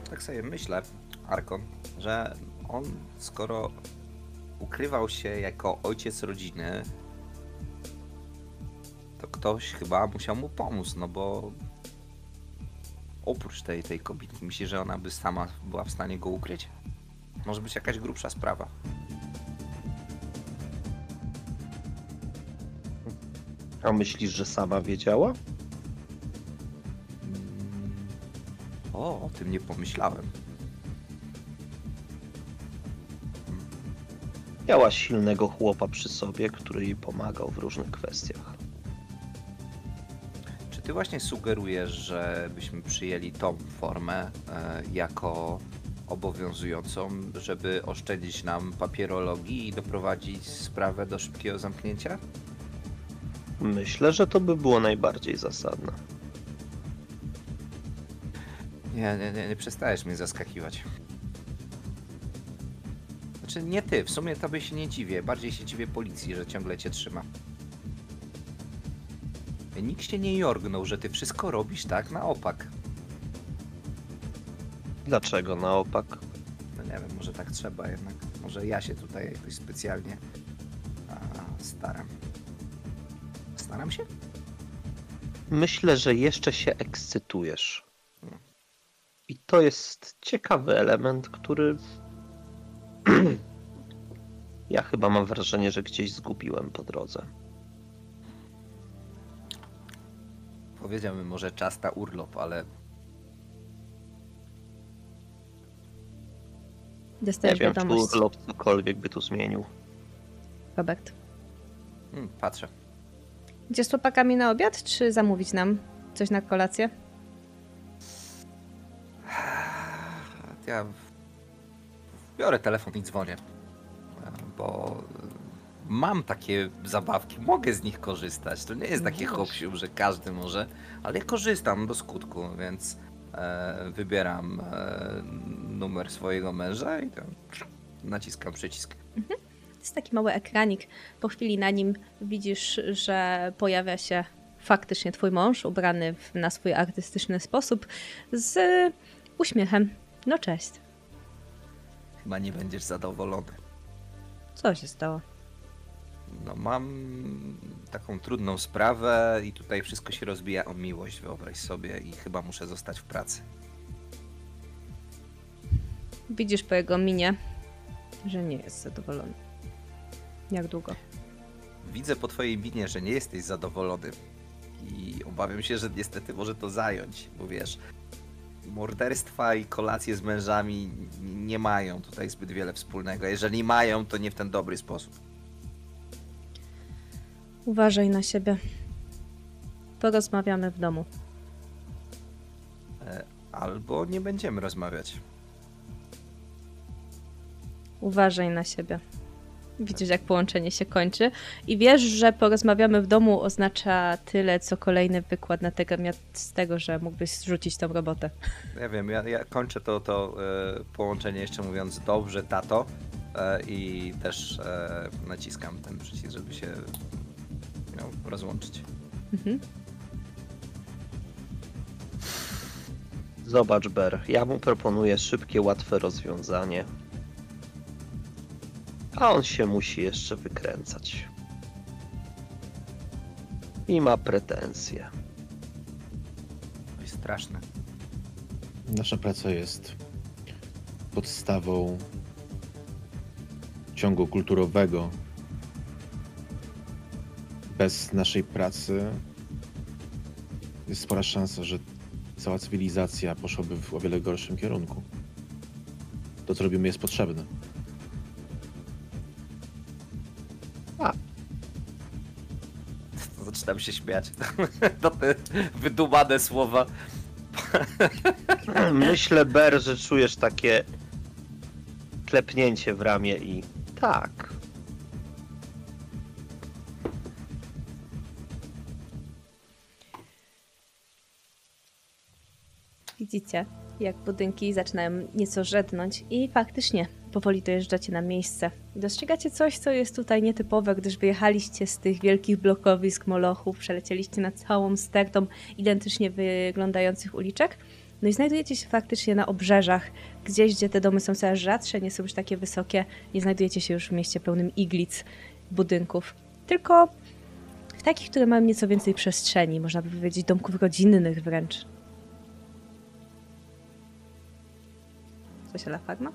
Tak sobie myślę, Arkon, że on, skoro ukrywał się jako ojciec rodziny, to ktoś chyba musiał mu pomóc, no bo oprócz tej, tej kobiety, myślę, że ona by sama była w stanie go ukryć. Może być jakaś grubsza sprawa. A myślisz, że sama wiedziała? O, o tym nie pomyślałem. Miała silnego chłopa przy sobie, który jej pomagał w różnych kwestiach. Czy ty właśnie sugerujesz, żebyśmy przyjęli tą formę e, jako obowiązującą, żeby oszczędzić nam papierologii i doprowadzić sprawę do szybkiego zamknięcia? Myślę, że to by było najbardziej zasadne. Nie, nie, nie, nie przestajesz mnie zaskakiwać. Nie ty, w sumie tobie się nie dziwię, bardziej się dziwię policji, że ciągle cię trzyma. Nikt się nie jorgnął, że ty wszystko robisz tak na opak. Dlaczego na opak? No nie wiem, może tak trzeba jednak. Może ja się tutaj jakoś specjalnie A, staram. Staram się? Myślę, że jeszcze się ekscytujesz. Hmm. I to jest ciekawy element, który... Ja chyba mam wrażenie, że gdzieś zgubiłem po drodze. Powiedziałbym może czas na urlop, ale... Dostajesz wiadomość. Nie wiem, czy urlop cokolwiek by tu zmienił. Robert? Hmm, patrzę. Idziesz z chłopakami na obiad, czy zamówić nam coś na kolację? Ja... biorę telefon i dzwonię, bo mam takie zabawki, mogę z nich korzystać. To nie jest takie hopsiu, że każdy może, ale ja korzystam do skutku, więc e, wybieram e, numer swojego męża i tam naciskam przycisk. Mhm. To jest taki mały ekranik, po chwili na nim widzisz, że pojawia się faktycznie twój mąż, ubrany w, na swój artystyczny sposób, z uśmiechem. No cześć. Chyba nie będziesz zadowolony. Co się stało? No mam taką trudną sprawę i tutaj wszystko się rozbija o miłość, wyobraź sobie, i chyba muszę zostać w pracy. Widzisz po jego minie, że nie jest zadowolony. Jak długo? Widzę po twojej minie, że nie jesteś zadowolony i obawiam się, że niestety może to zająć, bo wiesz, morderstwa i kolacje z mężami nie mają tutaj zbyt wiele wspólnego. Jeżeli mają, to nie w ten dobry sposób. Uważaj na siebie. Porozmawiamy w domu. Albo nie będziemy rozmawiać. Uważaj na siebie. Widzisz, jak połączenie się kończy. I wiesz, że porozmawiamy w domu oznacza tyle, co kolejny wykład na temat z tego, że mógłbyś zrzucić tą robotę. Ja wiem, ja, ja kończę to, to yy, połączenie jeszcze mówiąc dobrze, tato. Yy, I też yy, naciskam ten przycisk, żeby się miał rozłączyć. Mhm. Zobacz, Ber, ja mu proponuję szybkie, łatwe rozwiązanie. A on się musi jeszcze wykręcać. I ma pretensje. To jest straszne. Nasza praca jest podstawą ciągu kulturowego. Bez naszej pracy jest spora szansa, że cała cywilizacja poszłaby w o wiele gorszym kierunku. To, co robimy, jest potrzebne. Zaczynam się śmiać. To te wydumane słowa. Myślę, Ber, że czujesz takie klepnięcie w ramię i tak. Widzicie, jak budynki zaczynają nieco rzednąć i faktycznie powoli dojeżdżacie na miejsce. Dostrzegacie coś, co jest tutaj nietypowe, gdyż wyjechaliście z tych wielkich blokowisk, molochów, przelecieliście nad całą stertą identycznie wyglądających uliczek. No i znajdujecie się faktycznie na obrzeżach, gdzieś, gdzie te domy są coraz rzadsze, nie są już takie wysokie, nie znajdujecie się już w mieście pełnym iglic, budynków, tylko w takich, które mają nieco więcej przestrzeni, można by powiedzieć domków rodzinnych wręcz. Coś ala Fagma?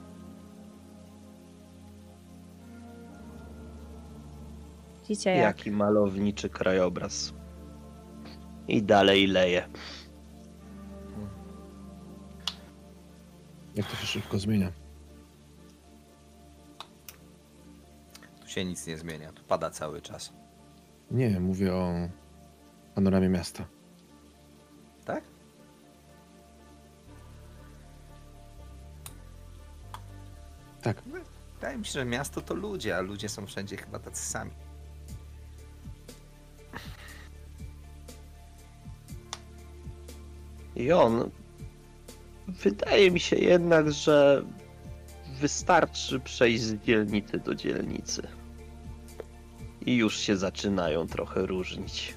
Jak? Jaki malowniczy krajobraz. I dalej leje. Jak to się szybko zmienia. Tu się nic nie zmienia, tu pada cały czas. Nie, mówię o panoramie miasta. Tak? Tak. Wydaje mi się, że miasto to ludzie, a ludzie są wszędzie chyba tacy sami. I on, wydaje mi się jednak, że wystarczy przejść z dzielnicy do dzielnicy. I już się zaczynają trochę różnić.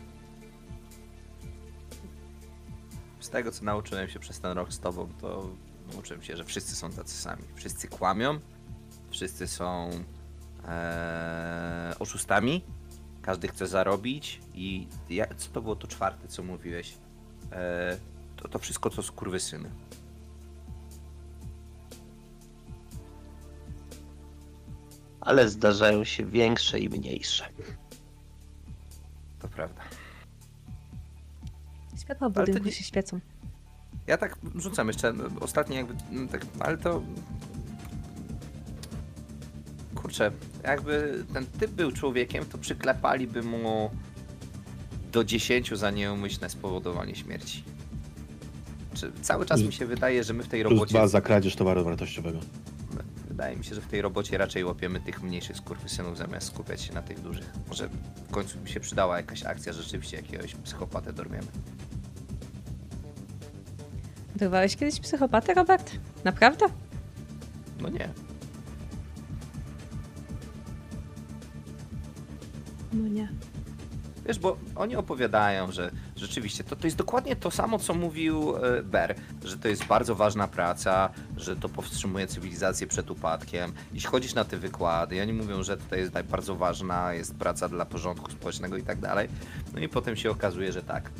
Z tego, co nauczyłem się przez ten rok z tobą, to nauczyłem się, że wszyscy są tacy sami. Wszyscy kłamią, wszyscy są ee, oszustami, każdy chce zarobić i ja, co to było to czwarte, co mówiłeś? E, To, to wszystko, co skurwysyny. Ale zdarzają się większe i mniejsze. To prawda. Światła budynku nie... się świecą. Ja tak rzucam jeszcze ostatnie jakby... Tak, ale to... Kurczę, jakby ten typ był człowiekiem, to przyklepaliby mu do dziesięciu za nieumyślne spowodowanie śmierci. Cały czas mi się wydaje, że my w tej robocie... Plus dwa za kradzież towaru wartościowego. Wydaje mi się, że w tej robocie raczej łapiemy tych mniejszych skurwysynów, zamiast skupiać się na tych dużych. Może w końcu by się przydała jakaś akcja, rzeczywiście jakiegoś psychopatę dormiemy. Dorwałeś kiedyś psychopatę, Robert? Naprawdę? No nie. No nie. Wiesz, bo oni opowiadają, że rzeczywiście, to, to jest dokładnie to samo, co mówił Ber, że to jest bardzo ważna praca, że to powstrzymuje cywilizację przed upadkiem. Jeśli chodzisz na te wykłady, oni mówią, że to jest bardzo ważna, jest praca dla porządku społecznego i tak dalej. No i potem się okazuje, że tak.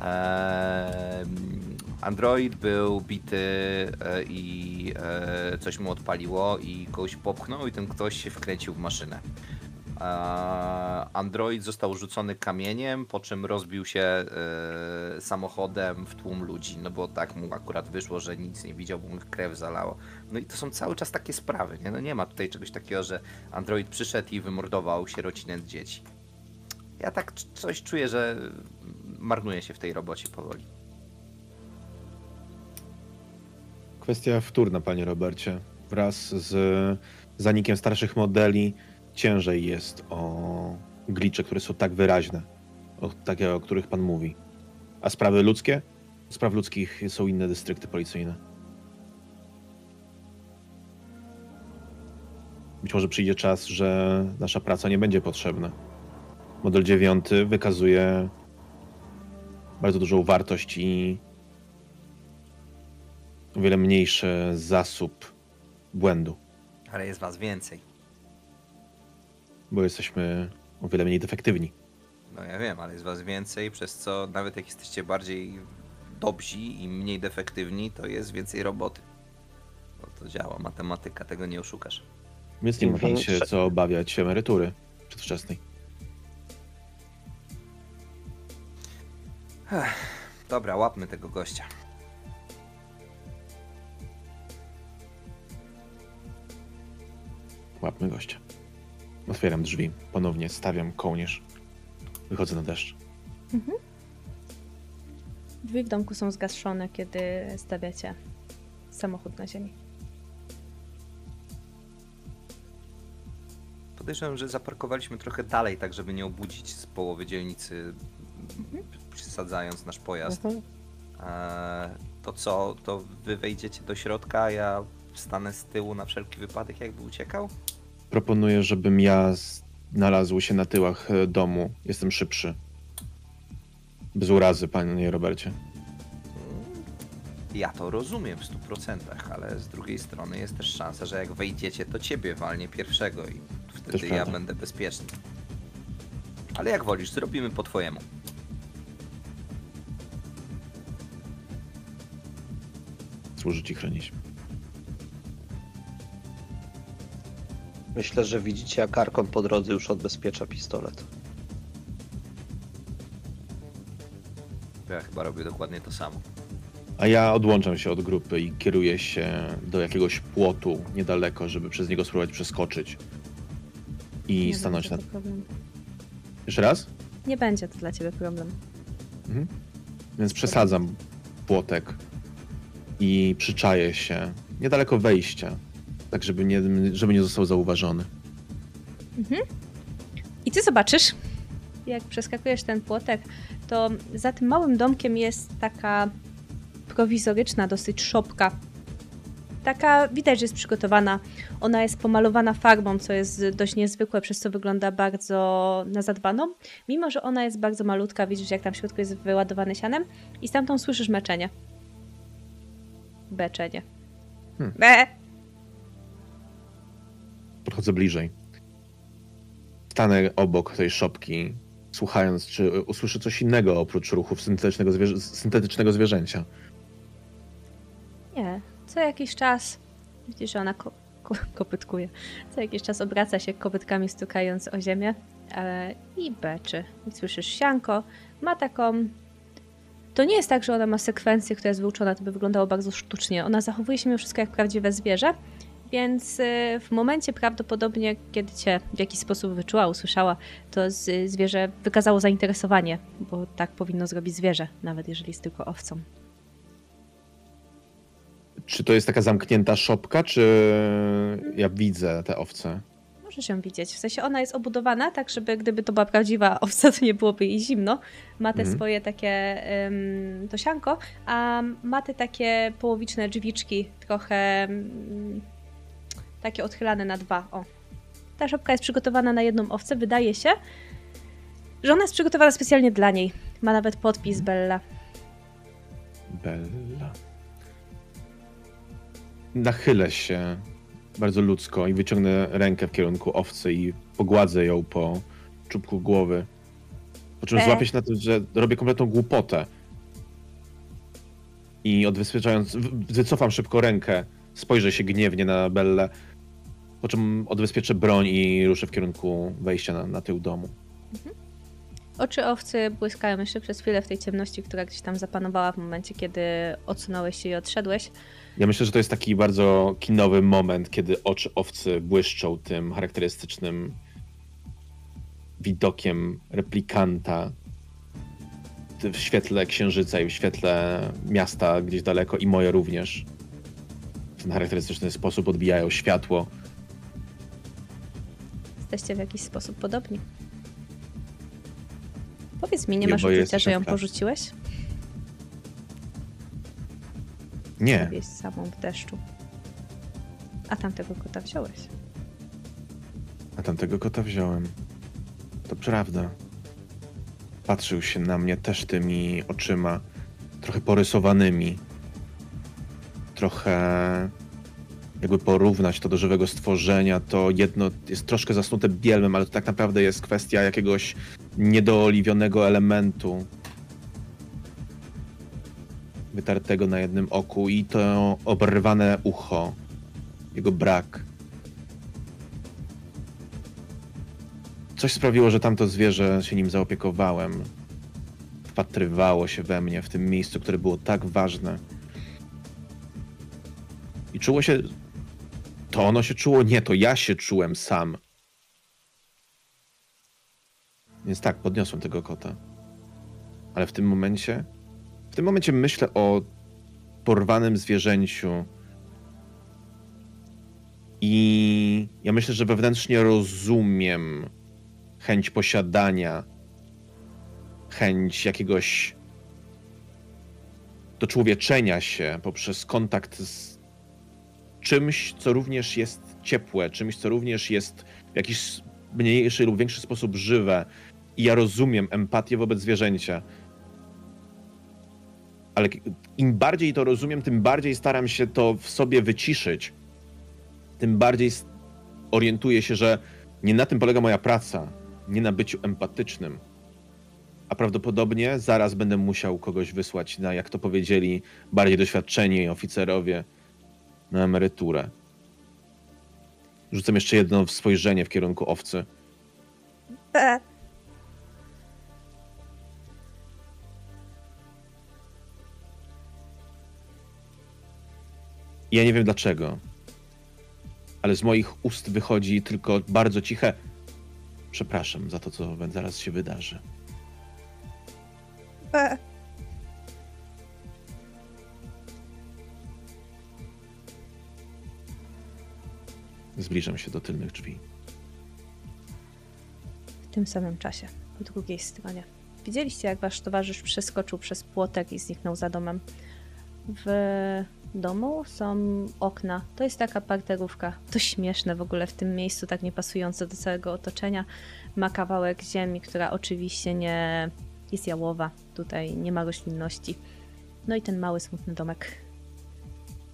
Eee, Android był bity e, i e, coś mu odpaliło i kogoś popchnął i ten ktoś się wkręcił w maszynę. Android został rzucony kamieniem, po czym rozbił się y, samochodem w tłum ludzi, no bo tak mu akurat wyszło, że nic nie widział, bo mu krew zalało. No i to są cały czas takie sprawy, nie? No nie ma tutaj czegoś takiego, że Android przyszedł i wymordował sierocinę dzieci. Ja tak coś czuję, że marnuje się w tej robocie powoli. Kwestia wtórna, panie Robercie. Wraz z zanikiem starszych modeli ciężej jest o glicze, które są tak wyraźne, o takie, o których pan mówi. A sprawy ludzkie? Spraw ludzkich są inne dystrykty policyjne. Być może przyjdzie czas, że nasza praca nie będzie potrzebna. Model dziewiąty wykazuje bardzo dużą wartość i o wiele mniejszy zasób błędu. Ale jest was więcej. Bo jesteśmy o wiele mniej defektywni. No ja wiem, ale jest was więcej, przez co nawet jak jesteście bardziej dobrzy i mniej defektywni, to jest więcej roboty. Bo to działa, matematyka, tego nie oszukasz. Więc nie ma pan się co obawiać emerytury przedwczesnej. Dobra, łapmy tego gościa. Łapmy gościa. Otwieram drzwi, ponownie stawiam kołnierz, wychodzę na deszcz. Mhm. Drzwi w domku są zgaszone, kiedy stawiacie samochód na ziemi. Podejrzewam, że zaparkowaliśmy trochę dalej, tak żeby nie obudzić z połowy dzielnicy, mhm. przysadzając nasz pojazd. Mhm. Eee, to co, to wy wejdziecie do środka, ja wstanę z tyłu na wszelki wypadek, jakby uciekał? Proponuję, żebym ja znalazł się na tyłach domu. Jestem szybszy. Bez urazy, panie Robercie. Ja to rozumiem w stu procentach, ale z drugiej strony jest też szansa, że jak wejdziecie, to ciebie walnie pierwszego i wtedy ja będę bezpieczny. Ale jak wolisz, zrobimy po twojemu. Służy ci chronić. Myślę, że widzicie, jak Arkon po drodze już odbezpiecza pistolet. Ja chyba robię dokładnie to samo. A ja odłączam się od grupy i kieruję się do jakiegoś płotu niedaleko, żeby przez niego spróbować przeskoczyć. I nie stanąć na... Nie będzie to problem. Jeszcze raz? Nie będzie to dla ciebie problem. Mhm. Więc przesadzam płotek i przyczaję się niedaleko wejścia. Tak, żeby nie, żeby nie został zauważony. Mhm. I ty zobaczysz, jak przeskakujesz ten płotek, to za tym małym domkiem jest taka prowizoryczna dosyć szopka. Taka, widać, że jest przygotowana. Ona jest pomalowana farbą, co jest dość niezwykłe, przez co wygląda bardzo na zadbaną. Mimo że ona jest bardzo malutka, widzisz, jak tam w środku jest wyładowany sianem i stamtąd słyszysz meczenie. Beczenie. Hmm. Be! Podchodzę bliżej. Stanę obok tej szopki, słuchając, czy usłyszę coś innego oprócz ruchów syntetycznego, zwierzę syntetycznego zwierzęcia. Nie. Co jakiś czas... Widzisz, że ona ko ko kopytkuje. Co jakiś czas obraca się kopytkami, stukając o ziemię ale i beczy. I słyszysz sianko. Ma taką... To nie jest tak, że ona ma sekwencję, która jest wyuczona. To by wyglądało bardzo sztucznie. Ona zachowuje się mimo wszystko jak prawdziwe zwierzę. Więc w momencie prawdopodobnie, kiedy cię w jakiś sposób wyczuła, usłyszała, to zwierzę wykazało zainteresowanie, bo tak powinno zrobić zwierzę, nawet jeżeli jest tylko owcą. Czy to jest taka zamknięta szopka, czy ja widzę te owce? Możesz ją widzieć. W sensie ona jest obudowana tak, żeby gdyby to była prawdziwa owca, to nie byłoby jej zimno. Ma te mm. swoje takie um, to sianko, a ma te takie połowiczne drzwiczki, trochę... Um, takie odchylane na dwa, o. Ta szopka jest przygotowana na jedną owcę, wydaje się, że ona jest przygotowana specjalnie dla niej. Ma nawet podpis Bella. Bella. Nachylę się bardzo ludzko i wyciągnę rękę w kierunku owcy i pogładzę ją po czubku głowy. Po czym e. złapię się na tym, że robię kompletną głupotę. I odwyspierzając, wycofam szybko rękę, spojrzę się gniewnie na Bellę, po czym odwyspieczę broń i ruszę w kierunku wejścia na, na tył domu. Mhm. Oczy owcy błyskają jeszcze przez chwilę w tej ciemności, która gdzieś tam zapanowała w momencie, kiedy odsunąłeś się i odszedłeś. Ja myślę, że to jest taki bardzo kinowy moment, kiedy oczy owcy błyszczą tym charakterystycznym widokiem replikanta w świetle księżyca i w świetle miasta gdzieś daleko, i moje również. W ten charakterystyczny sposób odbijają światło. Jesteście w jakiś sposób podobni. Powiedz mi, nie masz uczucia, że ją porzuciłeś? Nie. Byłeś samą w deszczu. A tamtego kota wziąłeś. A tamtego kota wziąłem. To prawda. Patrzył się na mnie też tymi oczyma, trochę porysowanymi. Trochę... Jakby porównać to do żywego stworzenia, to jedno jest troszkę zasnute bielmem, ale to tak naprawdę jest kwestia jakiegoś niedooliwionego elementu wytartego na jednym oku i to oberwane ucho, jego brak. Coś sprawiło, że tamto zwierzę się nim zaopiekowałem. Wpatrywało się we mnie w tym miejscu, które było tak ważne. I czuło się... To ono się czuło? Nie, to ja się czułem sam. Więc tak, podniosłem tego kota. Ale w tym momencie... W tym momencie myślę o porwanym zwierzęciu. I ja myślę, że wewnętrznie rozumiem chęć posiadania, chęć jakiegoś doczłowieczenia się poprzez kontakt z czymś, co również jest ciepłe, czymś, co również jest w jakiś mniejszy lub większy sposób żywe. I ja rozumiem empatię wobec zwierzęcia. Ale im bardziej to rozumiem, tym bardziej staram się to w sobie wyciszyć. Tym bardziej orientuję się, że nie na tym polega moja praca, nie na byciu empatycznym. A prawdopodobnie zaraz będę musiał kogoś wysłać na, jak to powiedzieli, bardziej doświadczeni oficerowie, na emeryturę. Rzucam jeszcze jedno spojrzenie w kierunku owcy. E. Ja nie wiem dlaczego, ale z moich ust wychodzi tylko bardzo ciche przepraszam za to, co zaraz się wydarzy. E. Zbliżam się do tylnych drzwi. W tym samym czasie, po drugiej stronie. Widzieliście, jak wasz towarzysz przeskoczył przez płotek i zniknął za domem. W domu są okna. To jest taka parterówka. To śmieszne w ogóle w tym miejscu, tak niepasujące do całego otoczenia. Ma kawałek ziemi, która oczywiście nie jest jałowa. Tutaj nie ma roślinności. No i ten mały, smutny domek.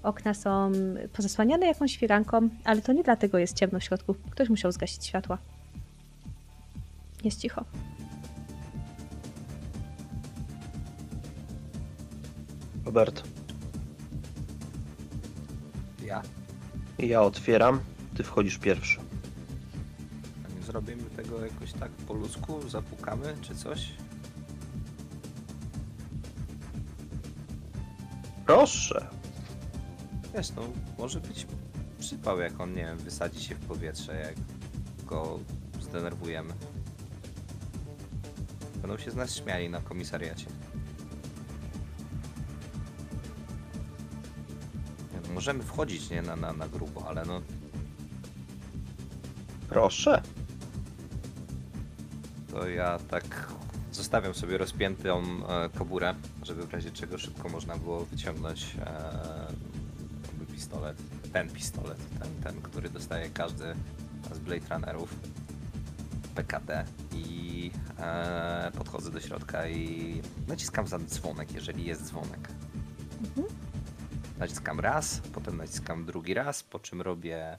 Okna są pozasłaniane jakąś firanką, ale to nie dlatego jest ciemno w środku. Ktoś musiał zgasić światła. Jest cicho. Robert. Ja. Ja otwieram, ty wchodzisz pierwszy. A nie zrobimy tego jakoś tak po ludzku? Zapukamy czy coś? Proszę. Wiesz, no, może być przypał, jak on, nie wiem, wysadzi się w powietrze, jak go zdenerwujemy. Będą się z nas śmiali na komisariacie. No, możemy wchodzić, nie, na, na, na grubo, ale no... Proszę! To ja tak zostawiam sobie rozpiętą e, koburę, żeby w razie czego szybko można było wyciągnąć... E, pistolet, ten pistolet, ten, ten, który dostaje każdy z Blade Runnerów P K D i E, podchodzę do środka i naciskam za dzwonek, jeżeli jest dzwonek. Mhm. Naciskam raz, potem naciskam drugi raz, po czym robię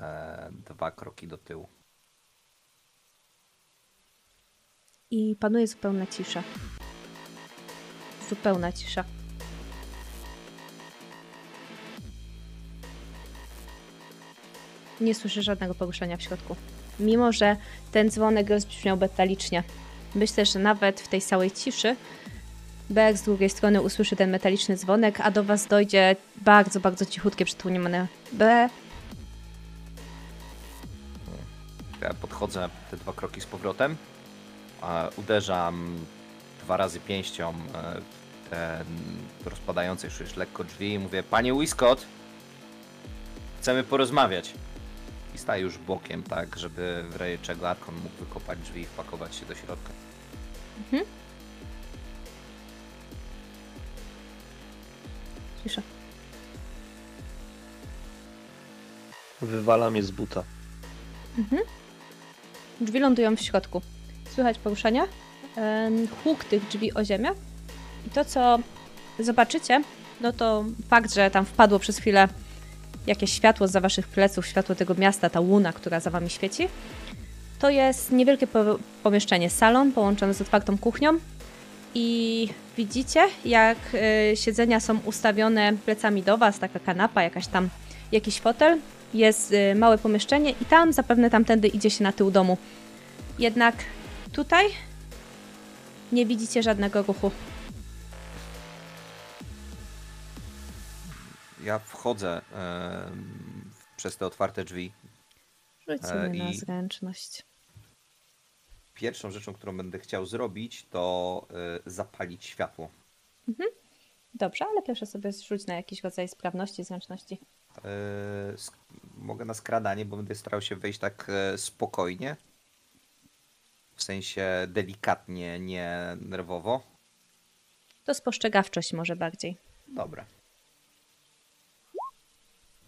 e, dwa kroki do tyłu. I panuje zupełna cisza. Zupełna cisza. Nie słyszę żadnego poruszenia w środku. Mimo, że ten dzwonek rozbrzmiał metalicznie. Myślę, że nawet w tej całej ciszy Berk z drugiej strony usłyszy ten metaliczny dzwonek, a do was dojdzie bardzo, bardzo cichutkie, przytłumione B. Ja podchodzę te dwa kroki z powrotem. Uderzam dwa razy pięścią w te rozpadające już lekko drzwi i mówię: Panie Wescott, chcemy porozmawiać. I staję już bokiem, tak, żeby w razie czego Arkon mógł wykopać drzwi i wpakować się do środka. Mhm. Cisza. Wywalam je z buta. Mhm. Drzwi lądują w środku. Słychać poruszenia, huk tych drzwi o ziemię. I to, co zobaczycie, no to fakt, że tam wpadło przez chwilę jakieś światło za waszych pleców, światło tego miasta, ta łuna, która za wami świeci. To jest niewielkie pomieszczenie, salon połączony z otwartą kuchnią i widzicie, jak siedzenia są ustawione plecami do was, taka kanapa, jakaś tam, jakiś fotel. Jest małe pomieszczenie i tam, zapewne tamtędy idzie się na tył domu. Jednak tutaj nie widzicie żadnego ruchu. Ja wchodzę e, przez te otwarte drzwi. Rzucimy e, na zręczność. Pierwszą rzeczą, którą będę chciał zrobić, to e, zapalić światło. Mhm. Dobrze, ale pierwsze sobie zrzuć na jakiś rodzaj sprawności, zręczności. E, sk- mogę na skradanie, bo będę starał się wejść tak e, spokojnie. W sensie delikatnie, nie nerwowo. To spostrzegawczość może bardziej. Dobra.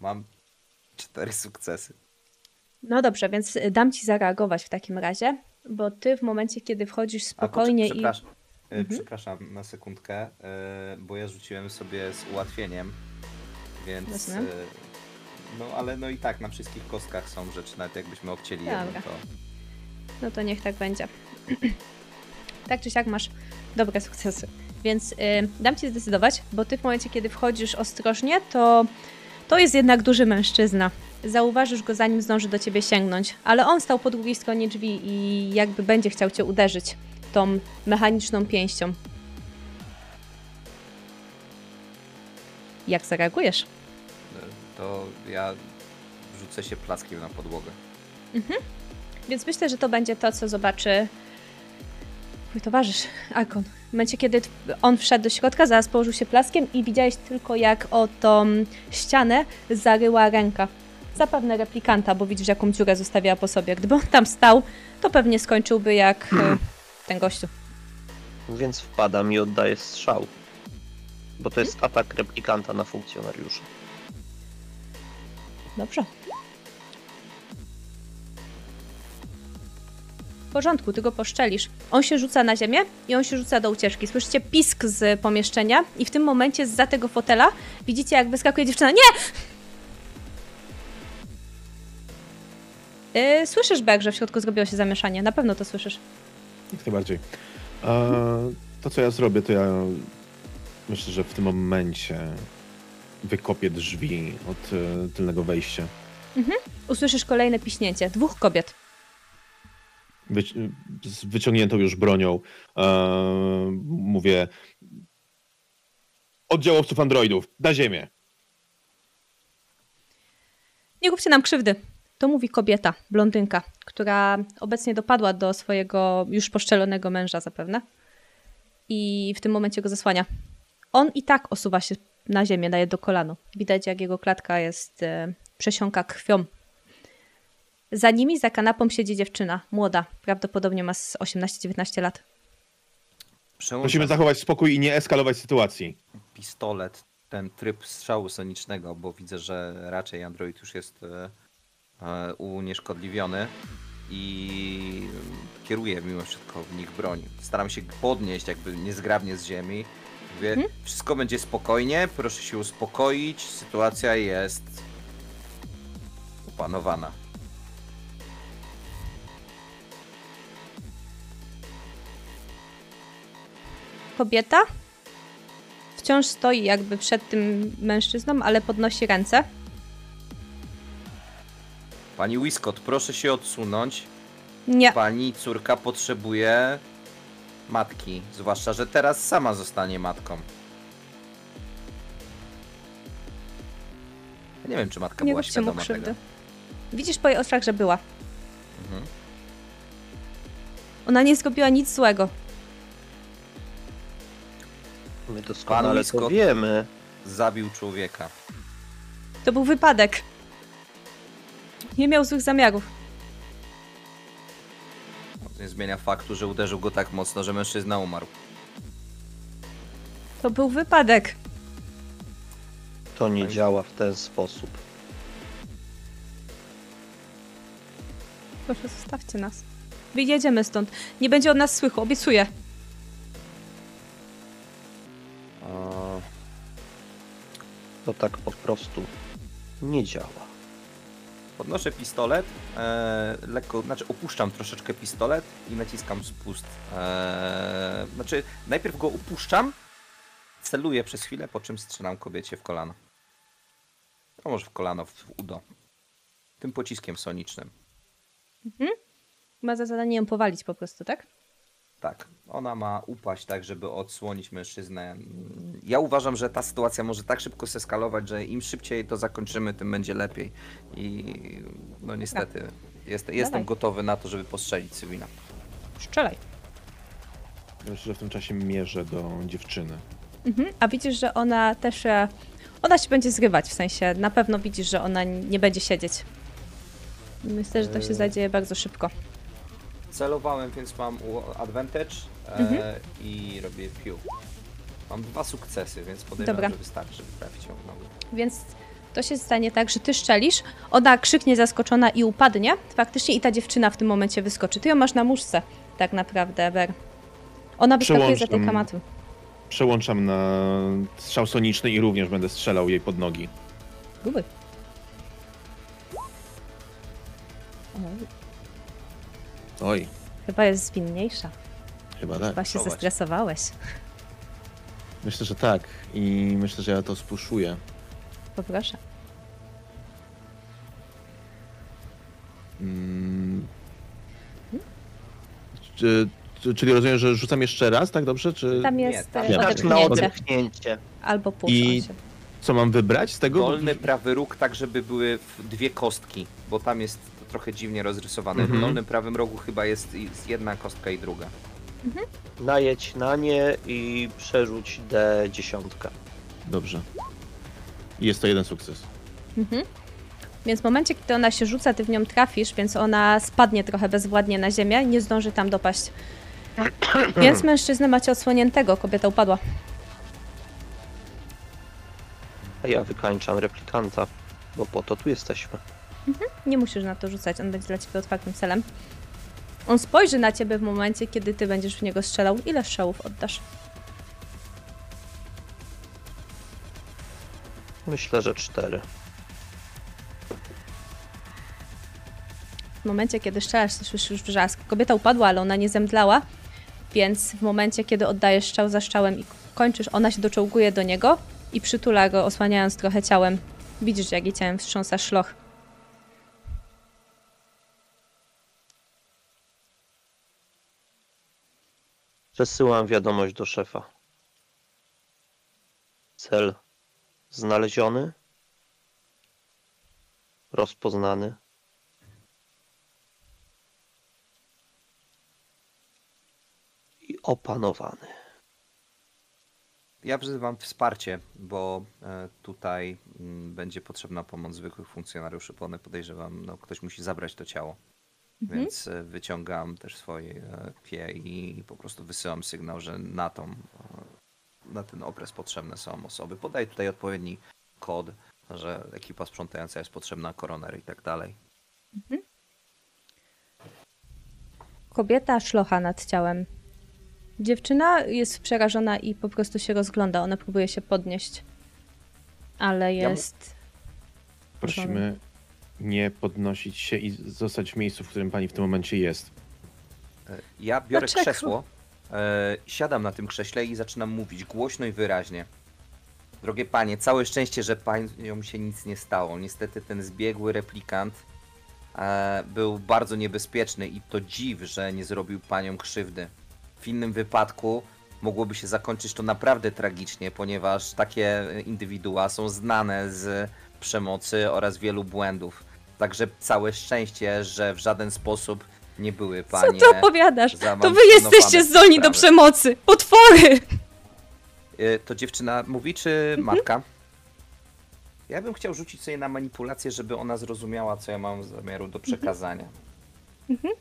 Mam cztery sukcesy. No dobrze, więc dam ci zareagować w takim razie, bo ty w momencie, kiedy wchodzisz spokojnie A, przepraszam, i... Mhm. Przepraszam na sekundkę, bo ja rzuciłem sobie z ułatwieniem, więc... Rozumiem. No ale no i tak, na wszystkich kostkach są rzeczy, nawet jakbyśmy obcięli jedną, to... No to niech tak będzie. Tak czy siak masz dobre sukcesy. Więc y, dam ci zdecydować, bo ty w momencie, kiedy wchodzisz ostrożnie, to to jest jednak duży mężczyzna. Zauważysz go, zanim zdąży do ciebie sięgnąć, ale on stał po drugiej stronie drzwi i jakby będzie chciał cię uderzyć tą mechaniczną pięścią. Jak zareagujesz? To ja rzucę się plackiem na podłogę. Mhm. Więc myślę, że to będzie to, co zobaczy mój towarzysz, Arkon. W momencie, kiedy on wszedł do środka, zaraz położył się plaskiem i widziałeś tylko, jak o tą ścianę zaryła ręka. Zapewne replikanta, bo widzisz, jaką dziurę zostawiała po sobie. Gdyby on tam stał, to pewnie skończyłby jak hmm. ten gościu. Więc wpadam i oddaję strzał. Bo to jest hmm? atak replikanta na funkcjonariusza. Dobrze. W porządku, ty go poszczelisz. On się rzuca na ziemię i on się rzuca do ucieczki. Słyszycie pisk z pomieszczenia i w tym momencie zza tego fotela widzicie, jak wyskakuje dziewczyna. Nie! Yy, słyszysz, Beck, że w środku zrobiło się zamieszanie. Na pewno to słyszysz. Jak najbardziej. Eee, to, co ja zrobię, to ja myślę, że w tym momencie wykopię drzwi od tylnego wejścia. Mhm. Usłyszysz kolejne piśnięcie. Dwóch kobiet. Z wyciągniętą już bronią. Eee, mówię: oddziałowców androidów, na ziemię. Nie róbcie nam krzywdy. To mówi kobieta, blondynka, która obecnie dopadła do swojego już poszczelonego męża zapewne. I w tym momencie go zasłania. On i tak osuwa się na ziemię, daje do kolano. Widać, jak jego klatka jest e, przesiąka krwią. Za nimi, za kanapą siedzi dziewczyna, młoda. Prawdopodobnie ma z osiemnaście dziewiętnaście lat. Przełączam. Musimy zachować spokój i nie eskalować sytuacji. Pistolet, ten tryb strzału sonicznego, bo widzę, że raczej android już jest e, unieszkodliwiony. I kieruję mimo wszystko w nich broni. Staram się podnieść jakby niezgrabnie z ziemi. Mówię, mhm. wszystko będzie spokojnie, proszę się uspokoić, sytuacja jest opanowana. Kobieta wciąż stoi jakby przed tym mężczyzną, ale podnosi ręce. Pani Wescott, proszę się odsunąć. Nie. Pani córka potrzebuje matki, zwłaszcza że teraz sama zostanie matką. Ja nie wiem, czy matka nie była świadoma tego. Widzisz po jej oczach, że była. Mhm. Ona nie zrobiła nic złego. My doskonale to wiemy. Zabił człowieka. To był wypadek. Nie miał złych zamiarów. Nie zmienia faktu, że uderzył go tak mocno, że mężczyzna umarł. To był wypadek. To nie Pani... działa w ten sposób. Proszę, zostawcie nas. Wyjedziemy stąd. Nie będzie od nas słychu, obiecuję. To tak po prostu nie działa. Podnoszę pistolet, e, lekko, znaczy opuszczam troszeczkę pistolet i naciskam spust. E, znaczy najpierw go opuszczam, celuję przez chwilę, po czym strzelam kobiecie w kolano. A może w kolano, w udo. Tym pociskiem sonicznym. Mhm. Ma za zadanie ją powalić po prostu, tak? Tak, ona ma upaść tak, żeby odsłonić mężczyznę. Ja uważam, że ta sytuacja może tak szybko zeskalować, że im szybciej to zakończymy, tym będzie lepiej. I no niestety, jest, jestem gotowy na to, żeby postrzelić cywila. Strzelaj. Myślę, że w tym czasie mierzę do dziewczyny. Mhm. A widzisz, że ona też, ona się będzie zrywać, w sensie na pewno widzisz, że ona nie będzie siedzieć. Myślę, że to się zadzieje bardzo szybko. Celowałem, więc mam advantage mhm. e, i robię piu. Mam dwa sukcesy, więc podejrzewam, że wystarczy, żeby trafić ją w nogę. Więc to się stanie tak, że ty szczelisz, ona krzyknie zaskoczona i upadnie. Faktycznie i ta dziewczyna w tym momencie wyskoczy. Ty ją masz na muszce, tak naprawdę, Ber. Ona wyskakuje za tej kamaty. Przełączam na strzał soniczny i również będę strzelał jej pod nogi. Gruby. Oj. Chyba jest zwinniejsza. Chyba tak. Chyba się Prowadź. zestresowałeś. Myślę, że tak. I myślę, że ja to spuszuję. Poproszę. Hmm. Czy, czyli rozumiem, że rzucam jeszcze raz, tak dobrze? Czy... Tam jest nie, tam. odepchnięcie. odepchnięcie. Albo puszczą się. Co mam wybrać z tego? Dolny prawy róg, tak żeby były dwie kostki, bo tam jest trochę dziwnie rozrysowane. Mm-hmm. W dolnym prawym rogu chyba jest, jest jedna kostka i druga. Mm-hmm. Najedź na nie i przerzuć D dziesięć. Dobrze. Jest to jeden sukces. Mm-hmm. Więc w momencie, kiedy ona się rzuca, ty w nią trafisz, więc ona spadnie trochę bezwładnie na ziemię i nie zdąży tam dopaść. Więc mężczyznę macie odsłoniętego, kobieta upadła. A ja wykańczam replikanta, bo po to tu jesteśmy. Mhm. Nie musisz na to rzucać, on będzie dla ciebie otwartym celem. On spojrzy na ciebie w momencie, kiedy ty będziesz w niego strzelał. Ile strzałów oddasz? Myślę, że cztery. W momencie, kiedy strzelasz, słyszysz już wrzask. Kobieta upadła, ale ona nie zemdlała, więc w momencie, kiedy oddajesz strzał za strzałem i kończysz, ona się doczołguje do niego i przytula go, osłaniając trochę ciałem. Widzisz, jak jej ciałem wstrząsa szloch. Przesyłam wiadomość do szefa. Cel znaleziony, rozpoznany. I opanowany. Ja wzywam wsparcie, bo tutaj będzie potrzebna pomoc zwykłych funkcjonariuszy, bo one podejrzewam, no ktoś musi zabrać to ciało. Mhm. Więc wyciągam też swoje pie i po prostu wysyłam sygnał, że na, tą, na ten obraz potrzebne są osoby. Podaj tutaj odpowiedni kod, że ekipa sprzątająca jest potrzebna, koroner i tak dalej. Mhm. Kobieta szlocha nad ciałem. Dziewczyna jest przerażona i po prostu się rozgląda. Ona próbuje się podnieść. Ale jest... Ja... Prosimy nie podnosić się i zostać w miejscu, w którym pani w tym momencie jest. Ja biorę Dlaczego? krzesło, e, siadam na tym krześle i zaczynam mówić głośno i wyraźnie. Drogie panie, całe szczęście, że paniom się nic nie stało. Niestety ten zbiegły replikant e, był bardzo niebezpieczny i to dziw, że nie zrobił paniom krzywdy. W innym wypadku mogłoby się zakończyć to naprawdę tragicznie, ponieważ takie indywidua są znane z przemocy oraz wielu błędów. Także całe szczęście, że w żaden sposób nie były panie... Co ty opowiadasz? To wy jesteście zdolni do przemocy! Potwory! To dziewczyna mówi, czy matka? Mhm. Ja bym chciał rzucić sobie na manipulację, żeby ona zrozumiała, co ja mam zamiaru do przekazania. Mhm.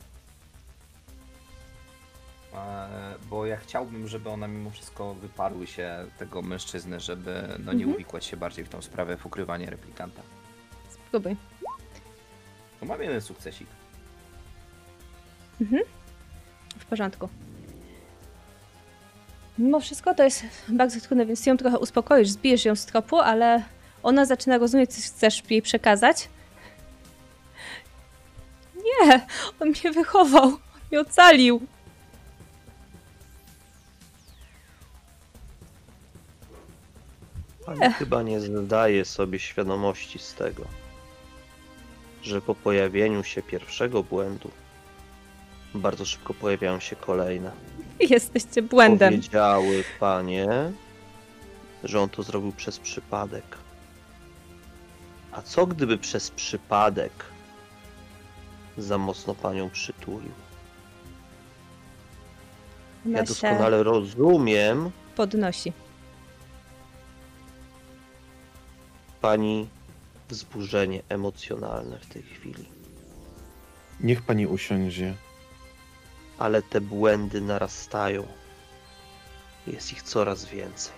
Bo ja chciałbym, żeby ona mimo wszystko wyparły się tego mężczyzny, żeby no, nie mhm. uwikłać się bardziej w tą sprawę, w ukrywanie replikanta. Spróbuj. To mam jeden sukcesik. Mhm. W porządku. Mimo wszystko to jest bardzo trudne, więc ją trochę uspokoisz, zbijesz ją z tropu, ale ona zaczyna rozumieć, co chcesz jej przekazać. Nie, on mnie wychował, on mnie ocalił. Pani chyba nie zdaje sobie świadomości z tego, że po pojawieniu się pierwszego błędu bardzo szybko pojawiają się kolejne. Jesteście błędem. Powiedziały panie, że on to zrobił przez przypadek. A co gdyby przez przypadek za mocno panią przytulił? Ona ja doskonale rozumiem. Podnosi. Pani wzburzenie emocjonalne w tej chwili. Niech pani usiądzie. Ale te błędy narastają. Jest ich coraz więcej.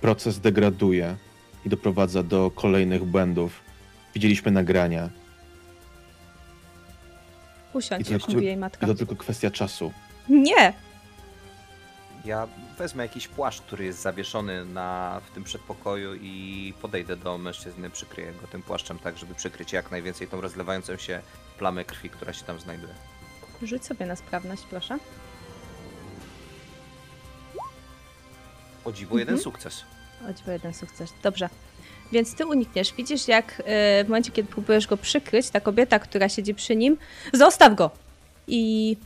Proces degraduje i doprowadza do kolejnych błędów. Widzieliśmy nagrania. Usiądź, już mówi jej matka. To tylko kwestia czasu. Nie! Ja wezmę jakiś płaszcz, który jest zawieszony na, w tym przedpokoju i podejdę do mężczyzny, przykryję go tym płaszczem tak, żeby przykryć jak najwięcej tą rozlewającą się plamę krwi, która się tam znajduje. Rzuć sobie na sprawność, proszę. O dziwo, mhm. jeden sukces. O dziwo, jeden sukces. Dobrze. Więc ty unikniesz. Widzisz, jak w momencie, kiedy próbujesz go przykryć, ta kobieta, która siedzi przy nim, zostaw go! I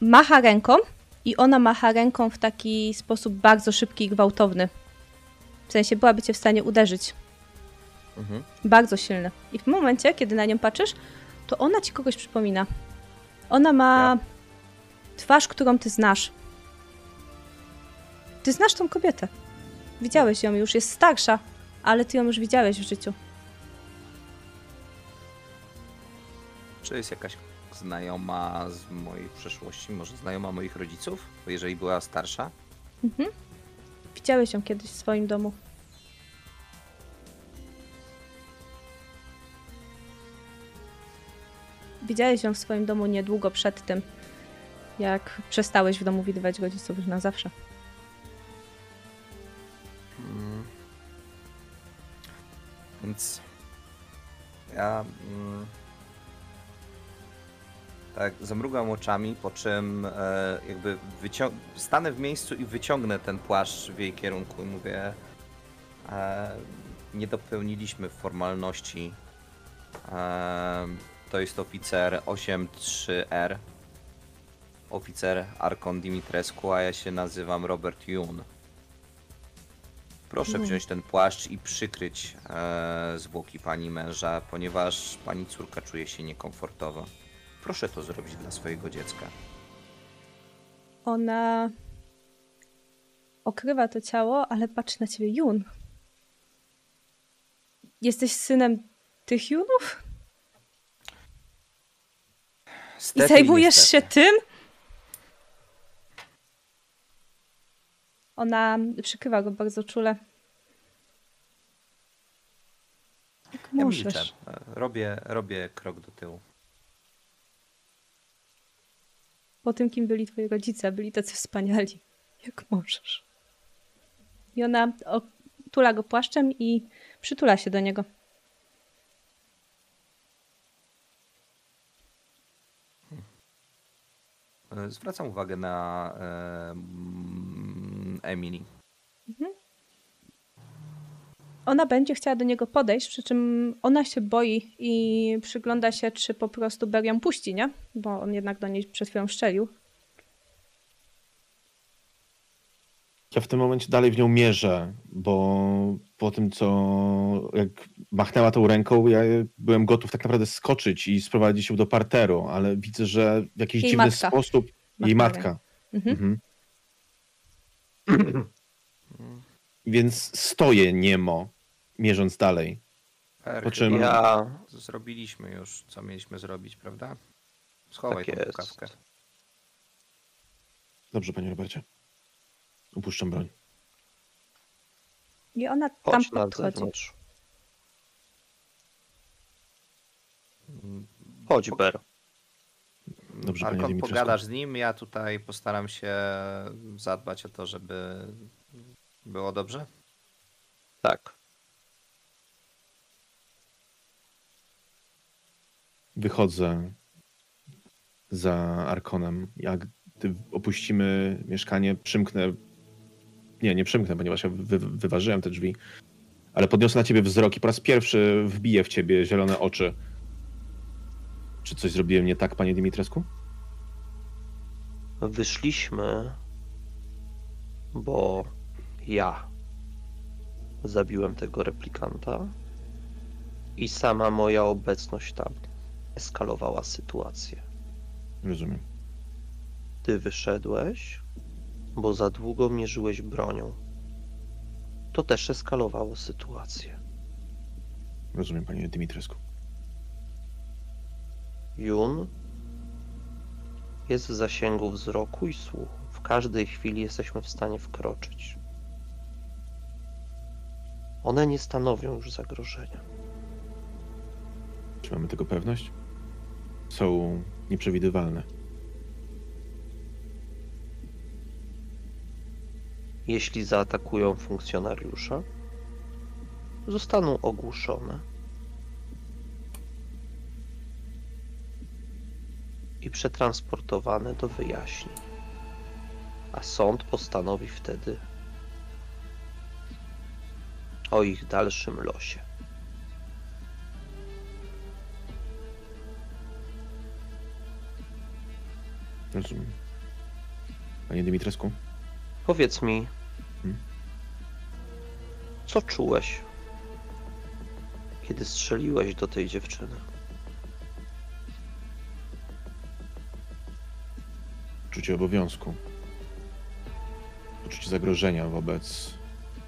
macha ręką. I ona macha ręką w taki sposób bardzo szybki i gwałtowny. W sensie byłaby cię w stanie uderzyć. Mhm. Bardzo silny. I w momencie, kiedy na nią patrzysz, to ona ci kogoś przypomina. Ona ma ja. twarz, którą ty znasz. Ty znasz tą kobietę. Widziałeś ją już, jest starsza, ale ty ją już widziałeś w życiu. Czy jest jakaś znajoma z mojej przeszłości, może znajoma moich rodziców, jeżeli była starsza? Mhm. Widziałeś ją kiedyś w swoim domu. Widziałeś ją w swoim domu niedługo przed tym, jak przestałeś w domu widywać rodziców już na zawsze. Hmm. Więc ja... Hmm... Tak, zamrugam oczami, po czym e, jakby stanę w miejscu i wyciągnę ten płaszcz w jej kierunku i mówię, e, nie dopełniliśmy formalności. E, to jest oficer osiemdziesiąt trzy R, oficer Archon Dimitrescu, a ja się nazywam Robert Yon. Proszę mm. wziąć ten płaszcz i przykryć e, zwłoki pani męża, ponieważ pani córka czuje się niekomfortowo. Proszę to zrobić dla swojego dziecka. Ona okrywa to ciało, ale patrzy na ciebie. Jun. Jesteś synem tych Junów? Stety I zajmujesz się tym? Ona przykrywa go bardzo czule. Jak ja możesz? Robię, robię krok do tyłu. po tym, kim byli twoi rodzice, byli tacy wspaniali, jak możesz. I ona otula go płaszczem i przytula się do niego. Zwracam uwagę na e, Emily. Mhm. Ona będzie chciała do niego podejść, przy czym ona się boi i przygląda się, czy po prostu Ber ją puści, nie? Bo on jednak do niej przed chwilą szczelił. Ja w tym momencie dalej w nią mierzę, bo po tym, co jak machnęła tą ręką, ja byłem gotów tak naprawdę skoczyć i sprowadzić ją do parteru, ale widzę, że w jakiś jej dziwny matka. sposób... Matka jej matka. Mhm. Mhm. Więc stoję niemo, mierząc dalej. Po czym... Ja... Zrobiliśmy już, co mieliśmy zrobić, prawda? Schowaj tak tą kawkę. Dobrze, panie Robercie. Upuszczam broń. I ona tam Chodź podchodzi. Chodź, Ber. Dobrze, Archon, panie Dimitrescu. Pogadasz z nim, ja tutaj postaram się zadbać o to, żeby było dobrze? Tak. Wychodzę za Archonem. Jak gdy opuścimy mieszkanie, przymknę... Nie, nie przymknę, ponieważ ja wy wyważyłem te drzwi. Ale podniosę na ciebie wzrok i po raz pierwszy wbiję w ciebie zielone oczy. Czy coś zrobiłem nie tak, panie Dimitrescu? Wyszliśmy, bo... Ja zabiłem tego replikanta i sama moja obecność tam eskalowała sytuację. Rozumiem. Ty wyszedłeś, bo za długo mierzyłeś bronią. To też eskalowało sytuację. Rozumiem, panie Dimitrescu. Jun jest w zasięgu wzroku i słuchu. W każdej chwili jesteśmy w stanie wkroczyć. One nie stanowią już zagrożenia. Czy mamy tego pewność? Są nieprzewidywalne. Jeśli zaatakują funkcjonariusza, zostaną ogłuszone i przetransportowane do wyjaśnień, a sąd postanowi wtedy o ich dalszym losie. Rozumiem. Panie Dimitrescu? Powiedz mi, hmm? co czułeś, kiedy strzeliłeś do tej dziewczyny? Poczucie obowiązku. Poczucie zagrożenia wobec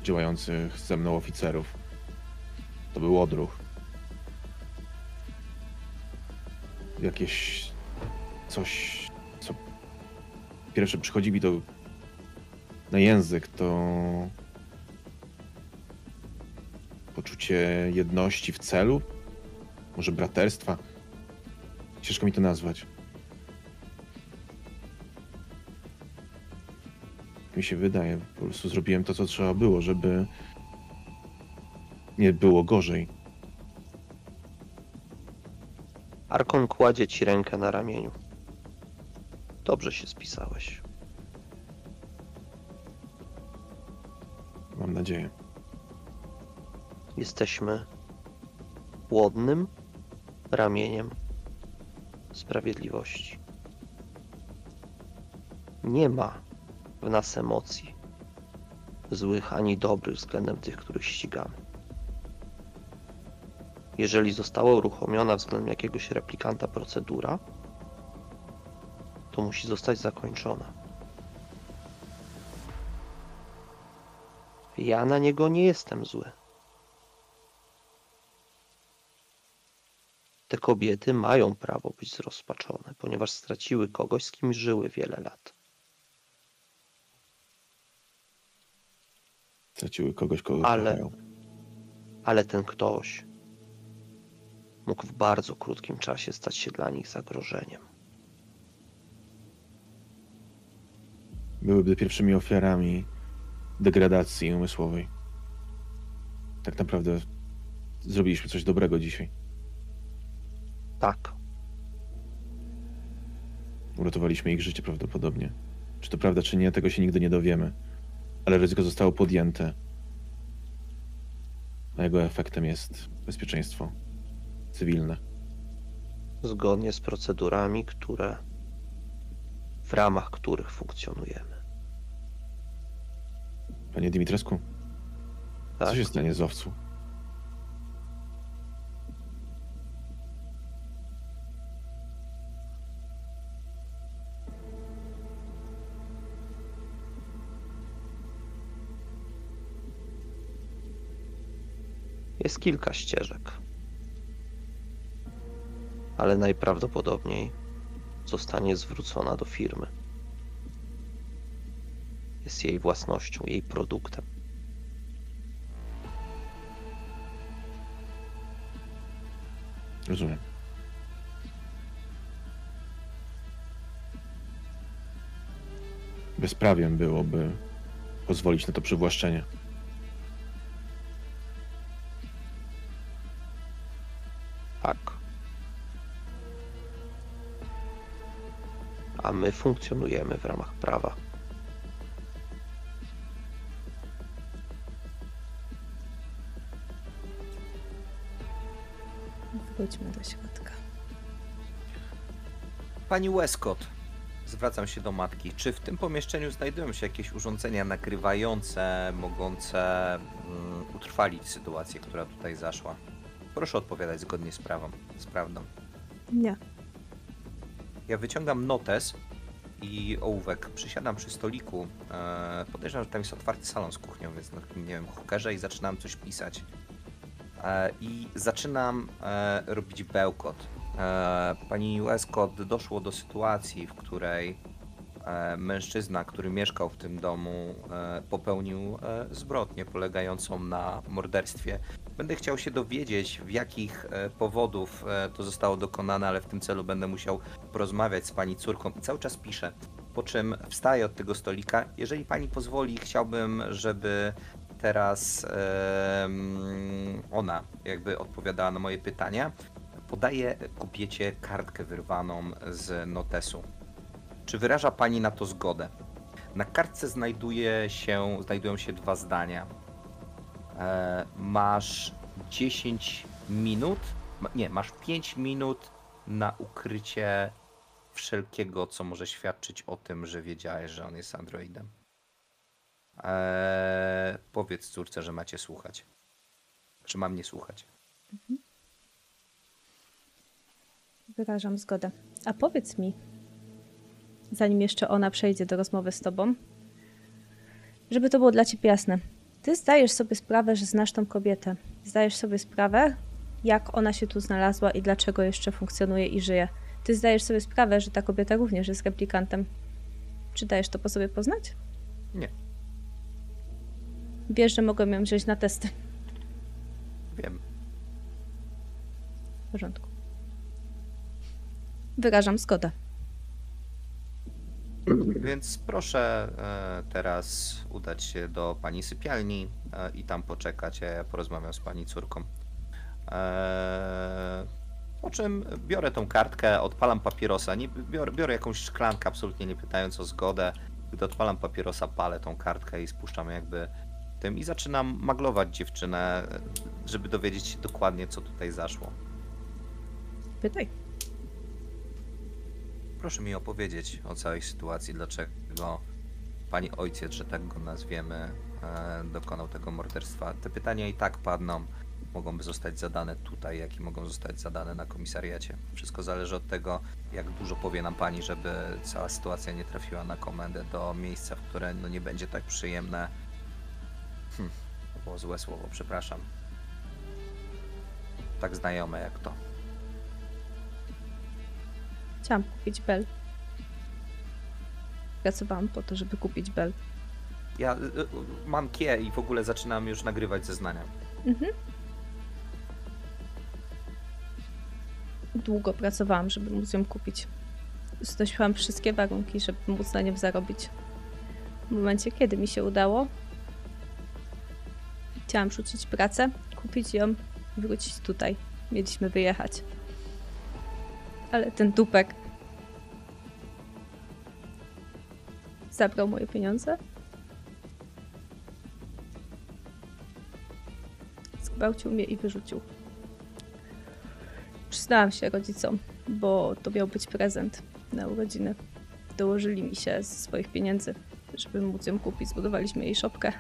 działających ze mną oficerów. To był odruch. Jakieś coś, co pierwsze przychodzi mi do na język, to poczucie jedności w celu? Może braterstwa? Ciężko mi to nazwać. Mi się wydaje, po prostu zrobiłem to, co trzeba było, żeby nie było gorzej. Archon kładzie ci rękę na ramieniu. Dobrze się spisałeś. Mam nadzieję. Jesteśmy płodnym ramieniem sprawiedliwości. Nie ma w nas emocji złych ani dobrych względem tych, których ścigamy. Jeżeli została uruchomiona względem jakiegoś replikanta procedura, to musi zostać zakończona. Ja na niego nie jestem zły. Te kobiety mają prawo być zrozpaczone, ponieważ straciły kogoś, z kim żyły wiele lat. Straciły kogoś, kogo ale, kochają. Ale ten ktoś mógł w bardzo krótkim czasie stać się dla nich zagrożeniem. byłyby pierwszymi ofiarami degradacji umysłowej. Tak naprawdę zrobiliśmy coś dobrego dzisiaj. Tak. Uratowaliśmy ich życie prawdopodobnie. Czy to prawda, czy nie, tego się nigdy nie dowiemy. Ale ryzyko zostało podjęte. A jego efektem jest bezpieczeństwo cywilne. Zgodnie z procedurami, które... w ramach których funkcjonujemy. Panie Dimitrescu, tak. Co się stanie z owcu? Jest kilka ścieżek, ale najprawdopodobniej zostanie zwrócona do firmy. Jest jej własnością, jej produktem. Rozumiem. Bezprawiem byłoby pozwolić na to przywłaszczenie. A my funkcjonujemy w ramach prawa. Wchodźmy do środka. Pani Wescott, zwracam się do matki. Czy w tym pomieszczeniu znajdują się jakieś urządzenia nagrywające, mogące um, utrwalić sytuację, która tutaj zaszła? Proszę odpowiadać zgodnie z prawem, z prawdą. Nie. Ja wyciągam notes i ołówek, przysiadam przy stoliku, eee, podejrzewam, że tam jest otwarty salon z kuchnią, więc na takim, nie wiem, hookerze i zaczynam coś pisać. Eee, I zaczynam eee, robić bełkot. Eee, pani Wescott, doszło do sytuacji, w której eee, mężczyzna, który mieszkał w tym domu, eee, popełnił eee, zbrodnię polegającą na morderstwie. Będę chciał się dowiedzieć, w jakich powodów to zostało dokonane, ale w tym celu będę musiał porozmawiać z pani córką i cały czas piszę, po czym wstaję od tego stolika. Jeżeli pani pozwoli, chciałbym, żeby teraz um, ona jakby odpowiadała na moje pytania. Podaję kobiecie kartkę wyrwaną z notesu. Czy wyraża pani na to zgodę? Na kartce znajduje się, znajdują się dwa zdania. Masz dziesięć minut, nie, masz pięć minut na ukrycie wszelkiego, co może świadczyć o tym, że wiedziałeś, że on jest androidem. Eee, powiedz córce, że macie słuchać. Czy mam nie słuchać? Mhm. Wyrażam zgodę. A powiedz mi, zanim jeszcze ona przejdzie do rozmowy z tobą, żeby to było dla ciebie jasne. Ty zdajesz sobie sprawę, że znasz tą kobietę. Zdajesz sobie sprawę, jak ona się tu znalazła i dlaczego jeszcze funkcjonuje i żyje. Ty zdajesz sobie sprawę, że ta kobieta również jest replikantem. Czy dajesz to po sobie poznać? Nie. Wiesz, że mogłem ją wziąć na testy. Wiem. W porządku. Wyrażam zgodę. Więc proszę e, teraz udać się do pani sypialni e, i tam poczekać, ja porozmawiam z pani córką. E, po czym biorę tą kartkę, odpalam papierosa, nie, biorę, biorę jakąś szklankę, absolutnie nie pytając o zgodę. Gdy odpalam papierosa, palę tą kartkę i spuszczam jakby tym i zaczynam maglować dziewczynę, żeby dowiedzieć się dokładnie, co tutaj zaszło. Pytaj. Proszę mi opowiedzieć o całej sytuacji, dlaczego pani ojciec, że tak go nazwiemy, dokonał tego morderstwa. Te pytania i tak padną, mogą zostać zadane tutaj, jak i mogą zostać zadane na komisariacie. Wszystko zależy od tego, jak dużo powie nam pani, żeby cała sytuacja nie trafiła na komendę do miejsca, w które no nie będzie tak przyjemne. Hm, to było złe słowo, przepraszam. Tak znajome jak to. Chciałam kupić Bell. Pracowałam po to, żeby kupić Bell. Ja y, mam kie i w ogóle zaczynam już nagrywać zeznania. Mhm. Długo pracowałam, żeby móc ją kupić. Znosiłam wszystkie warunki, żeby móc na nią zarobić. w momencie, kiedy mi się udało. Chciałam rzucić pracę, kupić ją, wrócić tutaj. Mieliśmy wyjechać. Ale ten dupek zabrał moje pieniądze. Zgwałcił mnie i wyrzucił. Przyznałam się rodzicom, bo to miał być prezent na urodziny. Dołożyli mi się ze swoich pieniędzy, żeby móc ją kupić. Zbudowaliśmy jej szopkę.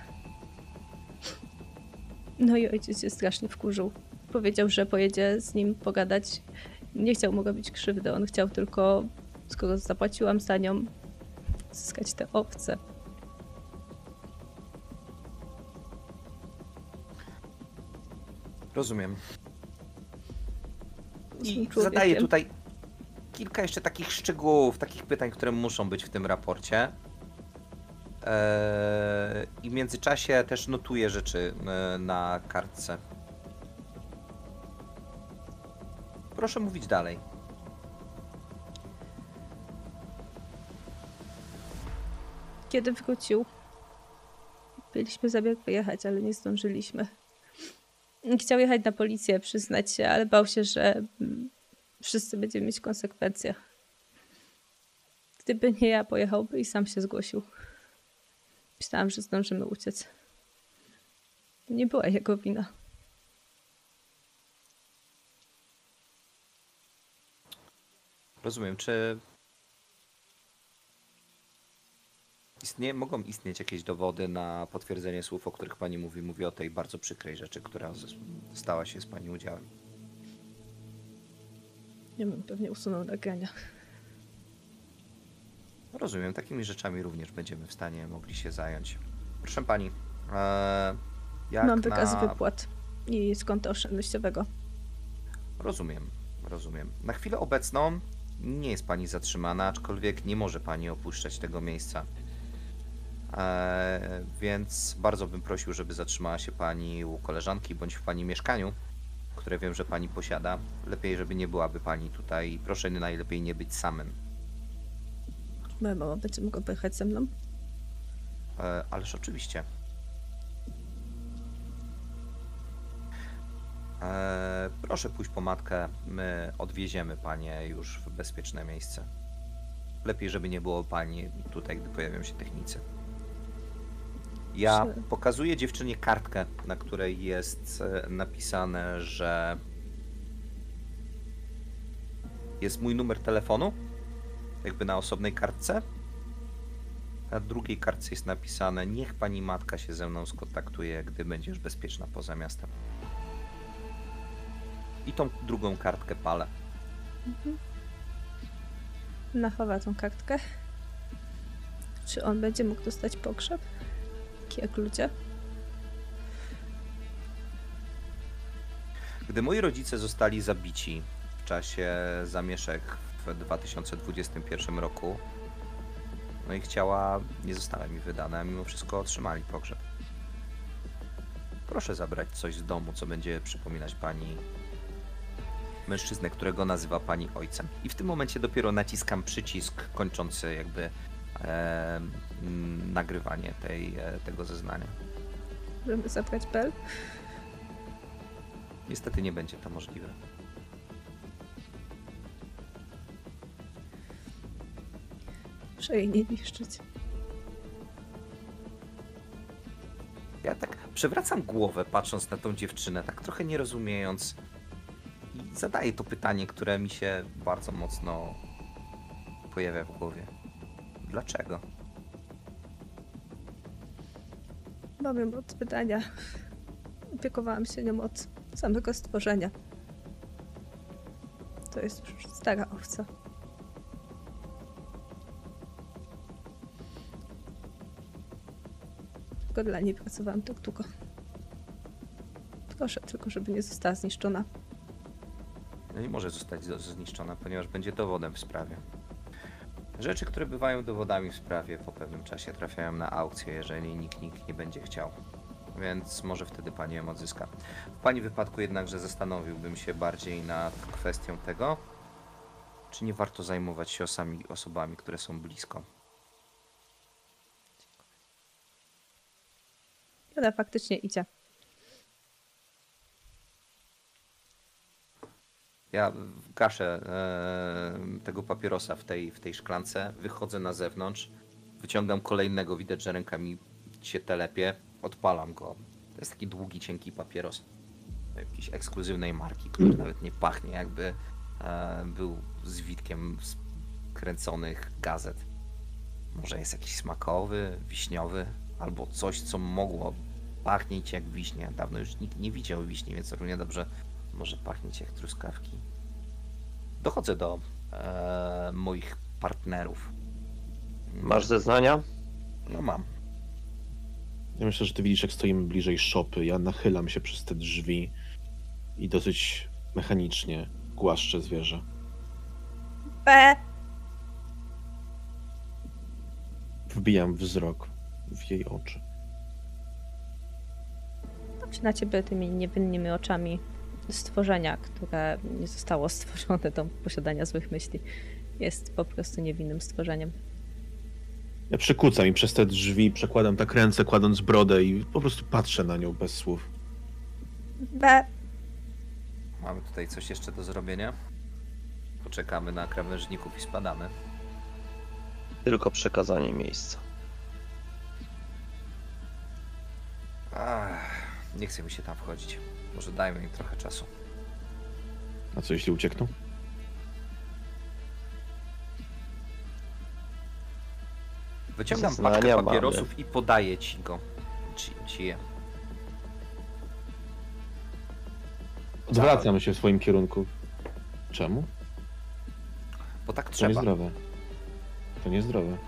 No i ojciec się strasznie wkurzył. Powiedział, że pojedzie z nim pogadać. Nie chciał mu robić krzywdy, on chciał tylko, skoro zapłaciłam za nią, zyskać te owce. Rozumiem. I zadaję tutaj kilka jeszcze takich szczegółów, takich pytań, które muszą być w tym raporcie. Eee, I w międzyczasie też notuję rzeczy na kartce. Proszę mówić dalej. Kiedy wrócił, byliśmy zamiar wyjechać, ale nie zdążyliśmy. Chciał jechać na policję, przyznać się, ale bał się, że wszyscy będziemy mieć konsekwencje. Gdyby nie ja, pojechałby i sam się zgłosił. Myślałam, że zdążymy uciec. To nie była jego wina. Rozumiem, czy istnie, mogą istnieć jakieś dowody na potwierdzenie słów, o których pani mówi? Mówi o tej bardzo przykrej rzeczy, która stała się z pani udziałem. Nie wiem, pewnie usunął nagrania. Rozumiem, takimi rzeczami również będziemy w stanie mogli się zająć. Proszę pani, e, jak mam wykaz na... wypłat i z konta oszczędnościowego. Rozumiem, rozumiem. Na chwilę obecną nie jest pani zatrzymana, aczkolwiek nie może pani opuszczać tego miejsca. E, więc bardzo bym prosił, żeby zatrzymała się pani u koleżanki bądź w pani mieszkaniu, które wiem, że pani posiada. Lepiej, żeby nie byłaby pani tutaj i proszę najlepiej nie być samym. Moja mama będzie mogła pojechać ze mną? E, ależ oczywiście. E, proszę pójść po matkę, my odwieziemy panię już w bezpieczne miejsce. Lepiej, żeby nie było pani tutaj, gdy pojawią się technicy. Ja pokazuję dziewczynie kartkę, na której jest napisane, że jest mój numer telefonu, jakby na osobnej kartce. Na drugiej kartce jest napisane, niech pani matka się ze mną skontaktuje, gdy będziesz bezpieczna poza miastem. I tą drugą kartkę palę. Mhm. Nachowa tą kartkę. Czy on będzie mógł dostać pogrzeb? Jak ludzie? Gdy moi rodzice zostali zabici w czasie zamieszek w dwa tysiące dwudziestym pierwszym roku, no i ciała nie zostały mi wydane, a mimo wszystko otrzymali pogrzeb. Proszę zabrać coś z domu, co będzie przypominać pani mężczyznę, którego nazywa pani ojcem. I w tym momencie dopiero naciskam przycisk kończący jakby E, m, nagrywanie tej, e, tego zeznania. Możemy zabrać Bell? Niestety nie będzie to możliwe. Muszę jej nie niszczyć. Ja tak przewracam głowę, patrząc na tą dziewczynę, tak trochę nie rozumiejąc. I zadaję to pytanie, które mi się bardzo mocno pojawia w głowie. Dlaczego? Mam ją od pytania. Opiekowałam się nią od samego stworzenia. To jest już stara owca. Tylko dla niej pracowałam tak długo. Proszę tylko, żeby nie została zniszczona. No nie może zostać zniszczona, ponieważ będzie dowodem w sprawie. Rzeczy, które bywają dowodami w sprawie, po pewnym czasie trafiają na aukcję, jeżeli nikt, nikt nie będzie chciał. Więc może wtedy pani ją odzyska. W pani wypadku jednakże zastanowiłbym się bardziej nad kwestią tego, czy nie warto zajmować się osami, osobami, które są blisko. Ona faktycznie idzie. Ja gaszę e, tego papierosa w tej, w tej szklance, wychodzę na zewnątrz, wyciągam kolejnego, widać, że rękami się telepie, odpalam go. To jest taki długi, cienki papieros jakiejś ekskluzywnej marki, który nawet nie pachnie, jakby e, był zwitkiem skręconych gazet. Może jest jakiś smakowy, wiśniowy, albo coś, co mogło pachnieć jak wiśnie. Dawno już nikt nie widział wiśni, więc równie dobrze może pachnieć jak truskawki. Dochodzę do e, moich partnerów. Masz zeznania? No mam. Ja myślę, że ty widzisz, jak stoimy bliżej szopy. Ja nachylam się przez te drzwi i dosyć mechanicznie głaszczę zwierzę. Be. Wbijam wzrok w jej oczy. Tam się na ciebie tymi niewinnymi oczami stworzenia, które nie zostało stworzone do posiadania złych myśli. Jest po prostu niewinnym stworzeniem. Ja przykucam i przez te drzwi przekładam tak ręce, kładąc brodę i po prostu patrzę na nią bez słów. Be. Mamy tutaj coś jeszcze do zrobienia? Poczekamy na krawężników i spadamy. Tylko przekazanie miejsca. Ach, nie chce mi się tam wchodzić. Może dajmy im trochę czasu. A co jeśli uciekną? Wyciągam Zeznania paczkę papierosów mamy. I podaję ci go. Ci, ci je. Odwracam się w swoim kierunku. Czemu? Bo tak trzeba. To niezdrowe. To niezdrowe.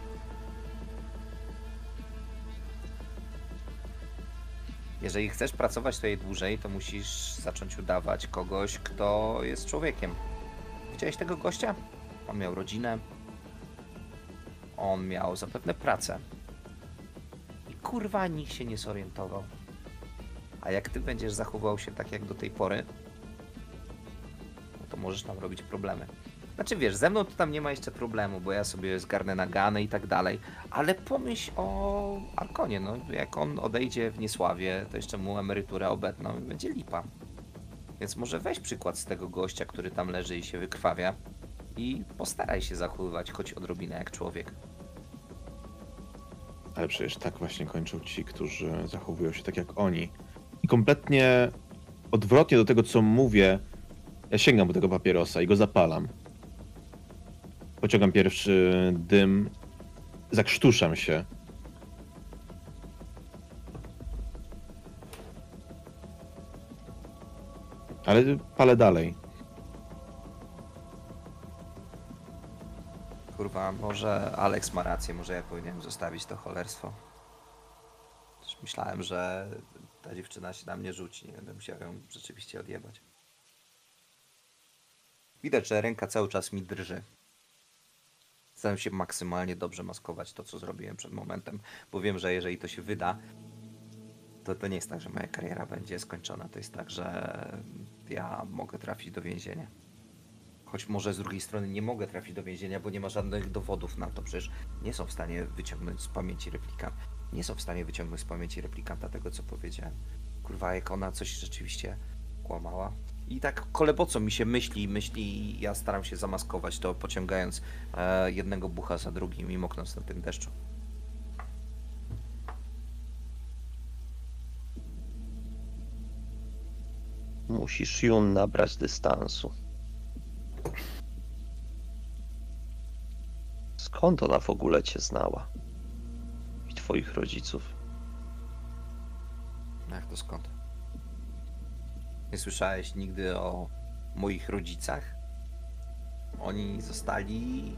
Jeżeli chcesz pracować tutaj dłużej, to musisz zacząć udawać kogoś, kto jest człowiekiem. Widziałeś tego gościa? On miał rodzinę. On miał zapewne pracę. I kurwa, nikt się nie zorientował. A jak ty będziesz zachowywał się tak jak do tej pory, no to możesz tam robić problemy. Znaczy wiesz, ze mną to tam nie ma jeszcze problemu, bo ja sobie zgarnę nagany i tak dalej. Ale pomyśl o Arkonie, no. Jak on odejdzie w niesławie, to jeszcze mu emeryturę obetną i będzie lipa. Więc może weź przykład z tego gościa, który tam leży i się wykrwawia. I postaraj się zachowywać choć odrobinę jak człowiek. Ale przecież tak właśnie kończą ci, którzy zachowują się tak jak oni. I kompletnie odwrotnie do tego, co mówię, ja sięgam do tego papierosa i go zapalam. Pociągam pierwszy dym, zakrztuszam się. Ale palę dalej. Kurwa, może Alex ma rację, może ja powinienem zostawić to cholerstwo. Też myślałem, że ta dziewczyna się na mnie rzuci, nie będę musiał ją rzeczywiście odjebać. Widać, że ręka cały czas mi drży. Staram się maksymalnie dobrze maskować to, co zrobiłem przed momentem, bo wiem, że jeżeli to się wyda, to, to nie jest tak, że moja kariera będzie skończona. To jest tak, że ja mogę trafić do więzienia. Choć może z drugiej strony nie mogę trafić do więzienia, bo nie ma żadnych dowodów na to. Przecież nie są w stanie wyciągnąć z pamięci replikanta. Nie są w stanie wyciągnąć z pamięci replikanta tego, co powiedziałem. Kurwa, jak ona coś rzeczywiście kłamała. I tak koleboco mi się myśli, myśli i ja staram się zamaskować to, pociągając e, jednego bucha za drugim i moknąc na tym deszczu. Musisz ją nabrać dystansu. Skąd ona w ogóle cię znała? I twoich rodziców? Jak to skąd? Nie słyszałeś nigdy o moich rodzicach? Oni zostali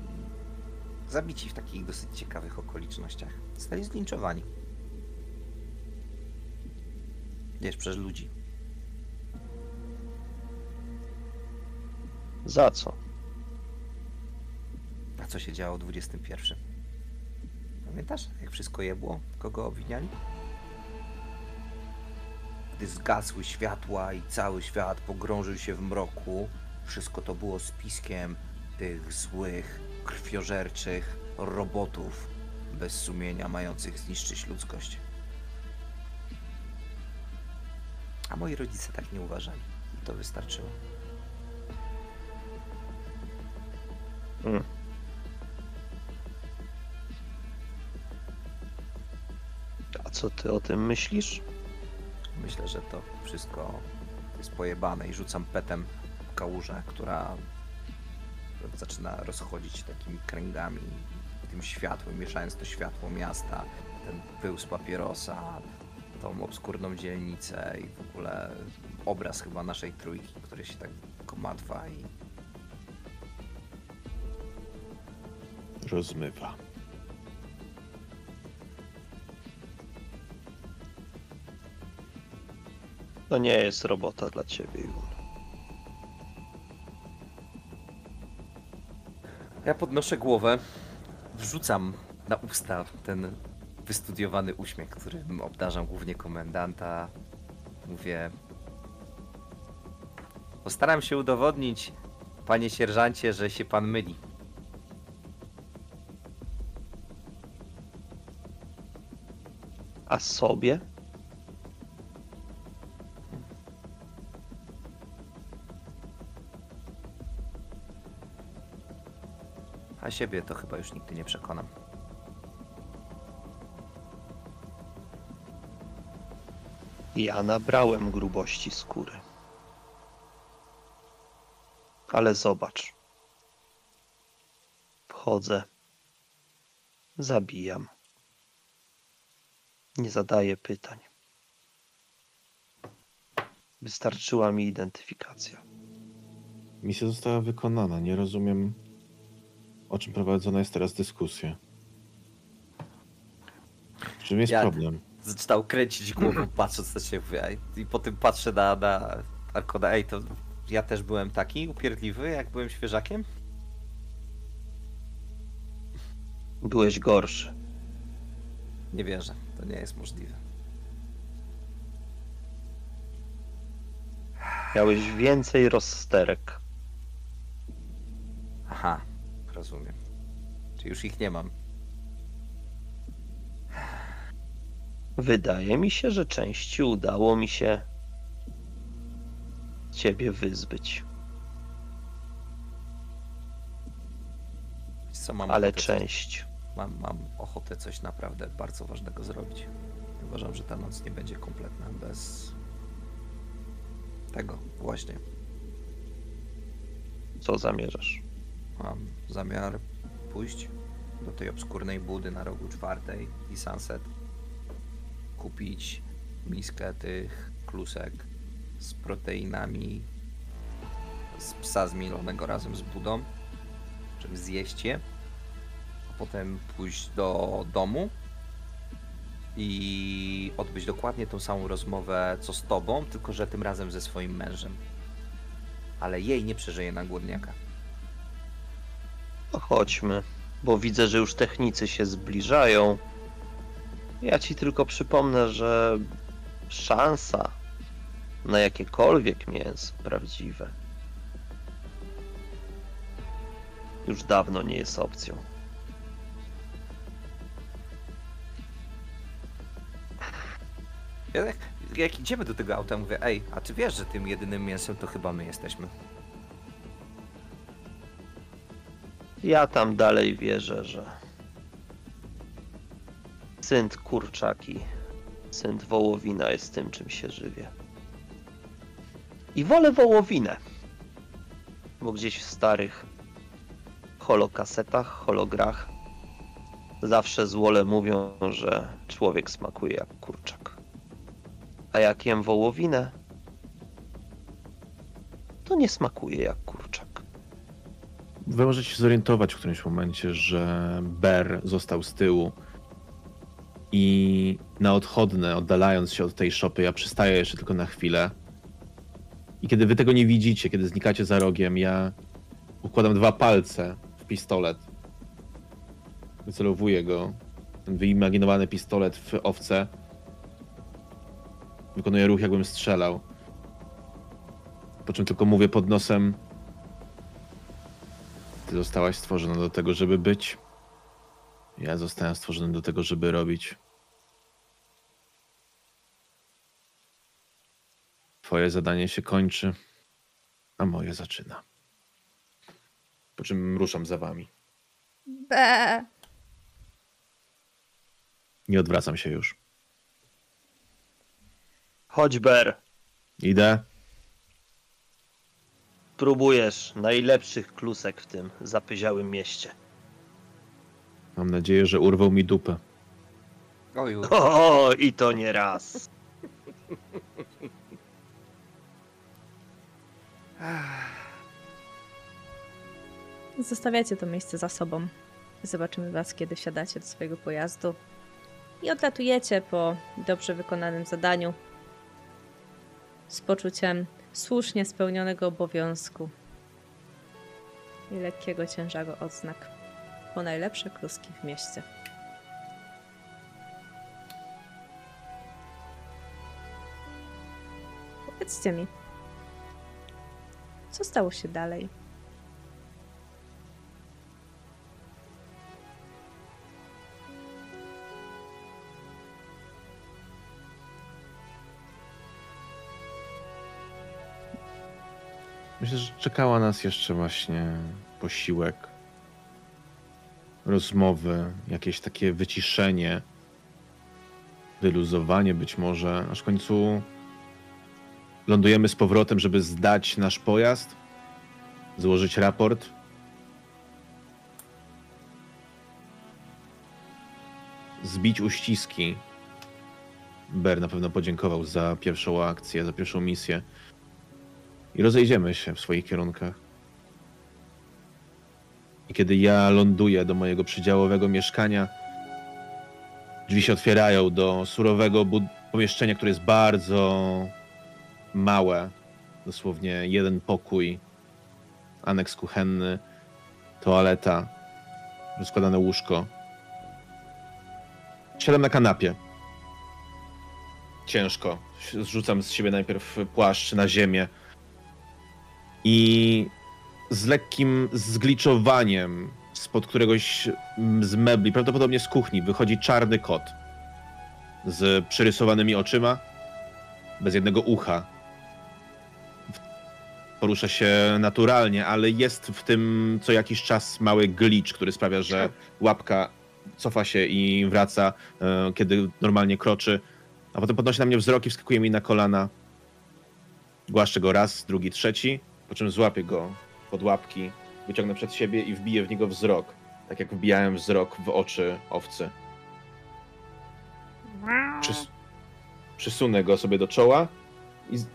zabici w takich dosyć ciekawych okolicznościach. Zostali zlinczowani. Wiesz, przez ludzi. Za co? A co się działo w dwudziestym pierwszym? Pamiętasz, jak wszystko jebło? Kogo obwiniali? Gdy zgasły światła i cały świat pogrążył się w mroku, wszystko to było spiskiem tych złych, krwiożerczych robotów bez sumienia, mających zniszczyć ludzkość. A moi rodzice tak nie uważali. I to wystarczyło. Hmm. A co ty o tym myślisz? Myślę, że to wszystko jest pojebane i rzucam petem w kałużę, która zaczyna rozchodzić takimi kręgami tym światłem, mieszając to światło miasta, ten pył z papierosa, tą obskurną dzielnicę i w ogóle obraz chyba naszej trójki, który się tak komatwa i rozmywa. To nie jest robota dla ciebie, Jun. Ja podnoszę głowę, wrzucam na usta ten wystudiowany uśmiech, którym obdarzam głównie komendanta. Mówię... Postaram się udowodnić, panie sierżancie, że się pan myli. A sobie? A siebie to chyba już nigdy nie przekonam. Ja nabrałem grubości skóry. Ale zobacz. Wchodzę. Zabijam. Nie zadaję pytań. Wystarczyła mi identyfikacja. Misja została wykonana. Nie rozumiem, o czym prowadzona jest teraz dyskusja. W czym jest ja problem? Zaczynał kręcić głową, patrząc na siebie. I potem patrzę na, na Arkona. Ej, to ja też byłem taki upierdliwy, jak byłem świeżakiem? Byłeś gorszy. Nie wierzę. To nie jest możliwe. Miałeś więcej rozsterek. Aha. Rozumiem. Czy już ich nie mam? Wydaje mi się, że części udało mi się ciebie wyzbyć. Co, mam ale ochotę, część. Mam, mam ochotę coś naprawdę bardzo ważnego zrobić. Uważam, że ta noc nie będzie kompletna bez tego właśnie. Co zamierzasz? Mam zamiar pójść do tej obskurnej budy na rogu czwartej i Sunset, kupić miskę tych klusek z proteinami z psa zmielonego razem z budą, żeby zjeść je, a potem pójść do domu i odbyć dokładnie tą samą rozmowę co z tobą, tylko że tym razem ze swoim mężem, ale jej nie przeżyje na górniaka. No chodźmy, bo widzę, że już technicy się zbliżają. Ja ci tylko przypomnę, że szansa na jakiekolwiek mięso prawdziwe już dawno nie jest opcją. Ja tak, jak idziemy do tego auta, mówię, ej, a ty wiesz, że tym jedynym mięsem to chyba my jesteśmy. Ja tam dalej wierzę, że synt kurczaki, synt wołowina jest tym, czym się żywię. I wolę wołowinę, bo gdzieś w starych holokasetach, holograch zawsze złole mówią, że człowiek smakuje jak kurczak. A jak jem wołowinę, to nie smakuje jak kurczak. Wy możecie się zorientować w którymś momencie, że Bear został z tyłu i na odchodne, oddalając się od tej szopy, ja przystaję jeszcze tylko na chwilę. I kiedy wy tego nie widzicie, kiedy znikacie za rogiem, ja układam dwa palce w pistolet. Wycelowuję go, ten wyimaginowany pistolet w owce. Wykonuję ruch, jakbym strzelał. Po czym tylko mówię pod nosem: ty zostałaś stworzona do tego, żeby być. Ja zostałem stworzony do tego, żeby robić. Twoje zadanie się kończy, a moje zaczyna. Po czym ruszam za wami. Be. Nie odwracam się już. Chodź, Ber. Idę. Próbujesz najlepszych klusek w tym zapyziałym mieście. Mam nadzieję, że urwał mi dupę. Oj, o, i to nie raz. Zostawiacie to miejsce za sobą. Zobaczymy was, kiedy wsiadacie do swojego pojazdu i odlatujecie po dobrze wykonanym zadaniu z poczuciem słusznie spełnionego obowiązku i lekkiego ciężaru odznak po najlepsze kluski w mieście. Powiedzcie mi, co stało się dalej? Myślę, że czekała nas jeszcze właśnie posiłek, rozmowy, jakieś takie wyciszenie, wyluzowanie być może, aż w końcu lądujemy z powrotem, żeby zdać nasz pojazd, złożyć raport. Zbić uściski. Ber na pewno podziękował za pierwszą akcję, za pierwszą misję. I rozejdziemy się w swoich kierunkach. I kiedy ja ląduję do mojego przydziałowego mieszkania, drzwi się otwierają do surowego pomieszczenia, które jest bardzo małe. Dosłownie jeden pokój, aneks kuchenny, toaleta, rozkładane łóżko. Siadam na kanapie. Ciężko. Zrzucam z siebie najpierw płaszcz na ziemię. I z lekkim zgliczowaniem spod któregoś z mebli, prawdopodobnie z kuchni, wychodzi czarny kot z przerysowanymi oczyma, bez jednego ucha. Porusza się naturalnie, ale jest w tym co jakiś czas mały glitch, który sprawia, że łapka cofa się i wraca, kiedy normalnie kroczy, a potem podnosi na mnie wzrok i wskakuje mi na kolana. Głaszczę go raz, drugi, trzeci, po czym złapię go pod łapki, wyciągnę przed siebie i wbiję w niego wzrok, tak jak wbijałem wzrok w oczy owcy. Przys- przysunę go sobie do czoła i z-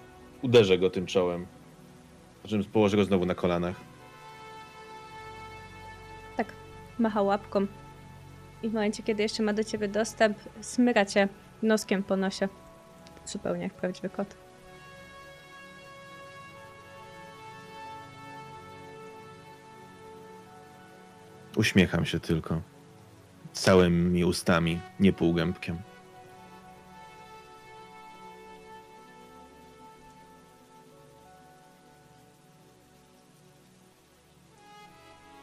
uderzę go tym czołem, po czym położę go znowu na kolanach. Tak, macha łapką i w momencie, kiedy jeszcze ma do ciebie dostęp, smyra cię noskiem po nosie, zupełnie jak prawdziwy kot. Uśmiecham się tylko. Całymi ustami, nie półgębkiem.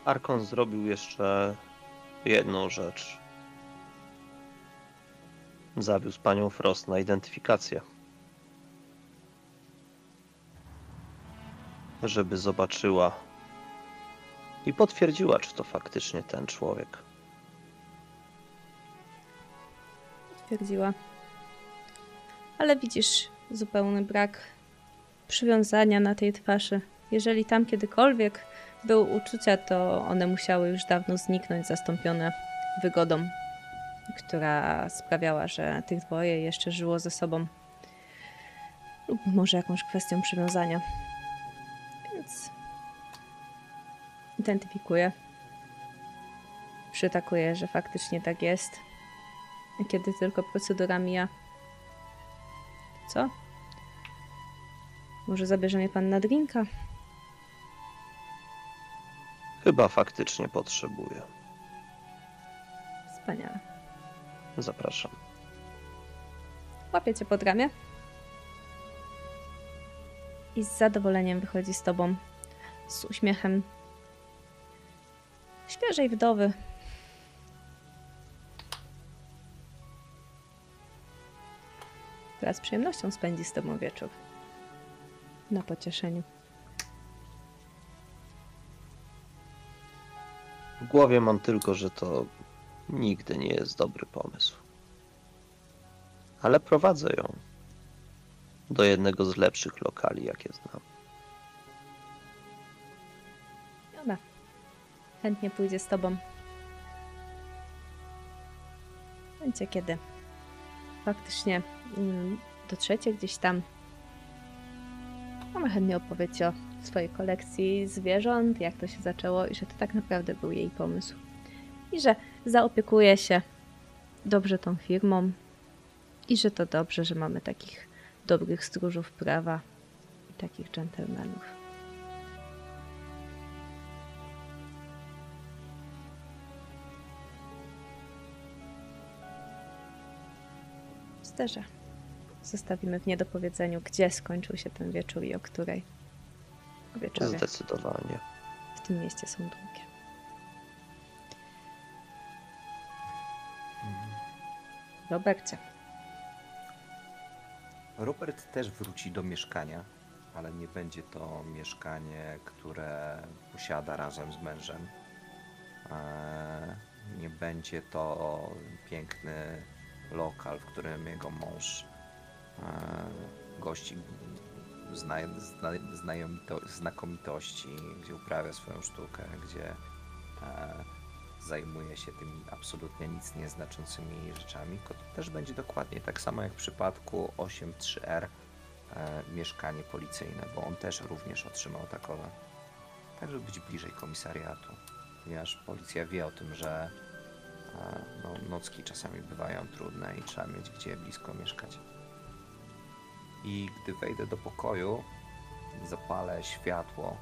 Arkon zrobił jeszcze jedną rzecz. Zawiózł panią Frost na identyfikację. Żeby zobaczyła i potwierdziła, czy to faktycznie ten człowiek. Potwierdziła. Ale widzisz zupełny brak przywiązania na tej twarzy. Jeżeli tam kiedykolwiek były uczucia, to one musiały już dawno zniknąć, zastąpione wygodą, która sprawiała, że tych dwoje jeszcze żyło ze sobą. Lub może jakąś kwestią przywiązania. Więc identyfikuje. Przytakuje, że faktycznie tak jest. A kiedy tylko procedura mija. Co? Może zabierze mnie pan na drinka? Chyba faktycznie potrzebuję. Wspaniale. Zapraszam. Łapie cię pod ramię. I z zadowoleniem wychodzi z tobą. Z uśmiechem świeżej wdowy. Teraz z przyjemnością spędzi z tobą wieczór. na pocieszeniu. W głowie mam tylko, że to nigdy nie jest dobry pomysł. Ale prowadzę ją do jednego z lepszych lokali, jakie znam. Dobra. Chętnie pójdzie z tobą. Będzie kiedy faktycznie dotrzecie gdzieś tam. Ona chętnie opowie ci o swojej kolekcji zwierząt, jak to się zaczęło i że to tak naprawdę był jej pomysł. I że zaopiekuje się dobrze tą firmą i że to dobrze, że mamy takich dobrych stróżów prawa i takich dżentelmenów. Sterze. Zostawimy w niedopowiedzeniu, gdzie skończył się ten wieczór i o której wieczorze. Zdecydowanie. W tym mieście są długie. Robercie. Robert też wróci do mieszkania, ale nie będzie to mieszkanie, które posiada razem z mężem. Nie będzie to piękny lokal, w którym jego mąż gości zna, zna, znajomito, znakomitości, gdzie uprawia swoją sztukę, gdzie e, zajmuje się tymi absolutnie nic nieznaczącymi rzeczami. To też będzie dokładnie tak samo jak w przypadku osiem trzy R e, mieszkanie policyjne, bo on też również otrzymał takowe. Tak, żeby być bliżej komisariatu, ponieważ policja wie o tym, że e, no, nocki czasami bywają trudne i trzeba mieć gdzie blisko mieszkać. I gdy wejdę do pokoju, zapalę światło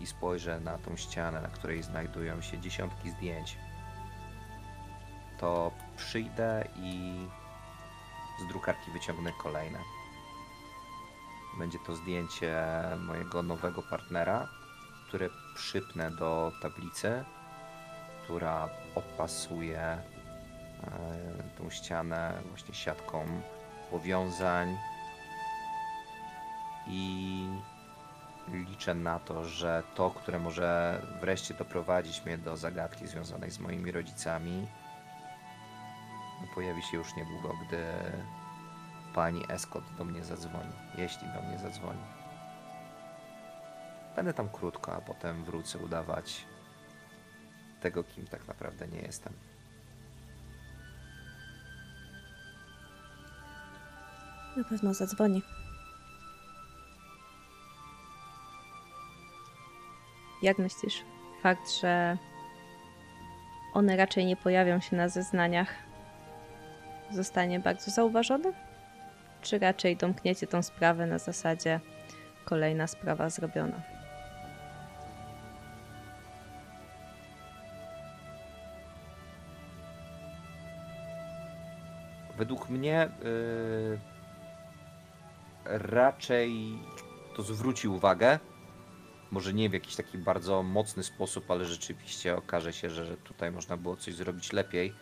i spojrzę na tą ścianę, na której znajdują się dziesiątki zdjęć, to przyjdę i z drukarki wyciągnę kolejne. Będzie to zdjęcie mojego nowego partnera, które przypnę do tablicy, która opasuje tą ścianę właśnie siatką powiązań. I liczę na to, że to, które może wreszcie doprowadzić mnie do zagadki związanej z moimi rodzicami, pojawi się już niedługo, gdy pani Escott do mnie zadzwoni, jeśli do mnie zadzwoni. Będę tam krótko, a potem wrócę udawać tego, kim tak naprawdę nie jestem. Na pewno zadzwoni. Jak myślisz, fakt, że one raczej nie pojawią się na zeznaniach, zostanie bardzo zauważony? Czy raczej domkniecie tą sprawę na zasadzie kolejna sprawa zrobiona? Według mnie yy, raczej to zwróci uwagę. Może nie w jakiś taki bardzo mocny sposób, ale rzeczywiście okaże się, że tutaj można było coś zrobić lepiej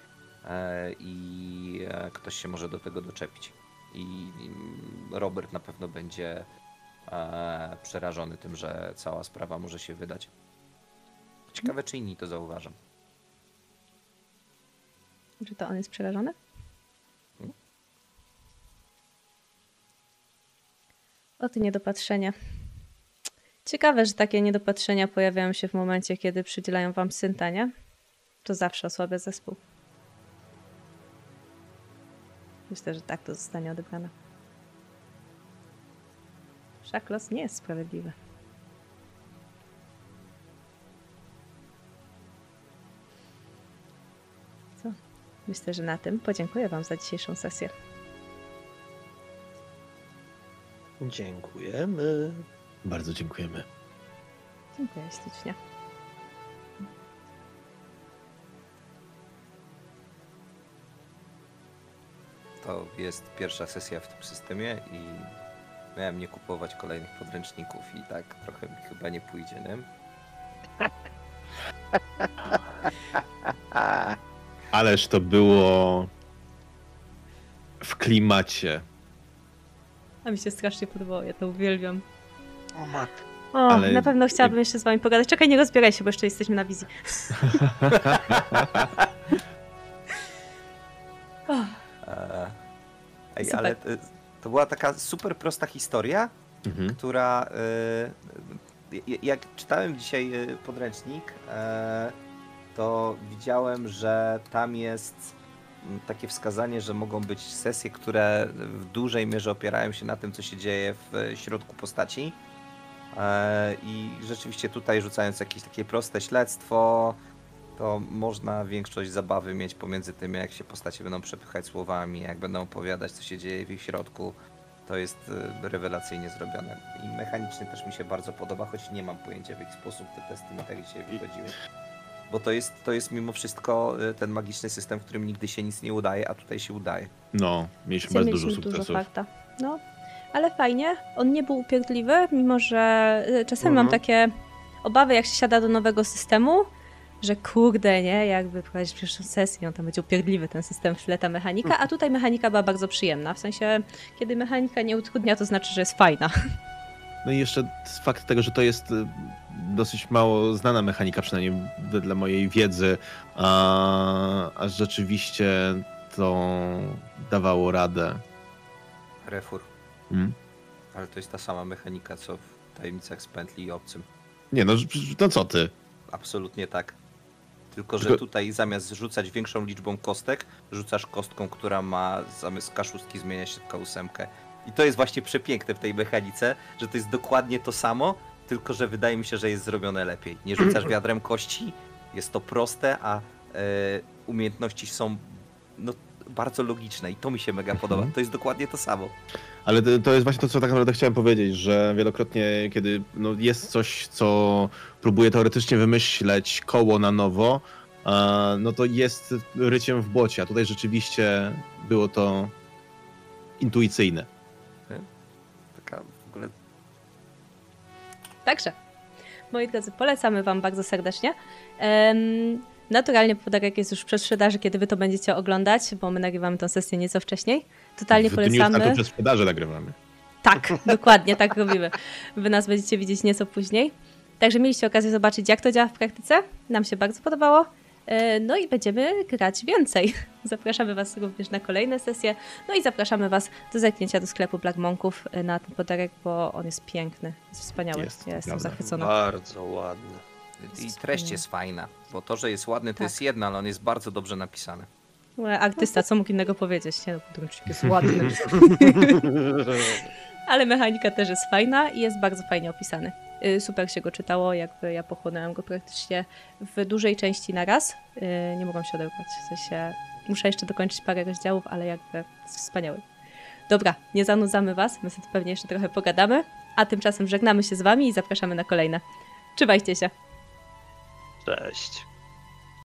i ktoś się może do tego doczepić. I Robert na pewno będzie przerażony tym, że cała sprawa może się wydać. Ciekawe, czy inni to zauważą. Czy to on jest przerażony? Hmm? O ty niedopatrzenie. Ciekawe, że takie niedopatrzenia pojawiają się w momencie, kiedy przydzielają wam synta, nie? To zawsze osłabia zespół. Myślę, że tak to zostanie odebrane. Wszak los nie jest sprawiedliwy. Co? Myślę, że na tym podziękuję wam za dzisiejszą sesję. Dziękujemy. Bardzo dziękujemy. Dziękuję ślicznie. To jest pierwsza sesja w tym systemie i miałem nie kupować kolejnych podręczników i tak trochę mi chyba nie pójdzie, nie? Ależ to było w klimacie A mi się strasznie podobało, ja to uwielbiam. O matko. O, ale... na pewno chciałabym jeszcze z wami pogadać. Czekaj, nie rozbieraj się, bo jeszcze jesteśmy na wizji. oh. Ej, ale to była taka super prosta historia, mhm. która... Jak czytałem dzisiaj podręcznik, to widziałem, że tam jest takie wskazanie, że mogą być sesje, które w dużej mierze opierają się na tym, co się dzieje w środku postaci. I rzeczywiście tutaj, rzucając jakieś takie proste śledztwo, to można większość zabawy mieć pomiędzy tym, jak się postacie będą przepychać słowami, jak będą opowiadać, co się dzieje w ich środku. To jest rewelacyjnie zrobione. I mechanicznie też mi się bardzo podoba, choć nie mam pojęcia, w jaki sposób te testy materii się wychodziły. Bo to jest, to jest mimo wszystko ten magiczny system, w którym nigdy się nic nie udaje, a tutaj się udaje. No, mieliśmy bardzo dużo sukcesów. Dużo farta. No. Ale fajnie, on nie był upierdliwy, mimo że czasem mhm. mam takie obawy, jak się siada do nowego systemu, że kurde, nie, jakby prowadzić pierwszą sesję, on tam będzie upierdliwy ten system fleta mechanika, mhm. a tutaj mechanika była bardzo przyjemna, w sensie, kiedy mechanika nie utrudnia, to znaczy, że jest fajna. No i jeszcze fakt tego, że to jest dosyć mało znana mechanika, przynajmniej dla mojej wiedzy, a, a rzeczywiście to dawało radę. Refur. Hmm? Ale to jest ta sama mechanika, co w Tajemnicach z Pętli i Obcym. Nie, no, no co ty? Absolutnie tak. Tylko, że tutaj zamiast rzucać większą liczbą kostek, rzucasz kostką, która ma zamiast K szóstki zmienia się w K osiem. I to jest właśnie przepiękne w tej mechanice, że to jest dokładnie to samo, tylko że wydaje mi się, że jest zrobione lepiej. Nie rzucasz wiadrem kości, jest to proste, a y, umiejętności są... No, bardzo logiczne i to mi się mega podoba. To jest dokładnie to samo. Ale to jest właśnie to, co tak naprawdę chciałem powiedzieć, że wielokrotnie, kiedy no, jest coś, co próbuje teoretycznie wymyśleć koło na nowo, no to jest ryciem w błocie, a tutaj rzeczywiście było to intuicyjne. Taka w ogóle... Także, moi drodzy, polecamy wam bardzo serdecznie. Um... Naturalnie podarek jest już w przedsprzedaży, kiedy wy to będziecie oglądać, bo my nagrywamy tę sesję nieco wcześniej. Totalnie w polecamy. W dniu przedsprzedaży nagrywamy. Tak, dokładnie, tak robimy. Wy nas będziecie widzieć nieco później. Także mieliście okazję zobaczyć, jak to działa w praktyce. Nam się bardzo podobało. No i będziemy grać więcej. Zapraszamy was również na kolejne sesje. No i zapraszamy was do zerknięcia do sklepu Black Monków na ten podarek, bo on jest piękny, jest wspaniały. Jest, ja jestem zachwycona. Bardzo ładny. I treść jest fajna, bo to, że jest ładny, to tak. jest jedna, ale on jest bardzo dobrze napisany. Artysta, co mógł innego powiedzieć? Nie, no podręcznik jest ładny. Ale mechanika też jest fajna i jest bardzo fajnie opisany. Super się go czytało, jakby ja pochłonęłam go praktycznie w dużej części naraz. Nie mogłam się oderwać, w sensie muszę jeszcze dokończyć parę rozdziałów, ale jakby jest wspaniały. Dobra, nie zanudzamy was, my sobie pewnie jeszcze trochę pogadamy, a tymczasem żegnamy się z wami i zapraszamy na kolejne. Trzymajcie się! Cześć.